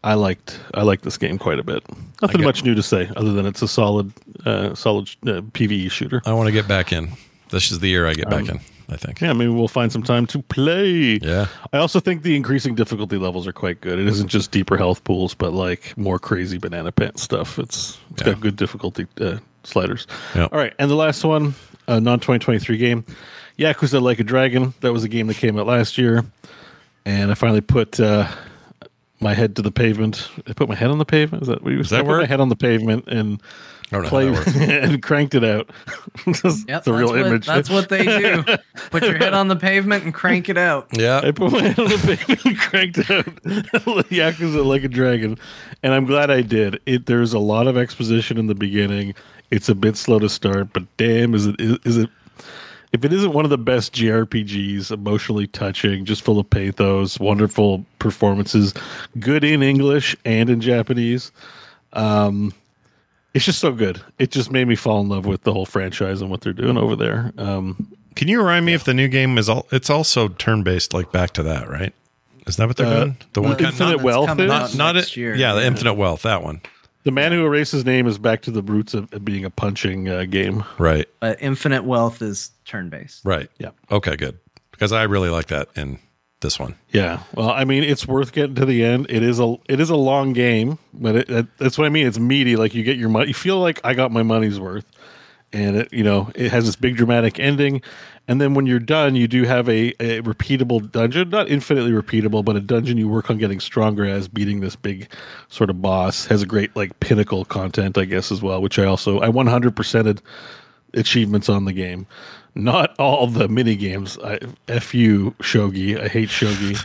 I like this game quite a bit. Nothing much new to say other than it's a solid PvE shooter. I want to get back in. This is the year I get back in, I think. Yeah, maybe we'll find some time to play. Yeah. I also think the increasing difficulty levels are quite good. It isn't just deeper health pools, but like more crazy banana pants stuff. It's got good difficulty sliders. Yep. All right, and the last one, a non-2023 game, Yakuza: Like a Dragon. That was a game that came out last year, and I finally put... my head to the pavement. I put my head on the pavement. Is that what you said? I put my head on the pavement and played and cranked it out. That's the real image. That's what they do. Put your head on the pavement and crank it out. Yeah. I put my head on the pavement and cranked it out. Yakuza Like a Dragon. And I'm glad I did. There's a lot of exposition in the beginning. It's a bit slow to start, but damn, is it if it isn't one of the best JRPGs, emotionally touching, just full of pathos, wonderful performances, good in English and in Japanese. It's just so good. It just made me fall in love with the whole franchise and what they're doing over there. Can you remind me if the new game it's also turn-based, like Back to That, right? Is that what they're doing? The one Infinite Wealth? The Infinite Wealth, that one. The Man Who Erased His Name is back to the roots of being a punching game. Right. Infinite Wealth is turn-based. Right. Yeah. Okay, good. Because I really like that in this one. Yeah. Well, I mean, it's worth getting to the end. It is a long game, but that's what I mean. It's meaty. Like, you get your money. You feel like I got my money's worth. And it has this big dramatic ending, and then when you're done, you do have a repeatable dungeon, not infinitely repeatable, but a dungeon you work on getting stronger as, beating this big sort of boss. Has a great like pinnacle content, I guess, as well, which I 100%ed achievements on the game. Not all the mini games. F you, Shogi. I hate Shogi.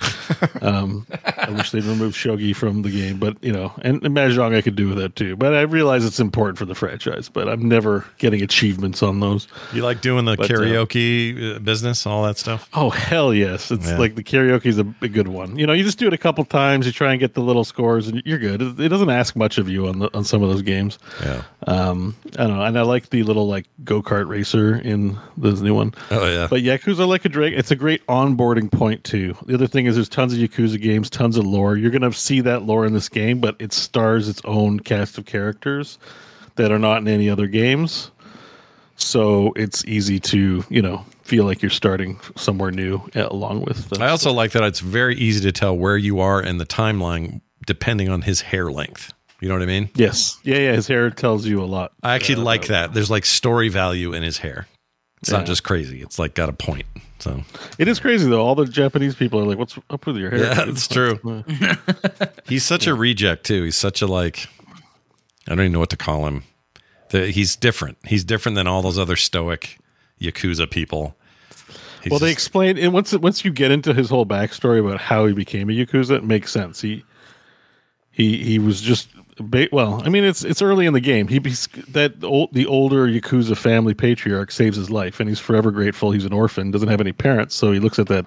I wish they'd removed Shogi from the game, but you know, and Mahjong I could do with that too. But I realize it's important for the franchise, but I'm never getting achievements on those. You like doing the karaoke business, all that stuff? Oh, hell yes. It's like the karaoke is a good one. You know, you just do it a couple times. You try and get the little scores and you're good. It doesn't ask much of you on some of those games. Yeah. I don't know. And I like the little like go-kart racer in the new one. Oh yeah. But Yakuza Like a Dragon, it's a great onboarding point too. The other thing is there's tons of Yakuza games, tons of lore. You're going to see that lore in this game, but it stars its own cast of characters that are not in any other games. So it's easy to, you know, feel like you're starting somewhere new along with them. I also like that it's very easy to tell where you are in the timeline depending on his hair length. You know what I mean? Yes. Yeah, yeah, his hair tells you a lot. I actually like that. There's like story value in his hair. It's not just crazy. It's like got a point. So it is crazy though. All the Japanese people are like, "What's up with your hair?" Yeah, it's true. He's such a reject too. He's such a like, I don't even know what to call him. He's different. He's different than all those other stoic Yakuza people. He's they explain, and once you get into his whole backstory about how he became a Yakuza, it makes sense. He was just. Well, I mean, it's early in the game. The older Yakuza family patriarch saves his life, and he's forever grateful. He's an orphan, doesn't have any parents, so he looks at that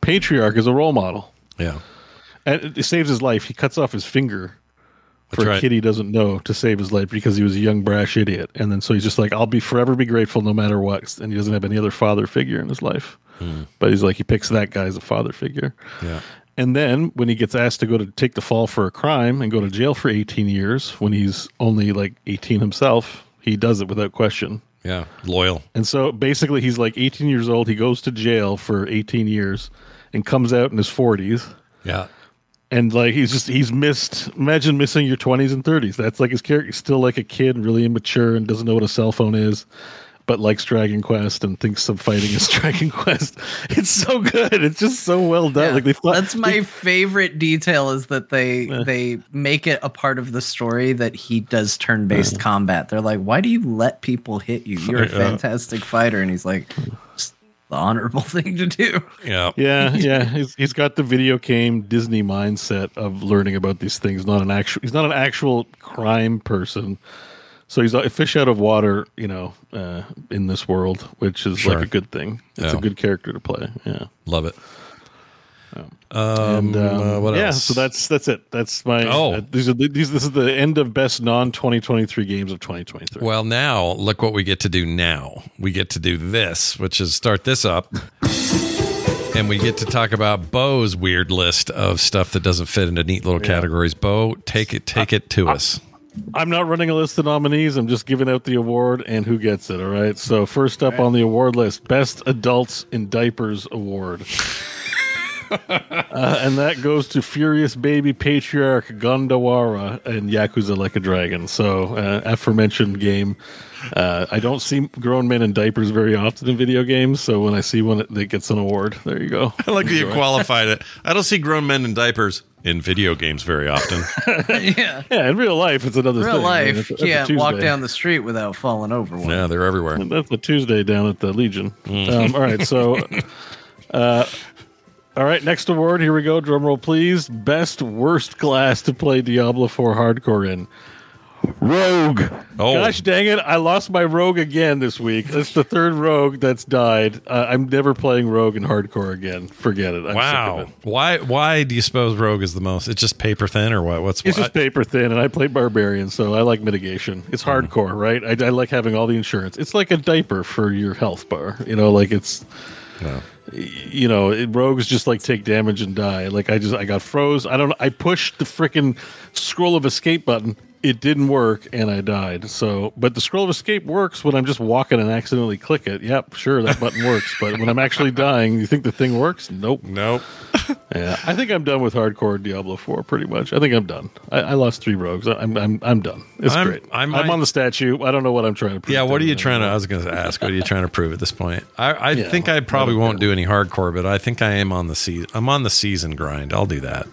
patriarch as a role model. Yeah, and it saves his life. He cuts off his finger for a kid he doesn't know to save his life because he was a young brash idiot, and then so he's just like, I'll be forever be grateful no matter what, and he doesn't have any other father figure in his life. Mm. But he's like, he picks that guy as a father figure. Yeah. And then when he gets asked to go to take the fall for a crime and go to jail for 18 years, when he's only like 18 himself, he does it without question. Yeah, loyal. And so basically he's like 18 years old. He goes to jail for 18 years and comes out in his 40s. Yeah. And like he's missed, imagine missing your 20s and 30s. That's like his character. He's still like a kid, really immature and doesn't know what a cell phone is. But likes Dragon Quest and thinks some fighting is Dragon Quest. It's so good. It's just so well done. Yeah, like that's my favorite detail is that they make it a part of the story that he does turn-based combat. They're like, why do you let people hit you? You're a fantastic fighter. And he's like, it's the honorable thing to do. Yeah. Yeah, yeah. He's got the video game Disney mindset of learning about these things. He's not an actual crime person. So he's a fish out of water, you know, in this world, which is like a good thing. It's a good character to play. Yeah, love it. What else? Yeah, so that's it. That's my. Oh, this is the end of best non 2023 games of 2023. Well, now look what we get to do. Now we get to do this, which is start this up, and we get to talk about Bo's weird list of stuff that doesn't fit into neat little categories. Bo, take it to us. I'm not running a list of nominees. I'm just giving out the award and who gets it. All right. So first up on the award list, Best Adults in Diapers Award. And that goes to Furious Baby Patriarch Gondawara and Yakuza Like a Dragon. So aforementioned game. I don't see grown men in diapers very often in video games. So when I see one, it gets an award. There you go. I like that you qualified it. I don't see grown men in diapers in video games very often. Yeah. Yeah, in real life, it's another thing. Real life, you can't walk down the street without falling over one. Yeah, they're everywhere. And that's a Tuesday down at the Legion. All right, so... all right, next award. Here we go. Drum roll, please. Best worst class to play Diablo 4 hardcore in. Rogue. Oh. Gosh dang it. I lost my rogue again this week. That's the third rogue that's died. I'm never playing rogue in hardcore again. Forget it. I'm sick of it. Why do you suppose rogue is the most? It's just paper thin or what? It's just paper thin, and I play barbarian, so I like mitigation. It's hardcore, right? I like having all the insurance. It's like a diaper for your health bar. You know, like it's... No. You know, rogues just like take damage and die. Like I got froze. I pushed the freaking scroll of escape button. It didn't work and I died. So, but the scroll of escape works when I'm just walking and accidentally click it. Yep, sure, that button works. But when I'm actually dying, you think the thing works? Nope. Yeah, I think I'm done with hardcore Diablo 4 pretty much. I think I'm done. I lost 3 rogues. I'm done. It's great. I'm on the statue. I don't know what I'm trying to prove. Yeah, what are you trying to... I was going to ask, what are you trying to prove at this point? I think I probably won't do any hardcore, but I think I'm on the season grind. I'll do that.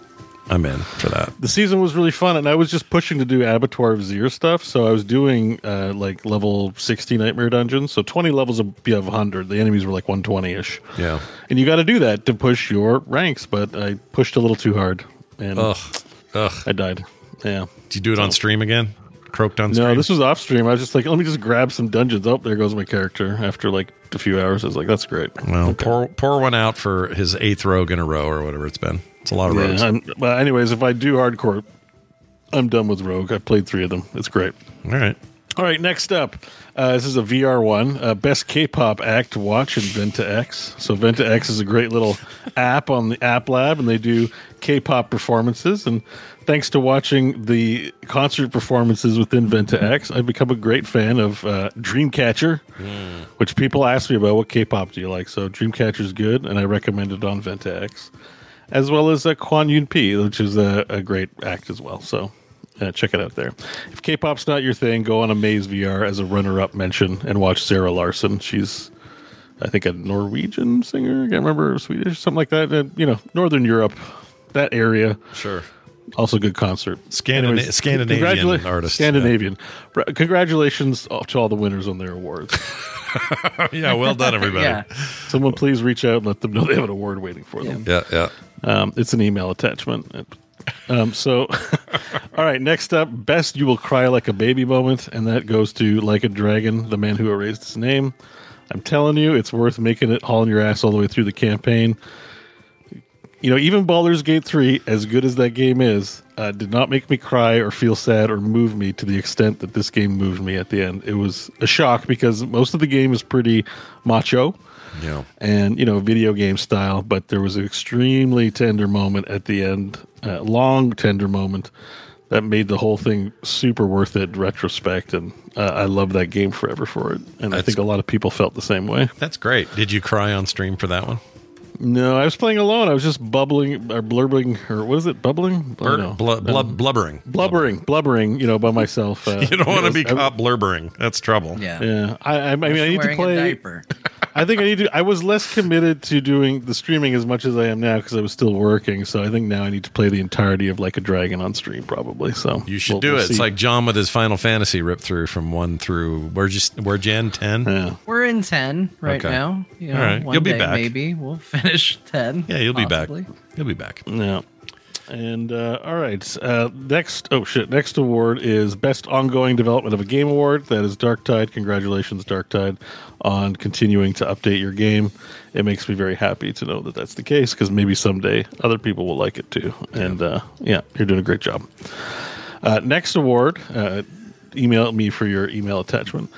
I'm in for that. The season was really fun, and I was just pushing to do Abattoir of Zir stuff, so I was doing like level 60 Nightmare Dungeons, so 20 levels would be of 100. The enemies were like 120-ish. Yeah. And you got to do that to push your ranks, but I pushed a little too hard, and I died. Yeah. Did you do it on stream again? Croaked on stream? No, this was off stream. I was just like, let me just grab some dungeons. Oh, there goes my character. After like a few hours, I was like, that's great. Well, okay. pour one out for his 8th rogue in a row or whatever it's been. It's a lot of rogues. But anyways, if I do hardcore, I'm done with rogue. I've played 3 of them. It's great. All right. Next up, this is a VR one. Best K-pop act to watch in VentaX. So VentaX is a great little app on the App Lab, and they do K-pop performances. And thanks to watching the concert performances within VentaX, I've become a great fan of Dreamcatcher, which people ask me about. What K-pop do you like? So Dreamcatcher is good, and I recommend it on VentaX. As well as Kwan Yoon P, which is a great act as well. So check it out there. If K-pop's not your thing, go on Amaze VR as a runner-up mention and watch Sarah Larson. She's, I think, a Norwegian singer. I can't remember, Swedish, something like that. Northern Europe, that area. Sure. Also good concert. Scandinavian artist. Scandinavian. Yeah. Congratulations to all the winners on their awards. Yeah, well done, everybody. Yeah. Someone please reach out and let them know they have an award waiting for them. Yeah. It's an email attachment. All right, next up, best you will cry like a baby moment, and that goes to Like a Dragon, The Man Who Erased His Name. I'm telling you, it's worth making it, hauling your ass all the way through the campaign. Even Baldur's Gate 3, as good as that game is, did not make me cry or feel sad or move me to the extent that this game moved me at the end. It was a shock because most of the game is pretty macho and, video game style, but there was an extremely tender moment at the end, a long tender moment that made the whole thing super worth it in retrospect, and I love that game forever for it. And I think a lot of people felt the same way. That's great. Did you cry on stream for that one? No, I was playing alone. I was just blubbering, by myself. You don't want to be caught blurbering. That's trouble. Yeah. I need to play. A diaper. I think I need to. I was less committed to doing the streaming as much as I am now because I was still working. So I think now I need to play the entirety of Like a Dragon on stream probably. So you should do it. It's like John with his Final Fantasy rip through from 1 through. We're Gen 10. Yeah. We're in 10 right now. All right, you'll be back. Maybe we'll finish 10. Yeah, you'll possibly. Be back. You'll be back. Yeah. And all right. Next award is Best Ongoing Development of a Game Award. That is Darktide. Congratulations, Darktide, on continuing to update your game. It makes me very happy to know that that's the case because maybe someday other people will like it too. And you're doing a great job. Next award. Email me for your email attachment.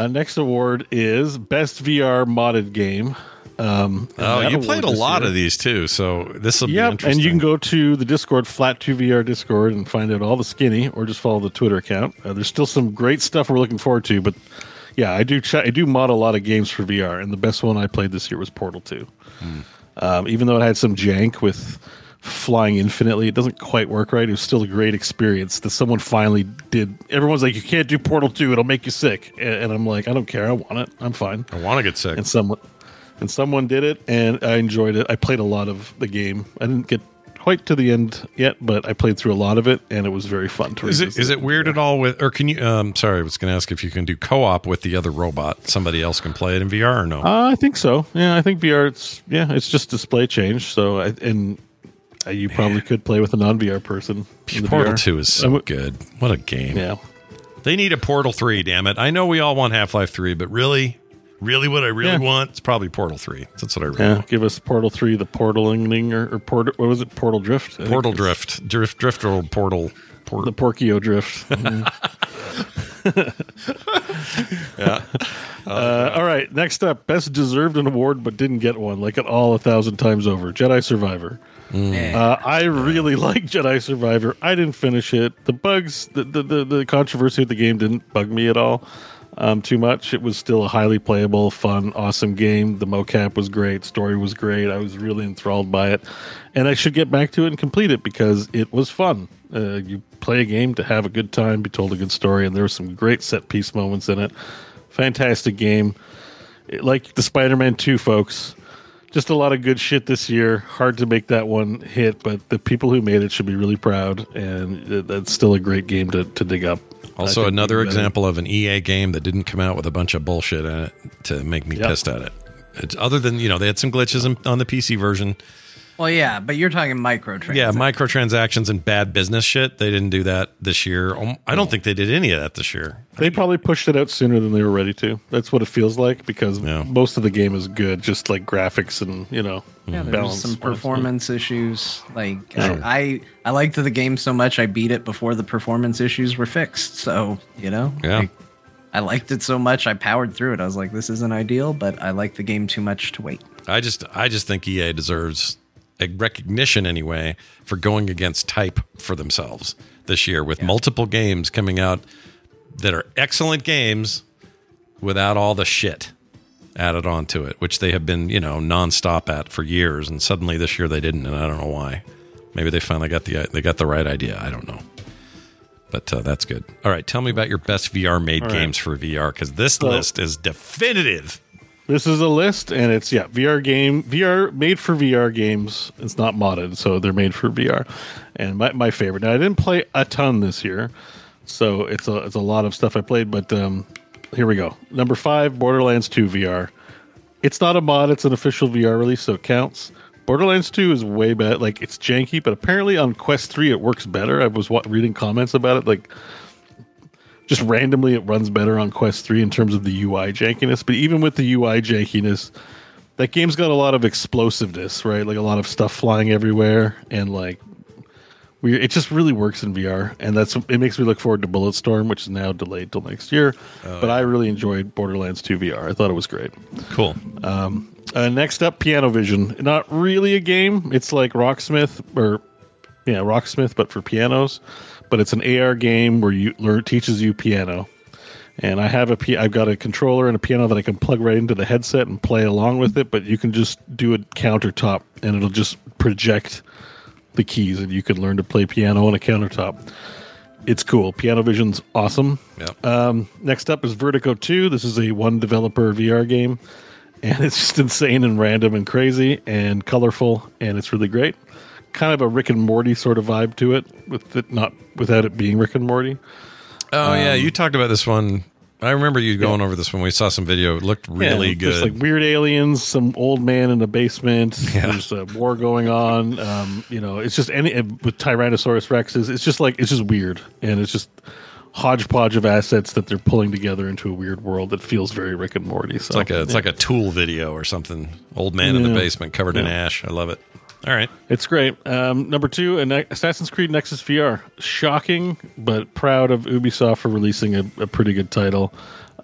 Next award is Best VR Modded Game. You played a lot of these too, so this will be interesting. And you can go to the Discord, Flat2VR Discord, and find out all the skinny, or just follow the Twitter account. There's still some great stuff we're looking forward to, but I do mod a lot of games for VR, and the best one I played this year was Portal 2. Even though it had some jank with flying infinitely, it doesn't quite work right. It was still a great experience that someone finally did. Everyone's like, you can't do Portal 2, it'll make you sick. And I'm like, I don't care, I want it, I'm fine. I want to get sick. And someone did it, and I enjoyed it. I played a lot of the game. I didn't get quite to the end yet, but I played through a lot of it, and it was very fun to revisit. Is it weird at all with, or can you, sorry, I was going to ask if you can do co-op with the other robot. Somebody else can play it in VR or no? I think so. Yeah, I think VR, it's just display change. So, you probably could play with a non-VR person. Portal 2 is so good. What a game. Yeah. They need a Portal 3, damn it. I know we all want Half-Life 3, but really... Really, what I really want? It's probably Portal 3. That's what I really want. Give us Portal 3, the portaling or Portal. What was it? Portal Drift. Portal Drift. Drift or Portal. The Porkio Drift. Yeah. All right. Next up, best deserved an award but didn't get one, like it all 1,000 times over. Jedi Survivor. I really like Jedi Survivor. I didn't finish it. The bugs, the controversy of the game didn't bug me at all. Too much. It was still a highly playable, fun, awesome game. The mocap was great. Story was great. I was really enthralled by it. And I should get back to it and complete it because it was fun. You play a game to have a good time, be told a good story, and there were some great set piece moments in it. Fantastic game. Like the Spider-Man 2, folks. just a lot of good shit this year. Hard to make that one hit, but the people who made it should be really proud, and that's still a great game to dig up. Also, another example of an EA game that didn't come out with a bunch of bullshit in it to make me pissed at it. It's, other than, you know, they had some glitches on the PC version. Well, yeah, but you're talking microtransactions. Yeah, microtransactions and bad business shit. They didn't do that this year. I don't think they did any of that this year. They probably pushed it out sooner than they were ready to. That's what it feels like, because most of the game is good, just like graphics and, you know, balance. There's some performance issues. Like, I liked the game so much, I beat it before the performance issues were fixed. So, you know, I liked it so much, I powered through it. I was like, this isn't ideal, but I like the game too much to wait. I just think EA deserves a recognition anyway for going against type for themselves this year with multiple games coming out that are excellent games without all the shit added onto it, which they have been, you know, nonstop at for years. And suddenly this year they didn't. And I don't know why. Maybe they finally got the right idea. I don't know, but that's good. All right. Tell me about your best VR made games for VR. 'Cause this list is definitive. This is a list, and it's, VR made for VR games. It's not modded, so they're made for VR. And my favorite. Now, I didn't play a ton this year, so it's a lot of stuff I played, but here we go. Number 5, Borderlands 2 VR. It's not a mod, it's an official VR release, so it counts. Borderlands 2 is way better. Like, it's janky, but apparently on Quest 3 it works better. I was reading comments about it, like, just randomly, it runs better on Quest 3 in terms of the UI jankiness. But even with the UI jankiness, that game's got a lot of explosiveness, right? Like a lot of stuff flying everywhere, and like it just really works in VR. And it makes me look forward to Bulletstorm, which is now delayed till next year. But I really enjoyed Borderlands 2 VR. I thought it was great. Cool. Next up, Piano Vision. Not really a game. It's like Rocksmith, but for pianos. But it's an AR game where you teaches you piano, and I have I've got a controller and a piano that I can plug right into the headset and play along with it. But you can just do a countertop, and it'll just project the keys, and you can learn to play piano on a countertop. It's cool. Piano Vision's awesome. Yep. Next up is Vertigo 2. This is a one developer VR game, and it's just insane and random and crazy and colorful, and it's really great. Kind of a Rick and Morty sort of vibe to it, with it not without it being Rick and Morty. Oh yeah, you talked about this one. I remember you going over this when we saw some video. It looked really good. There's like weird aliens, some old man in the basement. Yeah. There's a war going on. You know, it's just with Tyrannosaurus Rexes. It's just like, it's just weird, and it's just hodgepodge of assets that they're pulling together into a weird world that feels very Rick and Morty. So it's like a Tool video or something. Old man in the basement covered in ash. I love it. All right. It's great. Number 2, Assassin's Creed Nexus VR. Shocking, but proud of Ubisoft for releasing a pretty good title.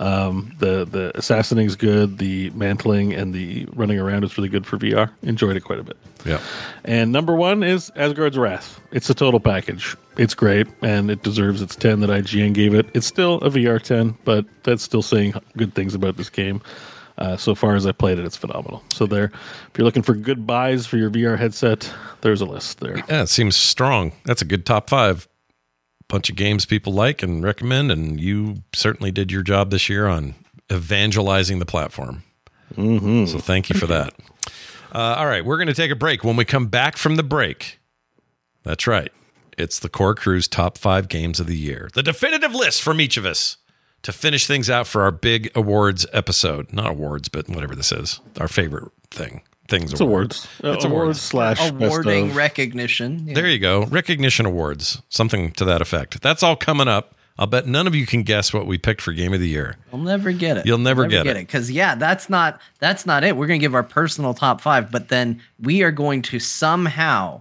The assassinating is good. The mantling and the running around is really good for VR. Enjoyed it quite a bit. Yeah. And number 1 is Asgard's Wrath. It's a total package. It's great, and it deserves its 10 that IGN gave it. It's still a VR 10, but that's still saying good things about this game. So far as I played it, it's phenomenal. So there, if you're looking for good buys for your VR headset, there's a list there. Yeah, it seems strong. That's a good top 5. Bunch of games people like and recommend, and you certainly did your job this year on evangelizing the platform. Mm-hmm. So thank you for that. All right, we're going to take a break. When we come back from the break, that's right, it's the Core Crew's top 5 games of the year. The definitive list from each of us, to finish things out for our big awards episode. Not awards, but whatever this is. Our favorite thing. Things. It's awards. It's awards / awarding recognition. Yeah. There you go. Recognition awards. Something to that effect. That's all coming up. I'll bet none of you can guess what we picked for Game of the Year. I'll never get it. You'll never get it. Because, that's not it. We're going to give our personal top 5, but then we are going to somehow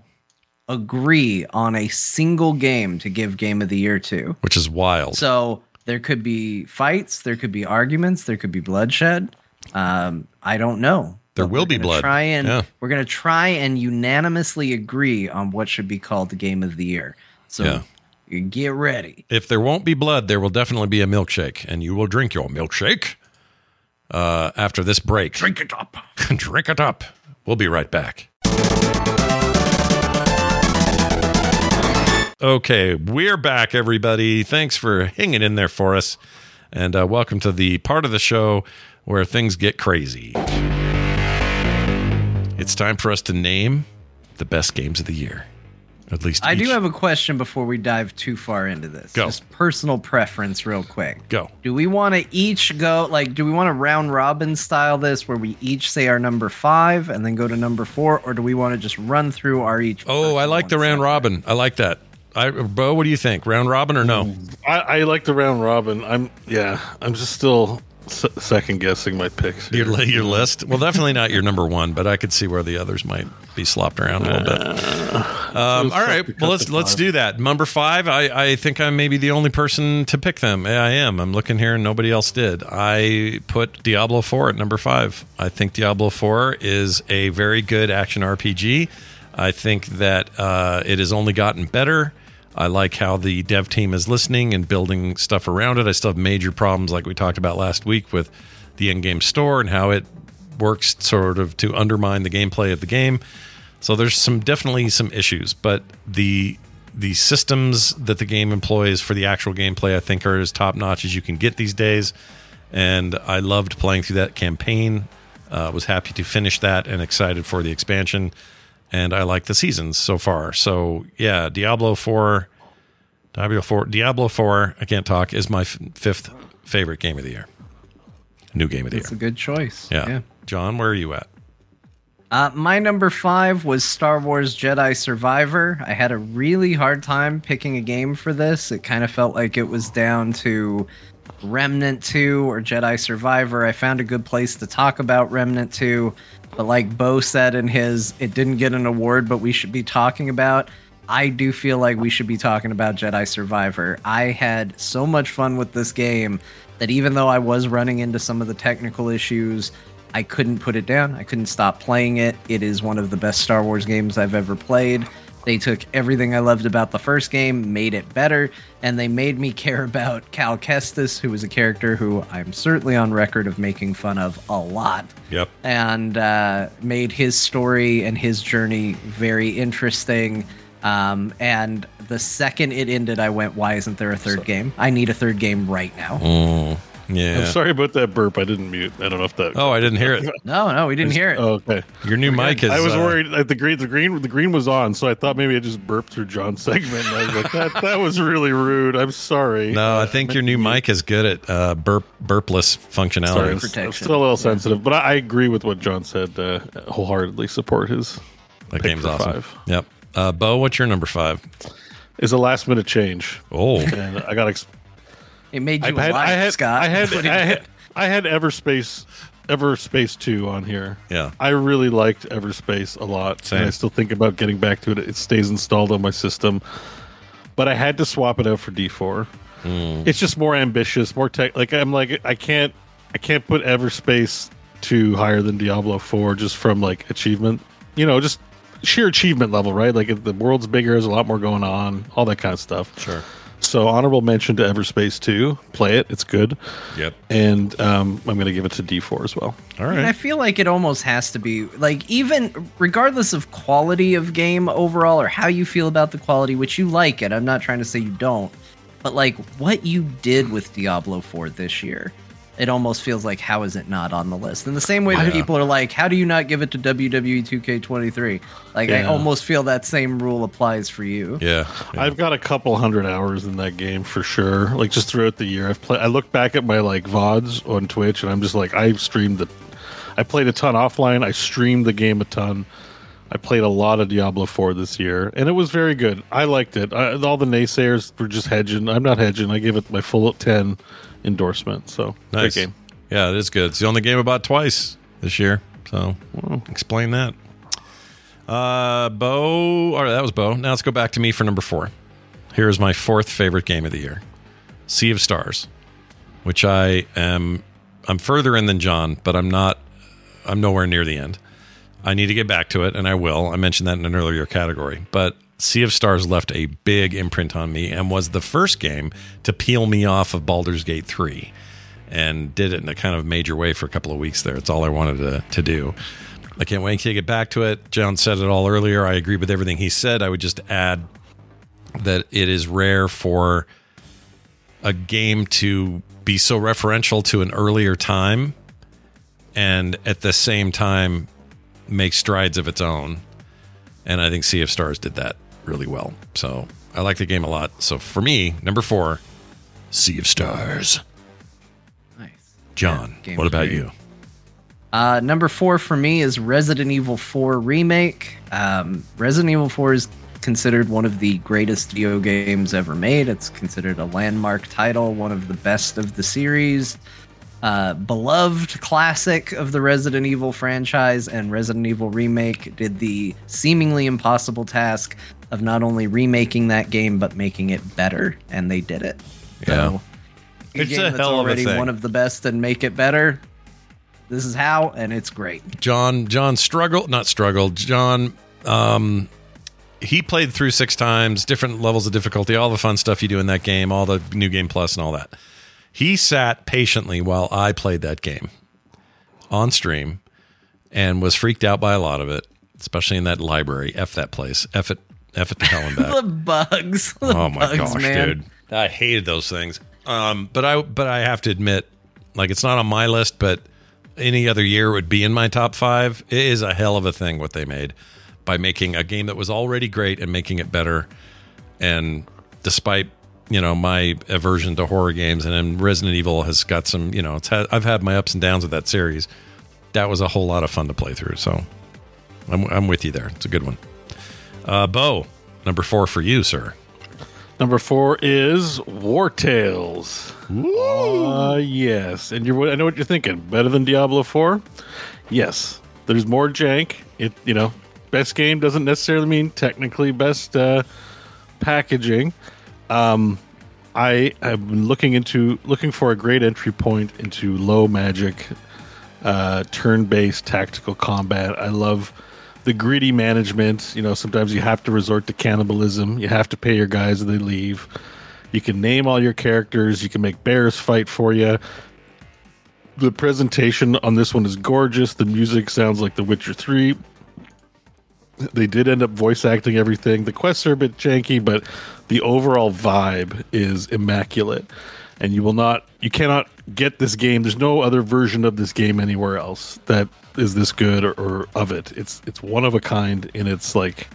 agree on a single game to give Game of the Year to. Which is wild. So there could be fights, there could be arguments, there could be bloodshed. I don't know. There will be blood. We're going to try and unanimously agree on what should be called the Game of the Year. So get ready. If there won't be blood, there will definitely be a milkshake, and you will drink your milkshake after this break. Drink it up. Drink it up. We'll be right back. Okay, we're back, everybody. Thanks for hanging in there for us. And welcome to the part of the show where things get crazy. It's time for us to name the best games of the year. At least I do have a question before we dive too far into this. Go. Just personal preference real quick. Go. Do we want to each go, like, do we want to round robin style this where we each say our number 5 and then go to number 4, or do we want to just run through our each? Oh, I like the round robin. I like that. Bo, what do you think? Round robin or no? I like the round robin. I'm just still second guessing my picks here. Your list? Well, definitely not your number 1, but I could see where the others might be slopped around a little bit. All right, well, let's do that. Number 5, I think I'm maybe the only person to pick them. I am. I'm looking here and nobody else did. I put Diablo 4 at number 5. I think Diablo 4 is a very good action RPG. I think that it has only gotten better. I like how the dev team is listening and building stuff around it. I still have major problems, like we talked about last week, with the in-game store and how it works sort of to undermine the gameplay of the game. So there's definitely some issues, but the systems that the game employs for the actual gameplay, I think, are as top-notch as you can get these days. And I loved playing through that campaign. Was happy to finish that and excited for the expansion. And I like the seasons so far. So, yeah, Diablo 4, I can't talk, is my fifth favorite game of the year. New game of the year. That's a good choice. Yeah. John, where are you at? My number 5 was Star Wars Jedi: Survivor. I had a really hard time picking a game for this. It kind of felt like it was down to Remnant 2 or Jedi Survivor. I found a good place to talk about Remnant 2. But like Bo said in his, it didn't get an award, but we should be talking about. I do feel like we should be talking about Jedi Survivor. I had so much fun with this game that even though I was running into some of the technical issues, I couldn't put it down. I couldn't stop playing it. It is one of the best Star Wars games I've ever played. They took everything I loved about the first game, made it better, and they made me care about Cal Kestis, who was a character who I'm certainly on record of making fun of a lot. Yep. And made his story and his journey very interesting. And the second it ended, I went, why isn't there a third game? I need a third game right now. Mm. Yeah. I'm sorry about that burp. I didn't mute. I don't know if that. Oh, I didn't hear it. No, we didn't hear it. Oh, okay. Your new mic is. I was worried that the green was on, so I thought maybe I just burped through John's segment. And I was like, that was really rude. I'm sorry. No, I think your new mic is good at burpless functionality. Sorry, I'm still a little sensitive, but I agree with what John said. Wholeheartedly support his. That game's awesome. 5. Yep. Bo, what's your number 5? It's a last minute change. Oh, and I got. It made you alive, Scott. I had Everspace 2 on here. Yeah, I really liked Everspace a lot. Same. And I still think about getting back to it. It stays installed on my system, but I had to swap it out for D4. Mm. It's just more ambitious, more tech. Like I'm like I can't put Everspace 2 higher than Diablo 4 just from like achievement. You know, just sheer achievement level, right? Like if the world's bigger, there's a lot more going on, all that kind of stuff. Sure. So honorable mention to Everspace 2. Play it. It's good. Yep. And I'm going to give it to D4 as well. All right. And I feel like it almost has to be, like, even regardless of quality of game overall or how you feel about the quality, which you like it. I'm not trying to say you don't. But, like, what you did with Diablo 4 this year, it almost feels like, how is it not on the list? In the same way that people are like, how do you not give it to WWE 2K23? Like, I almost feel that same rule applies for you. Yeah. I've got a couple hundred hours in that game for sure. Like, just throughout the year, I look back at my, like, VODs on Twitch, and I'm just like, I played a ton offline. I streamed the game a ton. I played a lot of Diablo 4 this year, and it was very good. I liked it. All the naysayers were just hedging. I'm not hedging. I give it my full 10 endorsement. So nice. Great game. Yeah, it is good. It's the only game I bought twice this year. So explain that. Bo. All right, that was Bo. Now let's go back to me for number 4. Here is my 4th favorite game of the year, Sea of Stars, which I'm further in than John, but I'm nowhere near the end. I need to get back to it, and I will. I mentioned that in an earlier category. But Sea of Stars left a big imprint on me and was the first game to peel me off of Baldur's Gate 3, and did it in a kind of major way for a couple of weeks there. It's all I wanted to do. I can't wait to get back to it. John said it all earlier. I agree with everything he said. I would just add that it is rare for a game to be so referential to an earlier time and at the same time make strides of its own. And I think Sea of Stars did that really well. So I like the game a lot. So for me, number 4, Sea of Stars. Nice. John, yeah, what about you? Number 4 for me is Resident Evil 4 Remake. Resident Evil 4 is considered one of the greatest video games ever made. It's considered a landmark title, one of the best of the series. Beloved classic of the Resident Evil franchise, and Resident Evil Remake did the seemingly impossible task of not only remaking that game, but making it better, and they did it. Yeah. So, it's a hell of a thing. Already one of the best and make it better. This is how, and it's great. John he played through 6 times, different levels of difficulty, all the fun stuff you do in that game, all the New Game Plus and all that. He sat patiently while I played that game on stream and was freaked out by a lot of it, especially in that library. F that place. F it to hell and back. The bugs. Oh my gosh, dude. I hated those things. But I have to admit, like, it's not on my list, but any other year it would be in my top 5. It is a hell of a thing what they made by making a game that was already great and making it better. And despite, you know, my aversion to horror games, and then Resident Evil has got some, you know, I've had my ups and downs with that series. That was a whole lot of fun to play through. So I'm with you there. It's a good one. Bo, number 4 for you, sir. Number 4 is War Tales. Yes. And I know what you're thinking. Better than Diablo 4? Yes. There's more jank. It, you know, best game doesn't necessarily mean technically best packaging. I have been looking for a great entry point into low magic, turn-based tactical combat. I love the gritty management. You know, sometimes you have to resort to cannibalism. You have to pay your guys as they leave. You can name all your characters. You can make bears fight for you. The presentation on this one is gorgeous. The music sounds like The Witcher 3. They did end up voice acting everything. The quests are a bit janky, but the overall vibe is immaculate. And you cannot get this game. There's no other version of this game anywhere else that is this good or of it. It's one of a kind, and it's like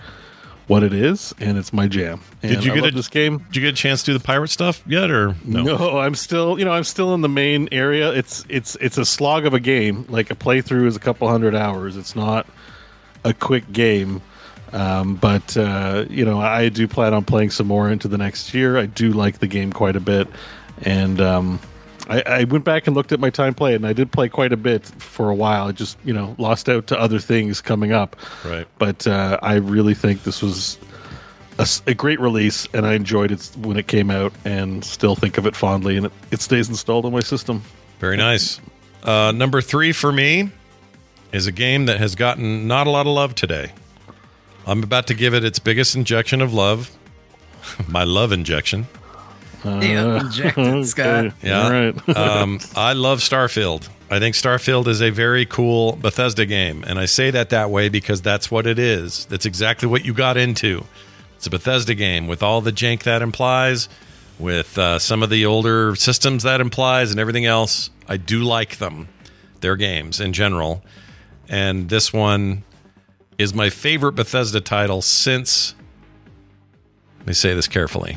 what it is, and it's my jam. And this game? Did you get a chance to do the pirate stuff yet, or no? No, I'm still in the main area. It's a slog of a game. Like, a playthrough is a couple hundred hours. It's not a quick game, but I do plan on playing some more into the next year. I do like the game quite a bit, and I went back and looked at my time played, and I did play quite a bit for a while. I just, you know, lost out to other things coming up. Right. But I really think this was a great release, and I enjoyed it when it came out, and still think of it fondly, and it stays installed on my system. Very nice. Number 3 for me is a game that has gotten not a lot of love today. I'm about to give it its biggest injection of love. My love injection. Injected, Scott. Okay. Yeah. Right. I love Starfield. I think Starfield is a very cool Bethesda game. And I say that way because that's what it is. That's exactly what you got into. It's a Bethesda game with all the jank that implies, with some of the older systems that implies, and everything else. I do like them, their games in general. And this one is my favorite Bethesda title since, let me say this carefully,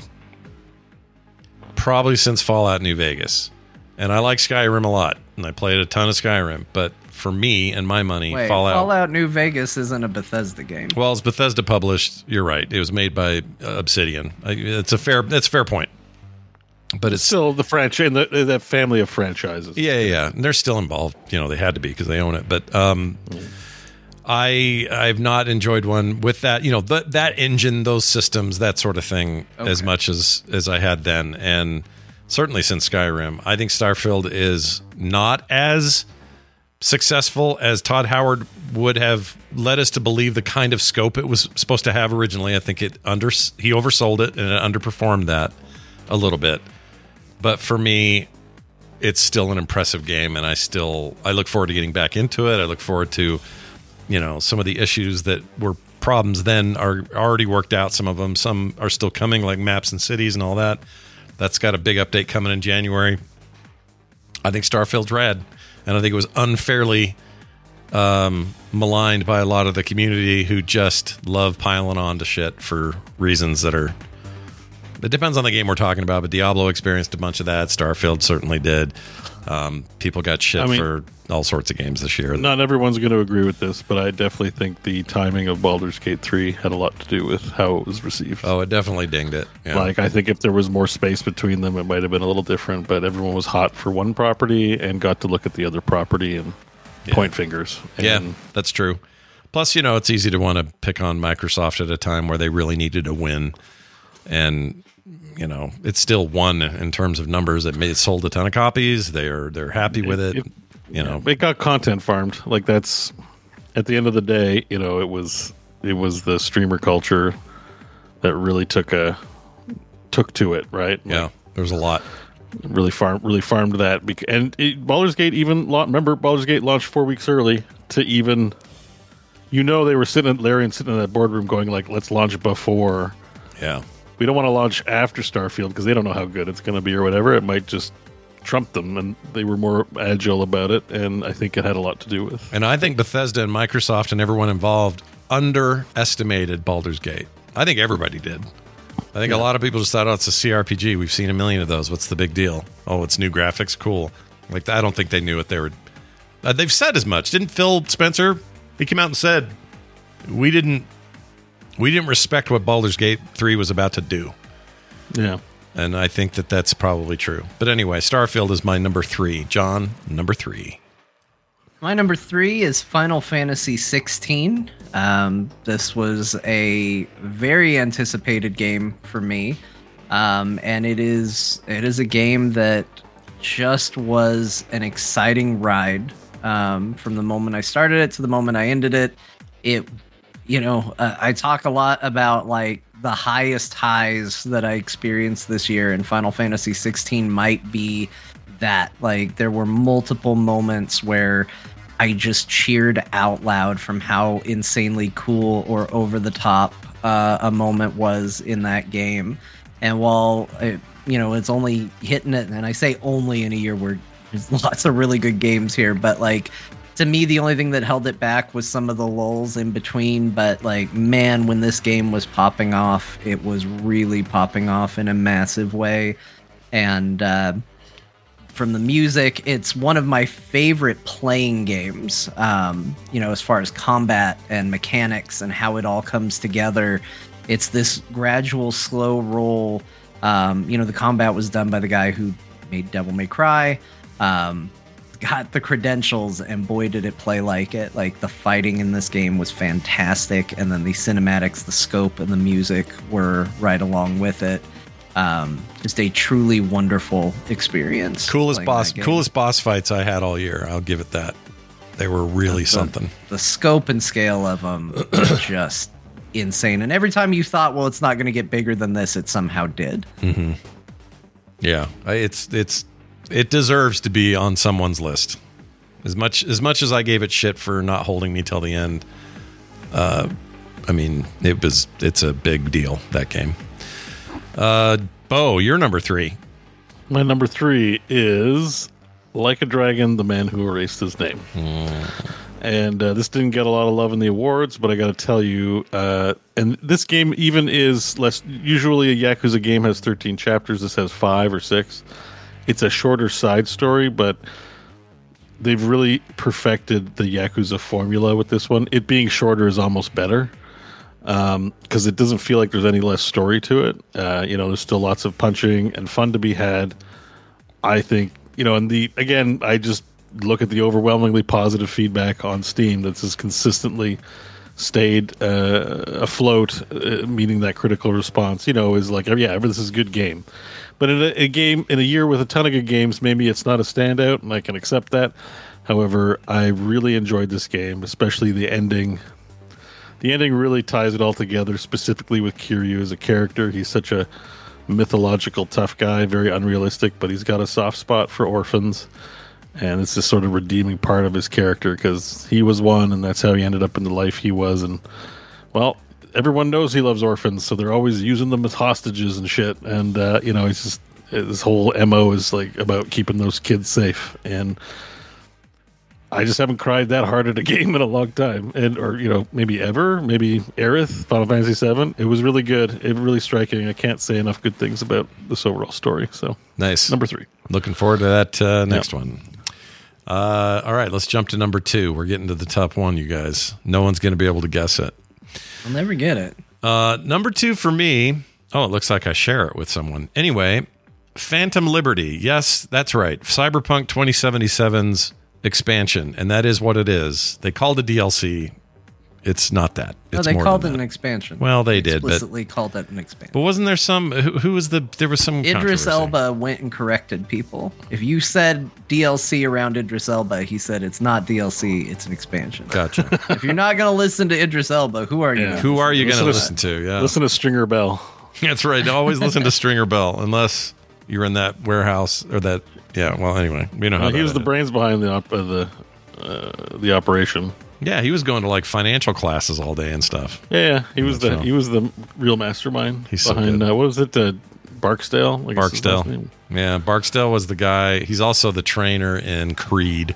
probably since Fallout New Vegas. And I like Skyrim a lot, and I played a ton of Skyrim. But for me and my money, Fallout New Vegas isn't a Bethesda game. Well, it's Bethesda published. You're right. It was made by Obsidian. That's a fair point. But it's still the franchise, that family of franchises. Yeah, and they're still involved. You know, they had to be because they own it. But I've not enjoyed one with that. You know, that engine, those systems, that sort of thing, as much as I had then, and certainly since Skyrim. I think Starfield is not as successful as Todd Howard would have led us to believe the kind of scope it was supposed to have originally. I think he oversold it, and it underperformed that a little bit. But for me, it's still an impressive game, and I look forward to getting back into it. I look forward to, you know, some of the issues that were problems then are already worked out. Some of them, some are still coming, like maps and cities and all that. That's got a big update coming in January. I think Starfield's rad, and I think it was unfairly maligned by a lot of the community who just love piling on to shit for reasons that are... It depends on the game we're talking about, but Diablo experienced a bunch of that. Starfield certainly did. People got shit for all sorts of games this year. Not everyone's going to agree with this, but I definitely think the timing of Baldur's Gate 3 had a lot to do with how it was received. Oh, it definitely dinged it. Yeah. Like, I think if there was more space between them, it might have been a little different, but everyone was hot for one property and got to look at the other property and point fingers. And yeah, that's true. Plus, you know, it's easy to want to pick on Microsoft at a time where they really needed a win. And, you know, it's still won in terms of numbers. It sold a ton of copies. They're happy with it. You know, it got content farmed. Like, that's at the end of the day, you know, it was the streamer culture that really took to it, right? Like, yeah, there was a lot. Really farmed that. And Baldur's Gate remember Baldur's Gate launched 4 weeks early to even, you know, they were sitting in that boardroom going like, let's launch before. Yeah. We don't want to launch after Starfield because they don't know how good it's going to be or whatever. It might just trump them, and they were more agile about it, and I think it had a lot to do with. And I think Bethesda and Microsoft and everyone involved underestimated Baldur's Gate. I think everybody did. I think a lot of people just thought, oh, it's a CRPG. We've seen a million of those. What's the big deal? Oh, it's new graphics. Cool. Like, I don't think they knew what they were... they've said as much. Didn't Phil Spencer? He came out and said, We didn't respect what Baldur's Gate 3 was about to do. Yeah. And I think that that's probably true. But anyway, Starfield is my number 3. John, number 3. My number 3 is Final Fantasy XVI. This was a very anticipated game for me. And it is a game that just was an exciting ride from the moment I started it to the moment I ended it. You know, I talk a lot about, like, the highest highs that I experienced this year, and Final Fantasy XVI might be that. Like, there were multiple moments where I just cheered out loud from how insanely cool or over-the-top a moment was in that game. And while, it's only hitting it, and I say only in a year where there's lots of really good games here, but, like... To me, the only thing that held it back was some of the lulls in between, but, like, man, when this game was popping off, it was really popping off in a massive way. And from the music, it's one of my favorite playing games, as far as combat and mechanics and how it all comes together. It's this gradual, slow roll. The combat was done by the guy who made Devil May Cry. Got the credentials, and boy did it play like it. Like, the fighting in this game was fantastic, and then the cinematics, the scope, and the music were right along with it. Just a truly wonderful experience. Coolest boss fights I had all year, I'll give it that. They were really something. The scope and scale of them was just insane, and every time you thought, well, it's not going to get bigger than this, it somehow did. Mm-hmm. Yeah, it deserves to be on someone's list. As much as I gave it shit for not holding me till the end, it's a big deal, that game. Bo, you're number 3. My number 3 is Like a Dragon: The Man Who Erased His Name. And this didn't get a lot of love in the awards, but I got to tell you, and this game even is less. Usually a Yakuza game has 13 chapters. This has 5 or 6. It's a shorter side story, but they've really perfected the Yakuza formula with this one. It being shorter is almost better because it doesn't feel like there's any less story to it. There's still lots of punching and fun to be had. I think, I just look at the overwhelmingly positive feedback on Steam that's just consistently stayed afloat, meaning that critical response, is like, yeah, this is a good game. But in a game, in a year with a ton of good games, maybe it's not a standout, and I can accept that. However, I really enjoyed this game, especially the ending. The ending really ties it all together, specifically with Kiryu as a character. He's such a mythological tough guy, very unrealistic, but he's got a soft spot for orphans. And it's this sort of redeeming part of his character, because he was one, and that's how he ended up in the life he was. And, well... Everyone knows he loves orphans, so they're always using them as hostages and shit. And, it's just his whole MO is like about keeping those kids safe. And I just haven't cried that hard at a game in a long time, or maybe ever. Maybe Aerith, Final Fantasy VII. It was really good. It really striking. I can't say enough good things about this overall story. So nice, number 3. Looking forward to that next one. All right, let's jump to number 2. We're getting to the top one, you guys. No one's going to be able to guess it. I'll never get it. Number 2 for me. Oh, it looks like I share it with someone. Anyway, Phantom Liberty. Yes, that's right. Cyberpunk 2077's expansion, and that is what it is. They called it DLC. It's not that. It's they called it an expansion. Well, they did. Explicitly called it an expansion. But wasn't there some? Who was the? There was some. Idris Elba went and corrected people. If you said DLC around Idris Elba, he said it's not DLC. It's an expansion. Gotcha. If you're not going to listen to Idris Elba, who are you? Yeah. Who are you going to listen to? Yeah. Listen to Stringer Bell. That's right. Always listen to Stringer Bell, unless you're in that warehouse or that. Yeah. Well, anyway, we know how. He was the brains behind the operation. Yeah, he was going to like financial classes all day and stuff. Yeah, he was the real mastermind. He's behind what was it, Barksdale? Like Barksdale. Yeah, Barksdale was the guy. He's also the trainer in Creed,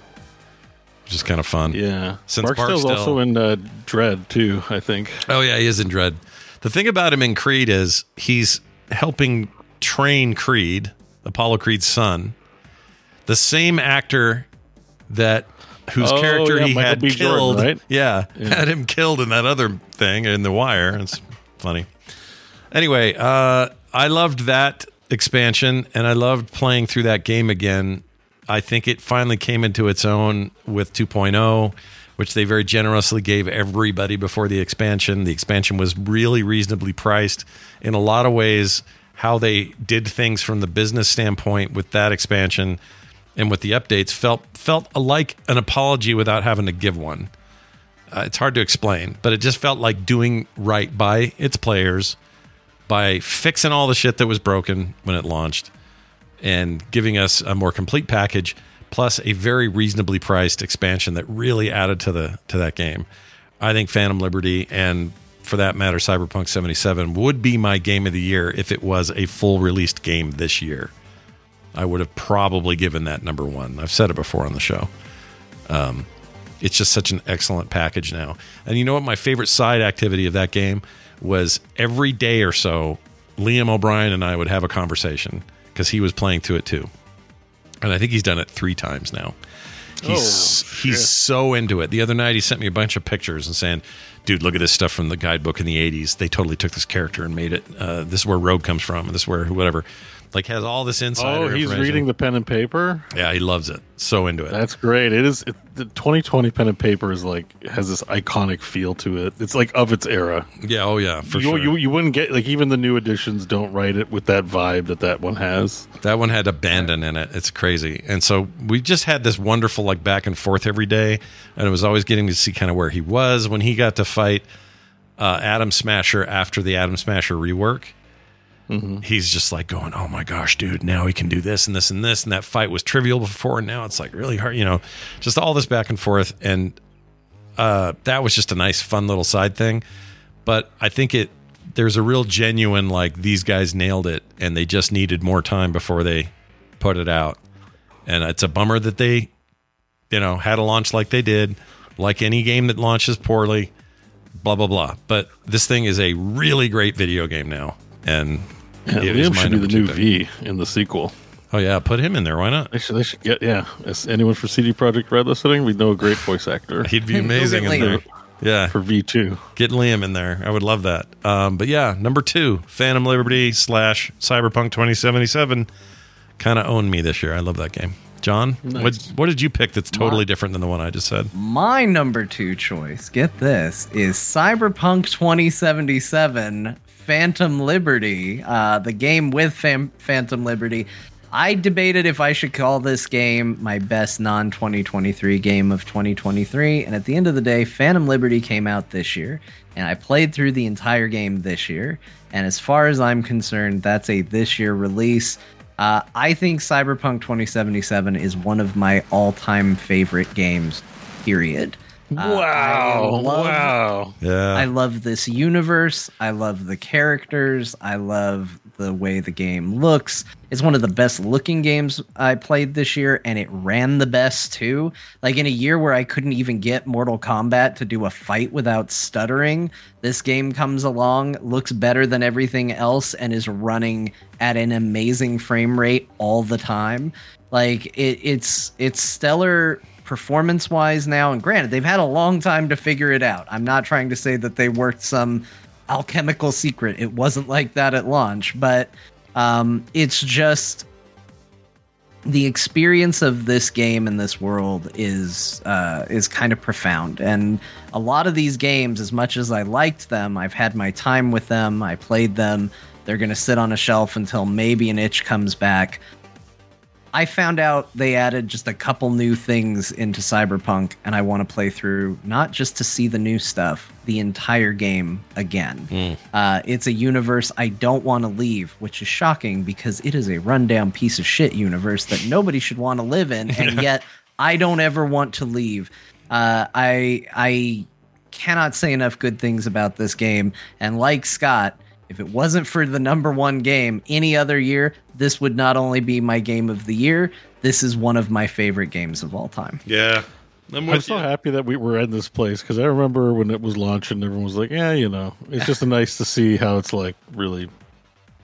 which is kind of fun. Yeah, since Barksdale's also in Dread too, I think. Oh yeah, he is in Dread. The thing about him in Creed is he's helping train Creed, Apollo Creed's son, the same actor that. Whose character he Michael had B. killed. Jordan, right? Yeah, had him killed in that other thing in The Wire. It's funny. Anyway, I loved that expansion, and I loved playing through that game again. I think it finally came into its own with 2.0, which they very generously gave everybody before the expansion. The expansion was really reasonably priced in a lot of ways. How they did things from the business standpoint with that expansion and with the updates felt like an apology without having to give one. It's hard to explain, but it just felt like doing right by its players by fixing all the shit that was broken when it launched and giving us a more complete package, plus a very reasonably priced expansion that really added to that game. I think Phantom Liberty, and for that matter, Cyberpunk 77, would be my game of the year if it was a full released game this year. I would have probably given that number 1. I've said it before on the show. It's just such an excellent package now. And you know what? My favorite side activity of that game was every day or so, Liam O'Brien and I would have a conversation because he was playing through it too. And I think he's done it 3 times now. He's so into it. The other night, he sent me a bunch of pictures and saying, dude, look at this stuff from the guidebook in the 80s. They totally took this character and made it. This is where Rogue comes from. And this is where whatever. Like, has all this insider information. Oh, he's reading the pen and paper? Yeah, he loves it. So into it. That's great. It is the 2020 pen and paper is like has this iconic feel to it. It's like of its era. Yeah, oh yeah, for sure. You wouldn't get like even the new editions don't write it with that vibe that one has. That one had abandon in it. It's crazy. And so we just had this wonderful like back and forth every day, and it was always getting to see kind of where he was when he got to fight Atom Smasher after the Atom Smasher rework. Mm-hmm. He's just like going, oh my gosh, dude, now he can do this and this and this. And that fight was trivial before. And now it's like really hard, just all this back and forth. And that was just a nice, fun little side thing. But I think there's a real genuine, like these guys nailed it and they just needed more time before they put it out. And it's a bummer that they, had a launch like they did, like any game that launches poorly, blah, blah, blah. But this thing is a really great video game now. And Liam should be the new V in the sequel. Oh yeah, put him in there. Why not? They should get Is anyone for CD Projekt Red listening? We'd know a great voice actor. He'd be amazing in there. Yeah, for V2. Get Liam in there. I would love that. But yeah, number 2, Phantom Liberty / Cyberpunk 2077, kind of owned me this year. I love that game. John, nice. What did you pick that's totally different than the one I just said? My number 2 choice, get this, is Cyberpunk 2077. Phantom Liberty, the game with Phantom Liberty. I debated if I should call this game my best non-2023 game of 2023, and at the end of the day, Phantom Liberty came out this year, and I played through the entire game this year, and as far as I'm concerned, that's a this year release. I think Cyberpunk 2077 is one of my all-time favorite games, period. I love this universe. I love the characters. I love the way the game looks. It's one of the best looking games I played this year, and it ran the best too. Like, in a year where I couldn't even get Mortal Kombat to do a fight without stuttering, this game comes along, looks better than everything else, and is running at an amazing frame rate all the time. Like, it's stellar performance-wise now, and granted, they've had a long time to figure it out. I'm not trying to say that they worked some alchemical secret. It wasn't like that at launch, but it's just the experience of this game and this world is kind of profound. And a lot of these games, as much as I liked them, I've had my time with them, I played them, they're going to sit on a shelf until maybe an itch comes back. I found out they added just a couple new things into Cyberpunk, and I want to play through, not just to see the new stuff, the entire game again. It's a universe I don't want to leave, which is shocking because it is a rundown piece of shit universe that nobody should want to live in, and yet I don't ever want to leave. I cannot say enough good things about this game, and like Scott, if it wasn't for the number one game any other year, this would not only be my game of the year, this is one of my favorite games of all time. Yeah. I'm so happy that we were in this place, because I remember when it was launching, everyone was like, yeah, you know, it's just nice to see how it's like really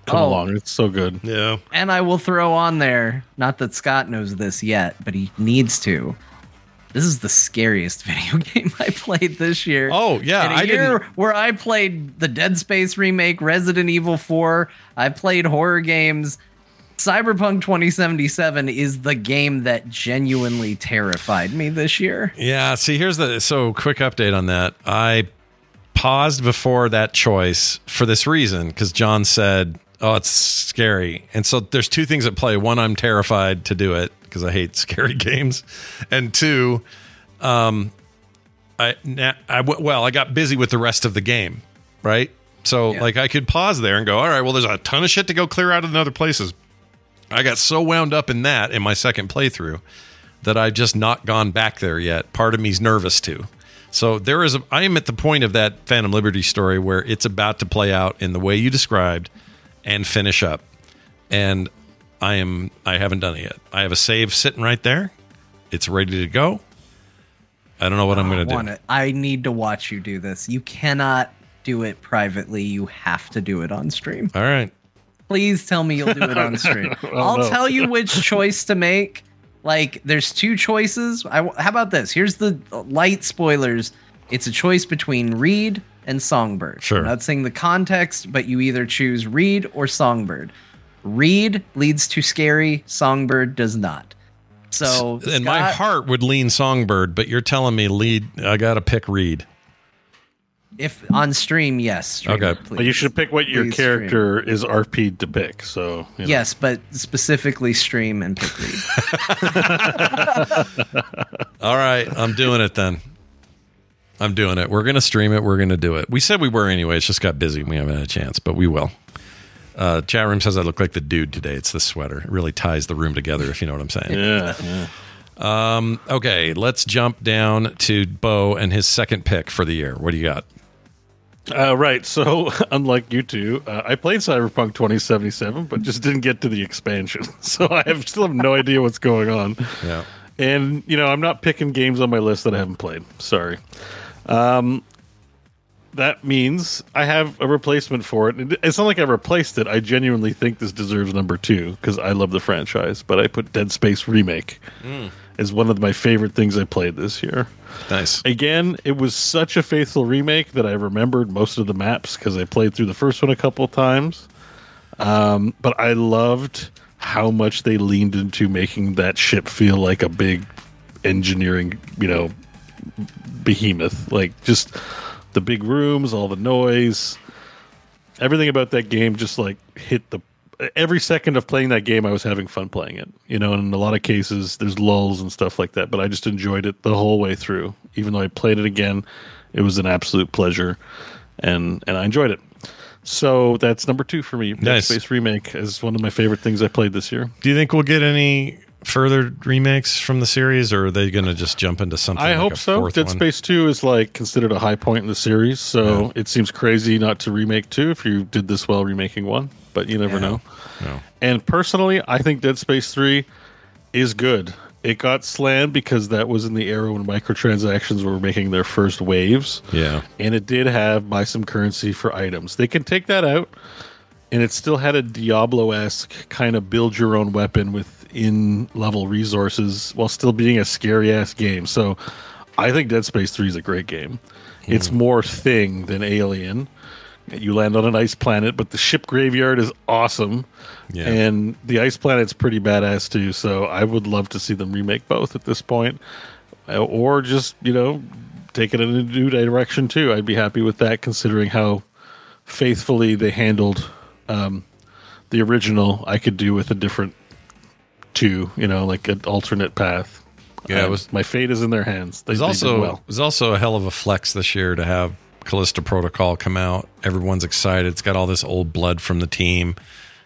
come along. It's so good. Yeah. And I will throw on there, not that Scott knows this yet, but he needs to. This is the scariest video game I played this year. Oh, yeah. Where I played the Dead Space Remake, Resident Evil 4, I played horror games. Cyberpunk 2077 is the game that genuinely terrified me this year. Yeah, see, so quick update on that. I paused before that choice for this reason, because John said, oh, it's scary. And so there's two things at play. One, I'm terrified to do it, because I hate scary games, and two, I got busy with the rest of the game, right? So yeah. Like I could pause there and go, all right, well, there's a ton of shit to go clear out in other places. I got so wound up in that in my second playthrough that I've just not gone back there yet. Part of me's nervous too. So I am at the point of that Phantom Liberty story where it's about to play out in the way you described and finish up, and I haven't done it yet. I have a save sitting right there. It's ready to go. I don't know what I'm going to do. I need to watch you do this. You cannot do it privately. You have to do it on stream. All right. Please tell me you'll do it on stream. I'll tell you which choice to make. Like, there's two choices. How about this? Here's the light spoilers. It's a choice between Reed and Songbird. Sure. I'm not saying the context, but you either choose Reed or Songbird. Reed leads to scary. Songbird does not. So, and Scott, my heart would lean Songbird, but you're telling me I gotta pick Reed. If on stream, yes. Stream, okay, please. But you should pick what your character stream. Is RP'd to pick. So you know. Yes, but specifically stream and pick Reed. All right, I'm doing it then. I'm doing it. We're gonna stream it. We're gonna do it. We said we were anyway. It's just got busy. We haven't had a chance, but we will. Chat room says I look like the dude today. It's the sweater. It really ties the room together, if you know what I'm saying. Yeah. Okay, let's jump down to Bo and his second pick for the year. What do you got? Right. So, unlike you two, I played Cyberpunk 2077, but just didn't get to the expansion. So I still have no idea what's going on. Yeah. And, you know, I'm not picking games on my list that I haven't played. Sorry. That means I have a replacement for it. It's not like I replaced it. I genuinely think this deserves number 2 because I love the franchise, but I put Dead Space Remake as one of my favorite things I played this year. Nice. Again, it was such a faithful remake that I remembered most of the maps because I played through the first one a couple of times. But I loved how much they leaned into making that ship feel like a big engineering, you know, behemoth. Like, just the big rooms, all the noise, everything about that game just like every second of playing that game, I was having fun playing it, you know, and in a lot of cases there's lulls and stuff like that, but I just enjoyed it the whole way through. Even though I played it again, it was an absolute pleasure and I enjoyed it. So that's number 2 for me. Nice. Dead Space Remake is one of my favorite things I played this year. Do you think we'll get any further remakes from the series, or are they going to just jump into something? I hope so. Dead Space 2 is like considered a high point in the series, so it seems crazy not to remake 2 if you did this well remaking 1, but you never know. No. And personally, I think Dead Space 3 is good. It got slammed because that was in the era when microtransactions were making their first waves. Yeah. And it did have buy some currency for items. They can take that out, and it still had a Diablo-esque kind of build your own weapon within level resources while still being a scary-ass game. So I think Dead Space 3 is a great game. Mm. It's more Thing than Alien. You land on an ice planet, but the ship graveyard is awesome. Yeah. And the ice planet's pretty badass too, so I would love to see them remake both at this point. Or just, you know, take it in a new direction too. I'd be happy with that, considering how faithfully they handled the original. I could do with a different two, you know, like an alternate path. Yeah, it was, my fate is in their hands. It was also a hell of a flex this year to have Callisto Protocol come out. Everyone's excited. It's got all this old blood from the team.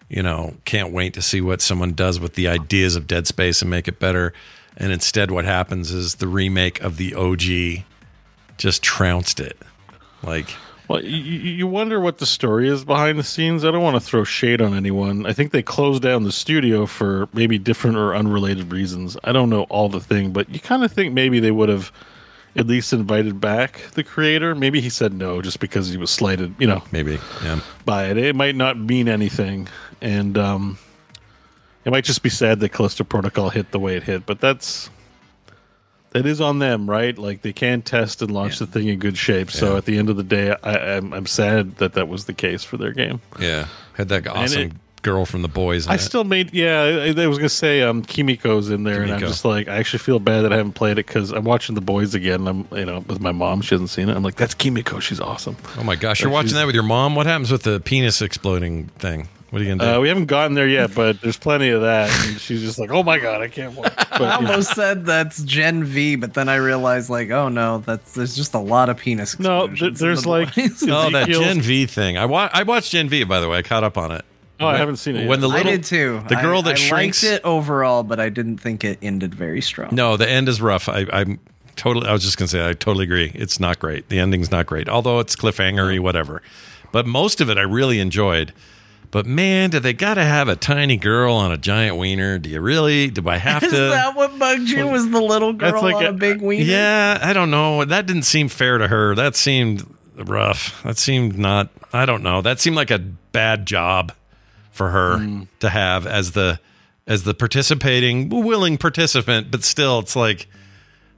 You know, can't wait to see what someone does with the ideas of Dead Space and make it better. And instead, what happens is the remake of the OG just trounced it. Like, well, you wonder what the story is behind the scenes. I don't want to throw shade on anyone. I think they closed down the studio for maybe different or unrelated reasons. I don't know all the thing, but you kind of think maybe they would have at least invited back the creator. Maybe he said no just because he was slighted, you know, maybe by it. It might not mean anything, and it might just be sad that Callisto Protocol hit the way it hit. But that is on them, right? Like, they can test and launch the thing in good shape. So at the end of the day, I'm sad that was the case for their game. Yeah, had that awesome girl from The Boys. I was gonna say Kimiko's in there, and I'm just like, I actually feel bad that I haven't played it because I'm watching The Boys again. I'm, you know, with my mom. She hasn't seen it. I'm like, that's Kimiko. She's awesome. Oh my gosh, you're watching that with your mom? What happens with the penis exploding thing? What are you gonna do? We haven't gotten there yet, but there's plenty of that. And she's just like, oh my god, I can't watch. But, I almost said that's Gen V, but then I realized, like, oh no, there's just a lot of penis. No, there's like that Gen V thing. I watched Gen V, by the way. I caught up on it. Oh, I haven't seen it yet. I did too. The girl that shrinks. I liked it overall, but I didn't think it ended very strong. No, the end is rough. I was just going to say, I totally agree. It's not great. The ending's not great, although it's cliffhangery, whatever. But most of it I really enjoyed. But man, do they got to have a tiny girl on a giant wiener? Do you really? Do I have to? Is that what bugged you? Was the little girl on a big wiener? Yeah, I don't know. That didn't seem fair to her. That seemed rough. That seemed not, I don't know. That seemed like a bad job for her to have as the participating willing participant, but still, it's like,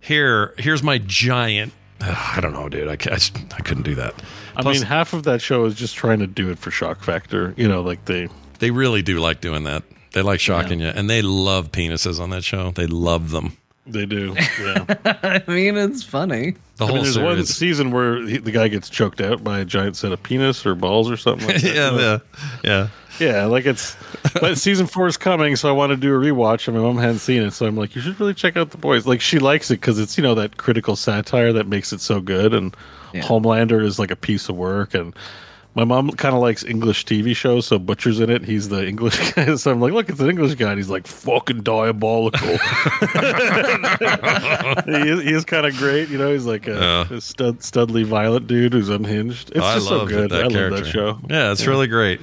here's my giant. I don't know, dude. I couldn't do that. Plus, I mean, half of that show is just trying to do it for shock factor. You know, like they really do like doing that. They like shocking you, and they love penises on that show. They love them. They do. Yeah. I mean, it's funny. There's one season where the guy gets choked out by a giant set of penis or balls or something like that. Yeah, like but season 4 is coming, so I want to do a rewatch, and my mom hadn't seen it, so I'm like, you should really check out The Boys. Like, she likes it because it's, you know, that critical satire that makes it so good, and Homelander is like a piece of work, and my mom kind of likes English TV shows, so Butcher's in it. He's the English guy. So I'm like, look, it's an English guy. And he's like, fucking diabolical. he is kind of great. You know, he's like a studly, violent dude who's unhinged. It's just so good. I love that show. Yeah, it's really great.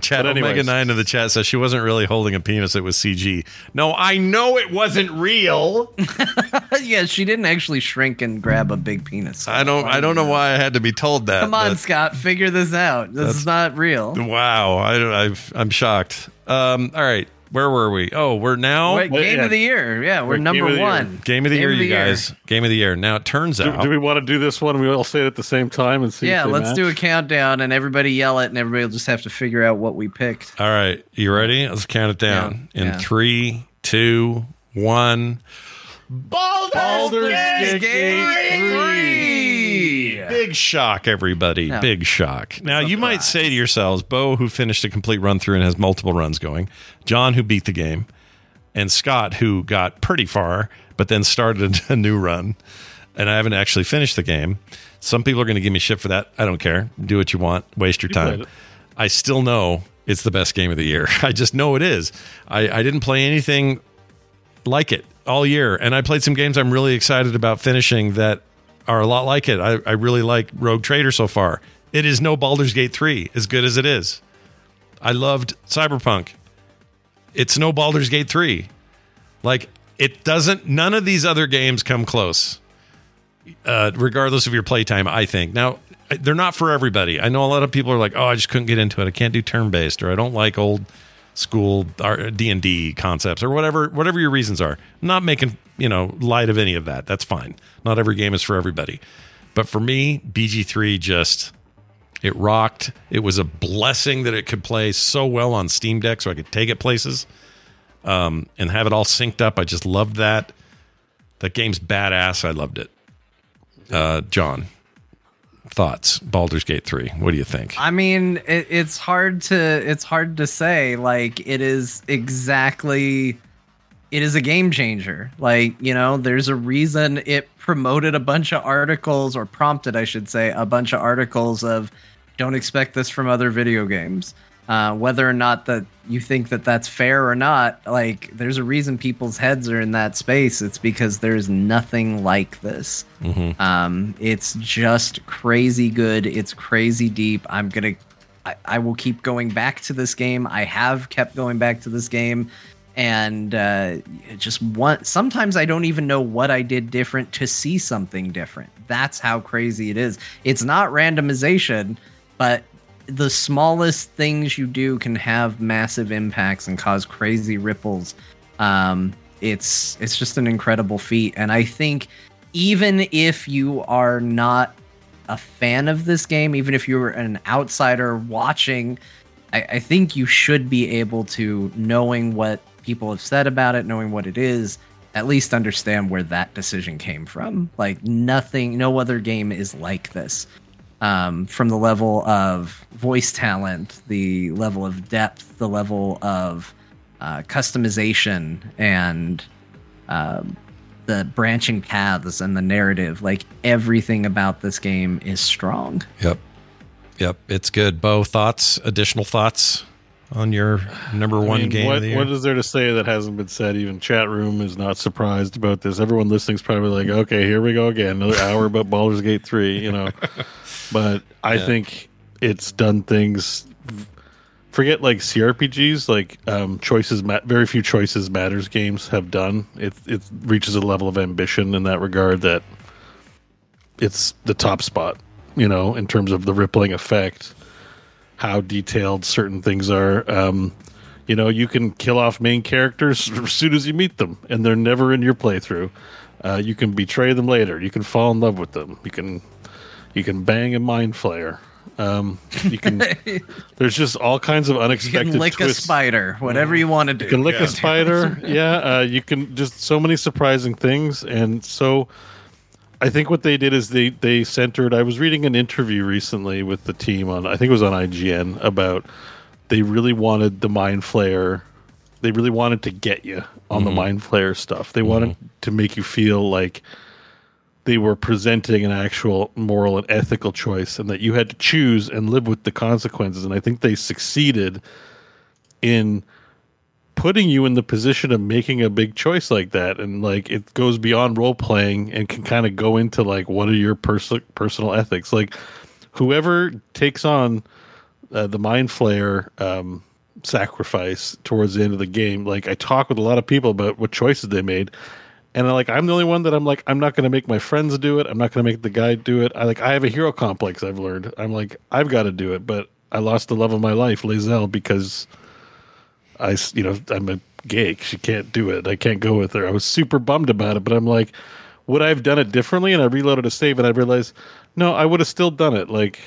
Chat Omega9 in the chat says she wasn't really holding a penis. It was CG. No, I know it wasn't real. Yeah, she didn't actually shrink and grab a big penis. I don't know why I had to be told that. Come on, Scott, figure this out. This is not real. Wow, I'm shocked. All right, where were we? Oh, we're now game of the year. Yeah, we're number one. Game of the year, you guys. Game of the year. Now it turns out. Do we want to do this one? We all say it at the same time and see. Yeah, let's do a countdown and everybody yell it, and everybody will just have to figure out what we picked. All right, you ready? Let's count it down in 3, 2, 1. Baldur's Gate 3! Big shock, everybody. No. Big shock. Now, you might say to yourselves, Bo, who finished a complete run-through and has multiple runs going, John, who beat the game, and Scott, who got pretty far, but then started a new run, and I haven't actually finished the game. Some people are going to give me shit for that. I don't care. Do what you want. Waste your time. I still know it's the best game of the year. I just know it is. I didn't play anything like it all year. And I played some games I'm really excited about finishing that are a lot like it. I really like Rogue Trader so far. It is no Baldur's Gate 3, as good as it is. I loved Cyberpunk. It's no Baldur's Gate 3. Like, it doesn't... None of these other games come close, regardless of your playtime, I think. Now, they're not for everybody. I know a lot of people are like, oh, I just couldn't get into it. I can't do turn-based, or I don't like old school D&D concepts, or whatever your reasons are. I'm not making, light of any of that. That's fine. Not every game is for everybody. But for me, BG3 just... It rocked. It was a blessing that it could play so well on Steam Deck, so I could take it places and have it all synced up. I just loved that. That game's badass. I loved it. John, thoughts? Baldur's Gate 3. What do you think? I mean, it's hard to say. Like, it is a game changer. Like, there's a reason it promoted a bunch of articles, or prompted, I should say, a bunch of articles of don't expect this from other video games. Whether or not that you think that that's fair or not, like, there's a reason people's heads are in that space. It's because there's nothing like this. Mm-hmm. It's just crazy good. It's crazy deep. I will keep going back to this game. I have kept going back to this game. And sometimes I don't even know what I did different to see something different. That's how crazy it is. It's not randomization, but the smallest things you do can have massive impacts and cause crazy ripples. It's just an incredible feat. And I think even if you are not a fan of this game, even if you're an outsider watching, I think you should be able to, knowing what people have said about it, knowing what it is, at least understand where that decision came from. Like, no other game is like this, from the level of voice talent, the level of depth, the level of customization, and the branching paths and the narrative. Like, everything about this game is strong. Yep, it's good. Bo, thoughts? Additional thoughts on your number one game of the year? What is there to say that hasn't been said? Even chat room is not surprised about this. Everyone listening's probably like, okay, here we go again, another hour about Baldur's Gate 3, But I think it's done things. Forget like CRPGs, like choices. Very few choices matters games have done. It reaches a level of ambition in that regard that it's the top spot. In terms of the rippling effect, how detailed certain things are. You can kill off main characters as soon as you meet them, and they're never in your playthrough. You can betray them later. You can fall in love with them. You can bang a mind flayer. There's just all kinds of unexpected. You can lick twists. A spider, whatever you want to do. You can lick a spider. You can just so many surprising things, and so. I think what they did is they centered... I was reading an interview recently with the team on... I think it was on IGN about... They really wanted the Mind Flayer... They really wanted to get you on the Mind Flayer stuff. They wanted to make you feel like they were presenting an actual moral and ethical choice, and that you had to choose and live with the consequences. And I think they succeeded in... putting you in the position of making a big choice like that, and like it goes beyond role playing and can kind of go into like what are your personal ethics. Like whoever takes on the Mind Flayer sacrifice towards the end of the game, like I talk with a lot of people about what choices they made, and I'm the only one that I'm not going to make my friends do it. I'm not going to make the guy do it. I have a hero complex. I've learned I've got to do it, but I lost the love of my life, Lazelle, because. I'm a geek. She can't do it. I can't go with her. I was super bummed about it, but I'm like, would I have done it differently? And I reloaded a save, and I realized, no, I would have still done it. Like,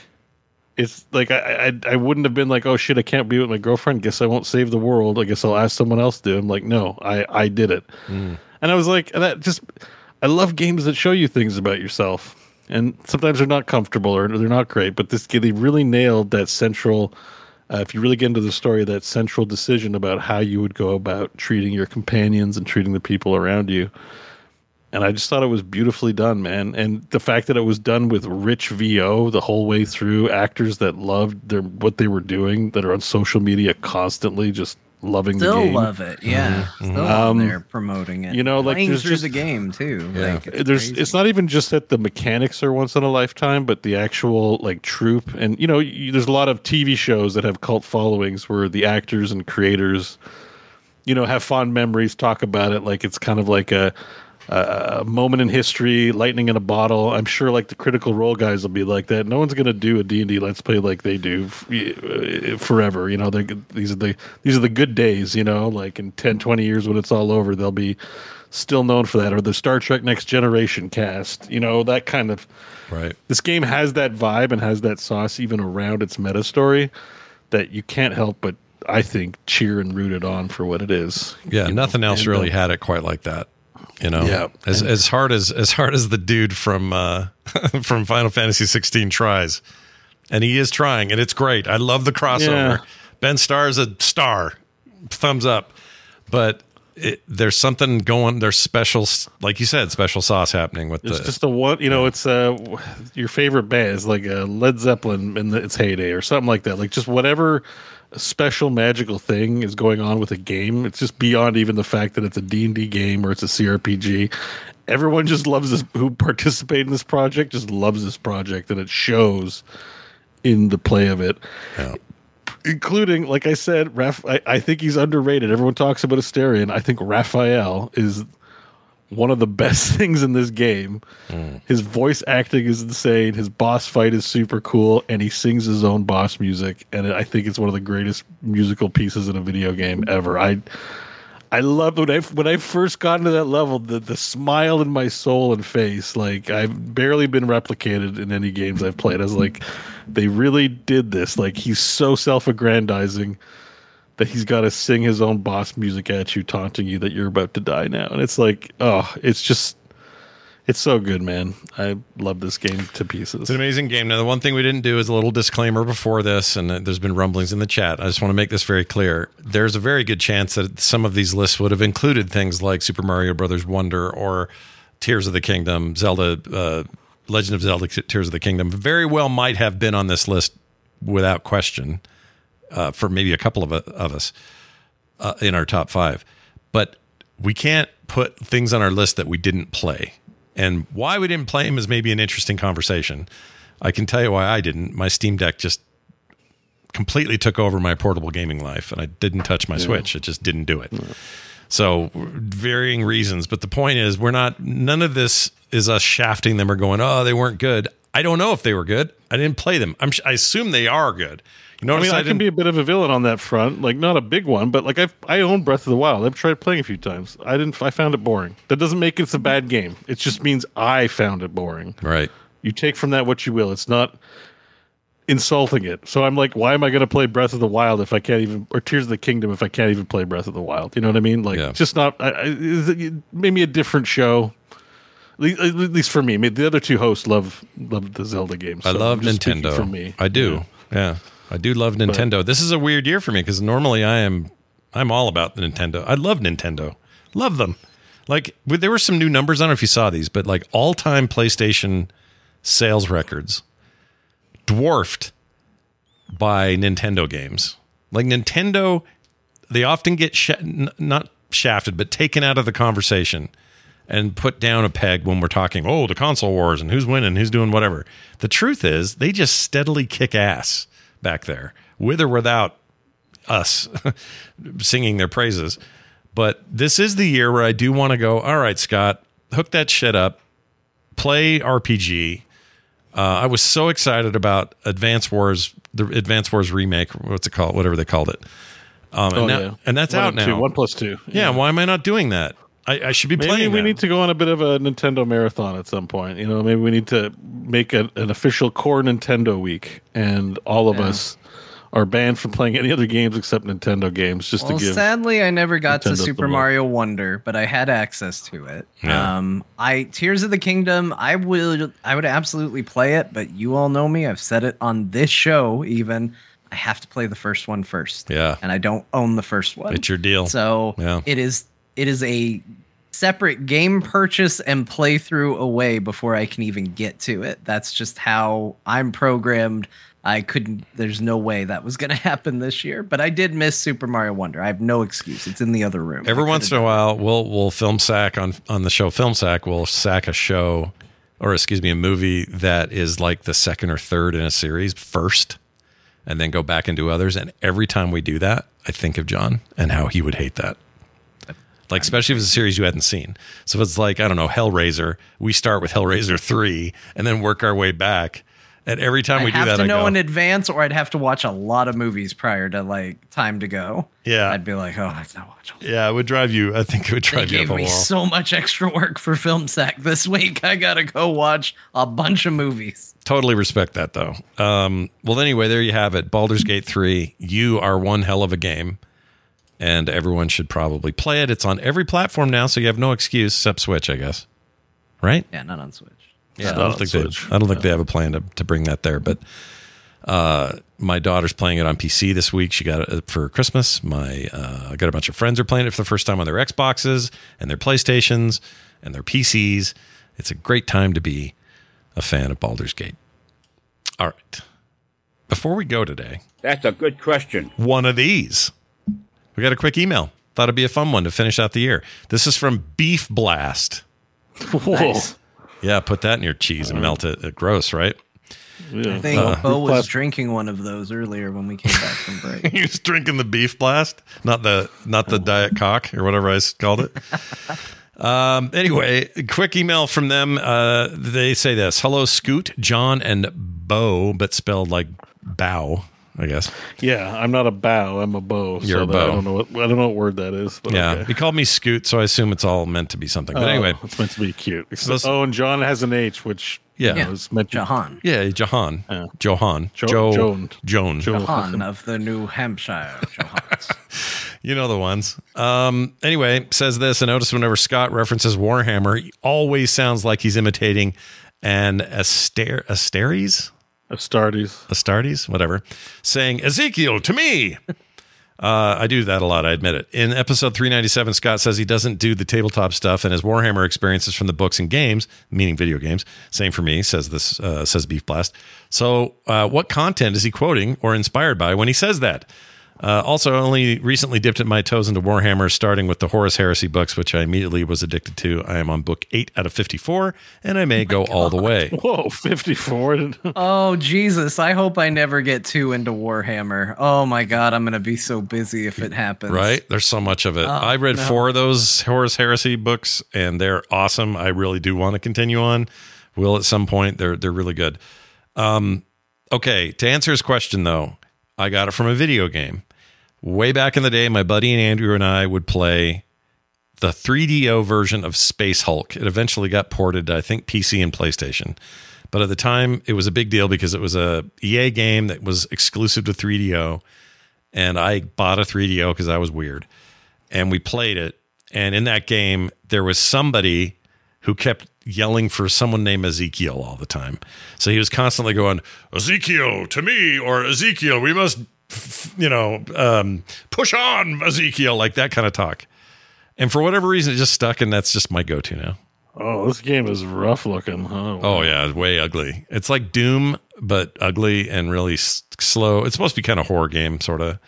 it's like I wouldn't have been like, oh shit, I can't be with my girlfriend. Guess I won't save the world. I guess I'll ask someone else to. I'm like, no, I did it. And I was like, I love games that show you things about yourself, and sometimes they're not comfortable or they're not great. But this they really nailed that central. If you really get into the story, that central decision about how you would go about treating your companions and treating the people around you. And I just thought it was beautifully done, man. And the fact that it was done with rich VO the whole way through, actors that loved what they were doing, that are on social media constantly just loving the game. Still love it, yeah. Mm-hmm. Still they're promoting it. You know, like there's just a game too. Yeah. Like, it's not even just that the mechanics are once in a lifetime, but the actual like troupe, and you know, there's a lot of TV shows that have cult followings where the actors and creators, you know, have fond memories, talk about it like it's kind of like a moment in history, lightning in a bottle. I'm sure like the Critical Role guys will be like that. No one's going to do a D&D Let's Play like they do forever. You know, these are the good days, you know, like in 10, 20 years when it's all over, they'll be still known for that. Or the Star Trek Next Generation cast, you know, that kind of... Right. This game has that vibe and has that sauce even around its meta story that you can't help but, I think, cheer and root it on for what it is. Yeah, nothing else really had it quite like that. You know, yeah. as hard as the dude from Final Fantasy XVI tries, and he is trying, and it's great. I love the crossover. Yeah. Ben Starr's a star, thumbs up. But there's something going. There's special, like you said, special sauce happening with this. It's just a one. You know, it's your favorite band is like a Led Zeppelin in its heyday or something like that. Like just whatever special magical thing is going on with a game. It's just beyond even the fact that it's a D&D game or it's a CRPG. Everyone just loves this, who participate in this project, just loves this project, and it shows in the play of it. Yeah. Including, like I said, Raph, I think he's underrated. Everyone talks about Asterion. I think Raphael is one of the best things in this game. Mm. His voice acting is insane. His boss fight is super cool, and he sings his own boss music. And I think it's one of the greatest musical pieces in a video game ever. I loved when I first got into that level, the smile in my soul and face, like I've barely been replicated in any games I've played. I was like, they really did this. Like he's so self-aggrandizing that he's got to sing his own boss music at you, taunting you that you're about to die now. And it's like, oh, it's so good, man. I love this game to pieces. It's an amazing game. Now, the one thing we didn't do is a little disclaimer before this, and there's been rumblings in the chat. I just want to make this very clear. There's a very good chance that some of these lists would have included things like Super Mario Brothers Wonder or Tears of the Kingdom, Zelda, Legend of Zelda, Tears of the Kingdom. Very well might have been on this list without question. For maybe a couple of us in our top five. But we can't put things on our list that we didn't play. And why we didn't play them is maybe an interesting conversation. I can tell you why I didn't. My Steam Deck just completely took over my portable gaming life, and I didn't touch my Switch. It just didn't do it. Yeah. So varying reasons. But the point is, none of this is us shafting them or going, oh, they weren't good. I don't know if they were good. I didn't play them. I assume they are good. I can be a bit of a villain on that front, like not a big one, but like I own Breath of the Wild. I've tried playing a few times. I found it boring. That doesn't make it a bad game. It just means I found it boring. Right. You take from that what you will. It's not insulting it. So I'm like, why am I going to play Breath of the Wild if I can't even, or Tears of the Kingdom if I can't even play Breath of the Wild? You know what I mean? Like, it's just not. It made me a different show. At least for me. I mean, the other two hosts love the Zelda games. So I love Nintendo. For me, I do. Yeah. I do love Nintendo. But this is a weird year for me because normally I'm all about the Nintendo. I love Nintendo. Love them. Like there were some new numbers. I don't know if you saw these, but like all-time PlayStation sales records dwarfed by Nintendo games. Like Nintendo, they often get not shafted, but taken out of the conversation and put down a peg when we're talking, oh, the console wars and who's winning, who's doing whatever. The truth is they just steadily kick ass back there, with or without us singing their praises. But this is the year where I do want to go, all right, Scott, hook that shit up, play RPG. I was so excited about the Advance Wars remake, whatever they called it. And that's out now. 1+2. Yeah. Why am I not doing that? I should be playing. Maybe we need to go on a bit of a Nintendo marathon at some point. You know, maybe we need to make an official core Nintendo week, and all of us are banned from playing any other games except Nintendo games. Sadly, I never got Nintendo to Super Mario Wonder, but I had access to it. Yeah. Tears of the Kingdom, I would absolutely play it, but you all know me. I've said it on this show even. I have to play the first one first. Yeah, and I don't own the first one. It's your deal. So It is a separate game purchase and playthrough away before I can even get to it. That's just how I'm programmed. I couldn't, there's no way that was going to happen this year, but I did miss Super Mario Wonder. I have no excuse. It's in the other room. Every once in a while, we'll film sack on the show Film Sack. We'll sack a show, or excuse me, a movie that is like the second or third in a series first, and then go back and do others. And every time we do that, I think of John and how he would hate that. Like, especially if it's a series you hadn't seen. So if it's like, I don't know, Hellraiser, we start with Hellraiser 3 and then work our way back. And every time we do that, I go, I'd have to know in advance, or I'd have to watch a lot of movies prior to like time to go. Yeah, I'd be like, oh, let's not watch. Yeah, it would drive you. I think it would drive you up a wall. They gave me so much extra work for Film Sack this week. I gotta go watch a bunch of movies. Totally respect that, though. Well, anyway, there you have it. Baldur's Gate 3. You are one hell of a game, and everyone should probably play it. It's on every platform now, so you have no excuse except Switch, I guess. Right? Yeah, not on Switch. Yeah, I don't think they have a plan to bring that there. But my daughter's playing it on PC this week. She got it for Christmas. I got a bunch of friends are playing it for the first time on their Xboxes and their PlayStations and their PCs. It's a great time to be a fan of Baldur's Gate. All right. Before we go today. That's a good question. One of these. We got a quick email. Thought it'd be a fun one to finish out the year. This is from Beef Blast. Whoa. Nice. Yeah, put that in your cheese and melt it. Gross, right? Yeah. I think Bo was drinking one of those earlier when we came back from break. He was drinking the Beef Blast, not the Diet Cock or whatever I called it. Anyway, quick email from them. They say this: "Hello, Scoot, John, and Bo, but spelled like bow." I guess. Yeah, I'm not a bow. I'm a bow. You're a bow. I don't know what word that is. But yeah, okay. He called me Scoot, so I assume it's all meant to be something. But anyway, it's meant to be cute. And John has an H, which is meant to Jahan. Yeah, Jahan. Yeah. Johan. Joan. Jahan of the New Hampshire Johans. You know the ones. Anyway, says this: "I notice whenever Scott references Warhammer, he always sounds like he's imitating an Astartes." Astartes, whatever, saying, 'Ezekiel, to me!' I do that a lot, I admit it. In episode 397, Scott says he doesn't do the tabletop stuff and his Warhammer experiences from the books and games, meaning video games. Same for me, says Beef Blast. So what content is he quoting or inspired by when he says that? Also, I only recently dipped my toes into Warhammer, starting with the Horus Heresy books, which I immediately was addicted to. I am on book 8 out of 54, and I may go all the way." Whoa, 54? Oh, Jesus. I hope I never get too into Warhammer. Oh, my God. I'm going to be so busy if it happens. Right? There's so much of it. I read 4 of those Horus Heresy books, and they're awesome. I really do want to continue on. Will at some point. They're really good. Okay, to answer his question, though, I got it from a video game. Way back in the day, my buddy and Andrew and I would play the 3DO version of Space Hulk. It eventually got ported to, I think, PC and PlayStation. But at the time, it was a big deal because it was a EA game that was exclusive to 3DO. And I bought a 3DO because I was weird. And we played it. And in that game, there was somebody who kept yelling for someone named Ezekiel all the time. So he was constantly going, "Ezekiel, to me," or "Ezekiel, we must... push on, Ezekiel," like that kind of talk. And for whatever reason, it just stuck, and that's just my go-to now. Oh, this game is rough looking, huh? Oh, yeah, way ugly. It's like Doom, but ugly and really slow. It's supposed to be kind of horror game, sort of.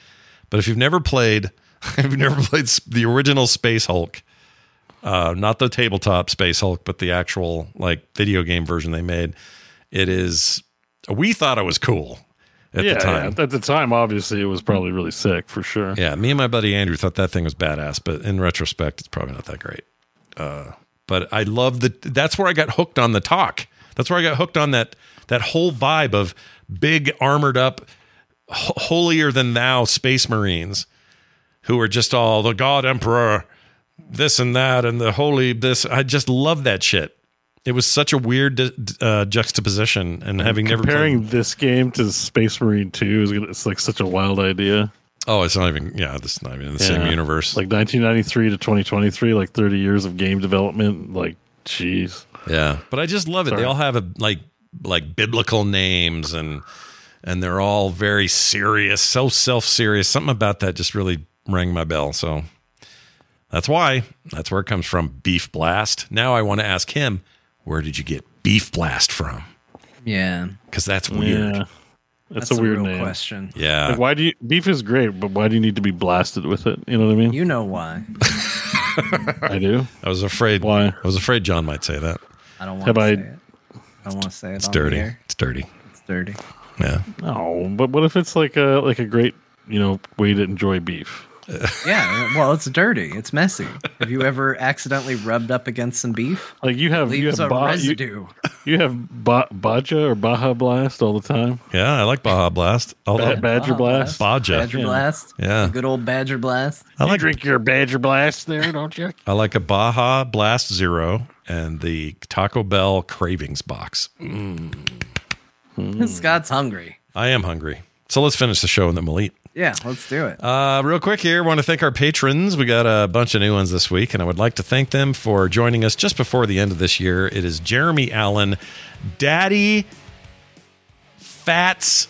But if you've never played the original Space Hulk, not the tabletop Space Hulk, but the actual like video game version they made, we thought it was cool. At the time, obviously, it was probably really sick, for sure. Yeah, me and my buddy Andrew thought that thing was badass, but in retrospect, it's probably not that great. But I love that's where I got hooked on the talk. That's where I got hooked on that whole vibe of big, armored up, holier-than-thou Space Marines who are just all the God Emperor, this and that, and the holy this. I just love that shit. It was such a weird juxtaposition, and having comparing this game to Space Marine 2 it's like such a wild idea. Oh, it's not even in the same universe. Like 1993 to 2023, like 30 years of game development. Like, jeez. Yeah, but I just love it. Sorry. They all have like biblical names, and they're all very serious, so self-serious. Something about that just really rang my bell. So that's where it comes from. Beef Blast. Now I want to ask him, where did you get Beef Blast from? Yeah. Because that's weird. Yeah. That's a weird name. Question. Yeah. Like, why do you beef is great, but why do you need to be blasted with it? You know what I mean? You know why. I do. I was afraid. Why? I was afraid John might say that. I don't want to say it. I don't want to say it. It's dirty. It's dirty. It's dirty. Yeah. No, but what if it's like a great, way to enjoy beef? Yeah, well, it's dirty. It's messy. Have you ever accidentally rubbed up against some beef? Like you have residue. You have Baja or Baja Blast all the time. Yeah, I like Baja Blast. Badger Blast. Baja. Badger Blast. Yeah. Good old Badger Blast. I like drink your Badger Blast there, don't you? I like a Baja Blast Zero and the Taco Bell Cravings Box. Scott's hungry. I am hungry. So let's finish the show and then we'll eat. Yeah, let's do it. Real quick here, want to thank our patrons. We got a bunch of new ones this week, and I would like to thank them for joining us just before the end of this year. It is Jeremy Allen, Daddy Fats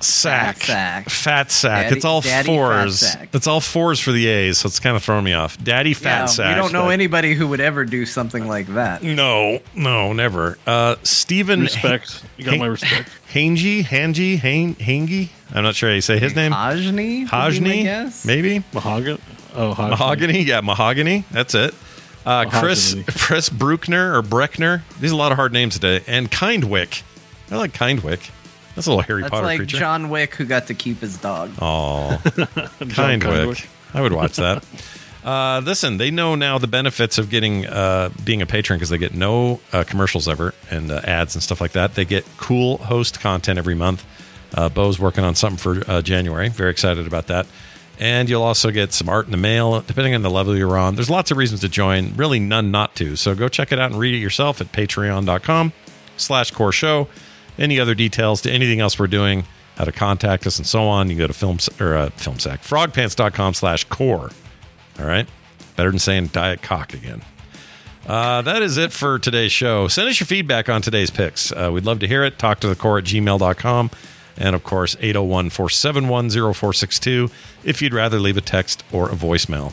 Sack. Fat Sack. Daddy, it's all Daddy fours. It's all fours for the A's, so it's kind of throwing me off. Daddy Fat Sack. We don't know anybody who would ever do something like that. No, never. Stephen. Respect. You got my respect. Hangi? I'm not sure how you say his name. Hajni? Maybe? Mahogany? Oh, Hajni. Mahogany? Yeah, Mahogany. That's it. Chris Bruckner or Breckner. These are a lot of hard names today. And Kindwick. I like Kindwick. That's a little Harry Potter like creature. That's like John Wick who got to keep his dog. Oh, Kindwick. I would watch that. Listen, they know now the benefits of getting being a patron because they get no commercials ever and ads and stuff like that. They get cool host content every month. Bo's working on something for January. Very excited about that. And you'll also get some art in the mail, depending on the level you're on. There's lots of reasons to join. Really none not to. So go check it out and read it yourself at patreon.com/coreshow. Any other details to anything else we're doing, how to contact us and so on, you can go to frogpants.com/core. All right. Better than saying Diet Cock again. That is it for today's show. Send us your feedback on today's picks. We'd love to hear it. Talk to the core at gmail.com. And, of course, 801-471-0462 if you'd rather leave a text or a voicemail.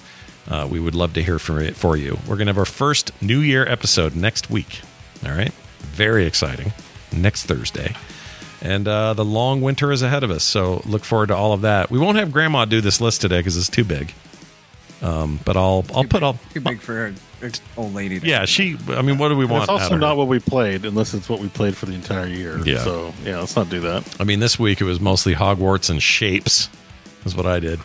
We would love to hear for you. We're going to have our first New Year episode next week. All right? Very exciting. Next Thursday. And the long winter is ahead of us, so look forward to all of that. We won't have Grandma do this list today because it's too big. But too big for her old lady. Yeah, what do we want? It's also not what we played, unless it's what we played for the entire year. Yeah. So yeah, let's not do that. I mean, this week it was mostly Hogwarts and shapes, is what I did.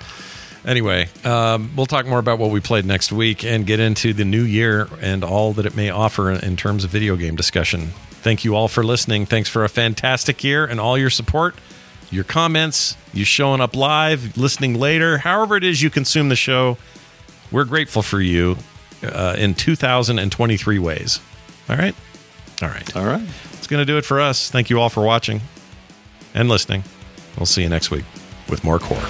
Anyway, we'll talk more about what we played next week and get into the new year and all that it may offer in terms of video game discussion. Thank you all for listening. Thanks for a fantastic year and all your support. Your comments, you showing up live, listening later, however it is you consume the show. We're grateful for you in 2023 ways. All right. It's going to do it for us. Thank you all for watching and listening. We'll see you next week with more Core.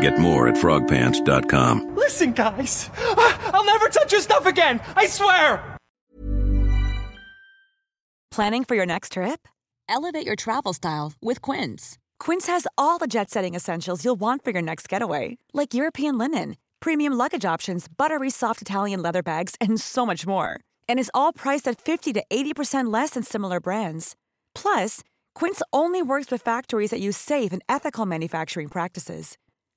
Get more at frogpants.com. Listen, guys, I'll never touch your stuff again. I swear. Planning for your next trip? Elevate your travel style with Quince. Quince has all the jet-setting essentials you'll want for your next getaway, like European linen, premium luggage options, buttery soft Italian leather bags, and so much more. And is all priced at 50 to 80% less than similar brands. Plus, Quince only works with factories that use safe and ethical manufacturing practices.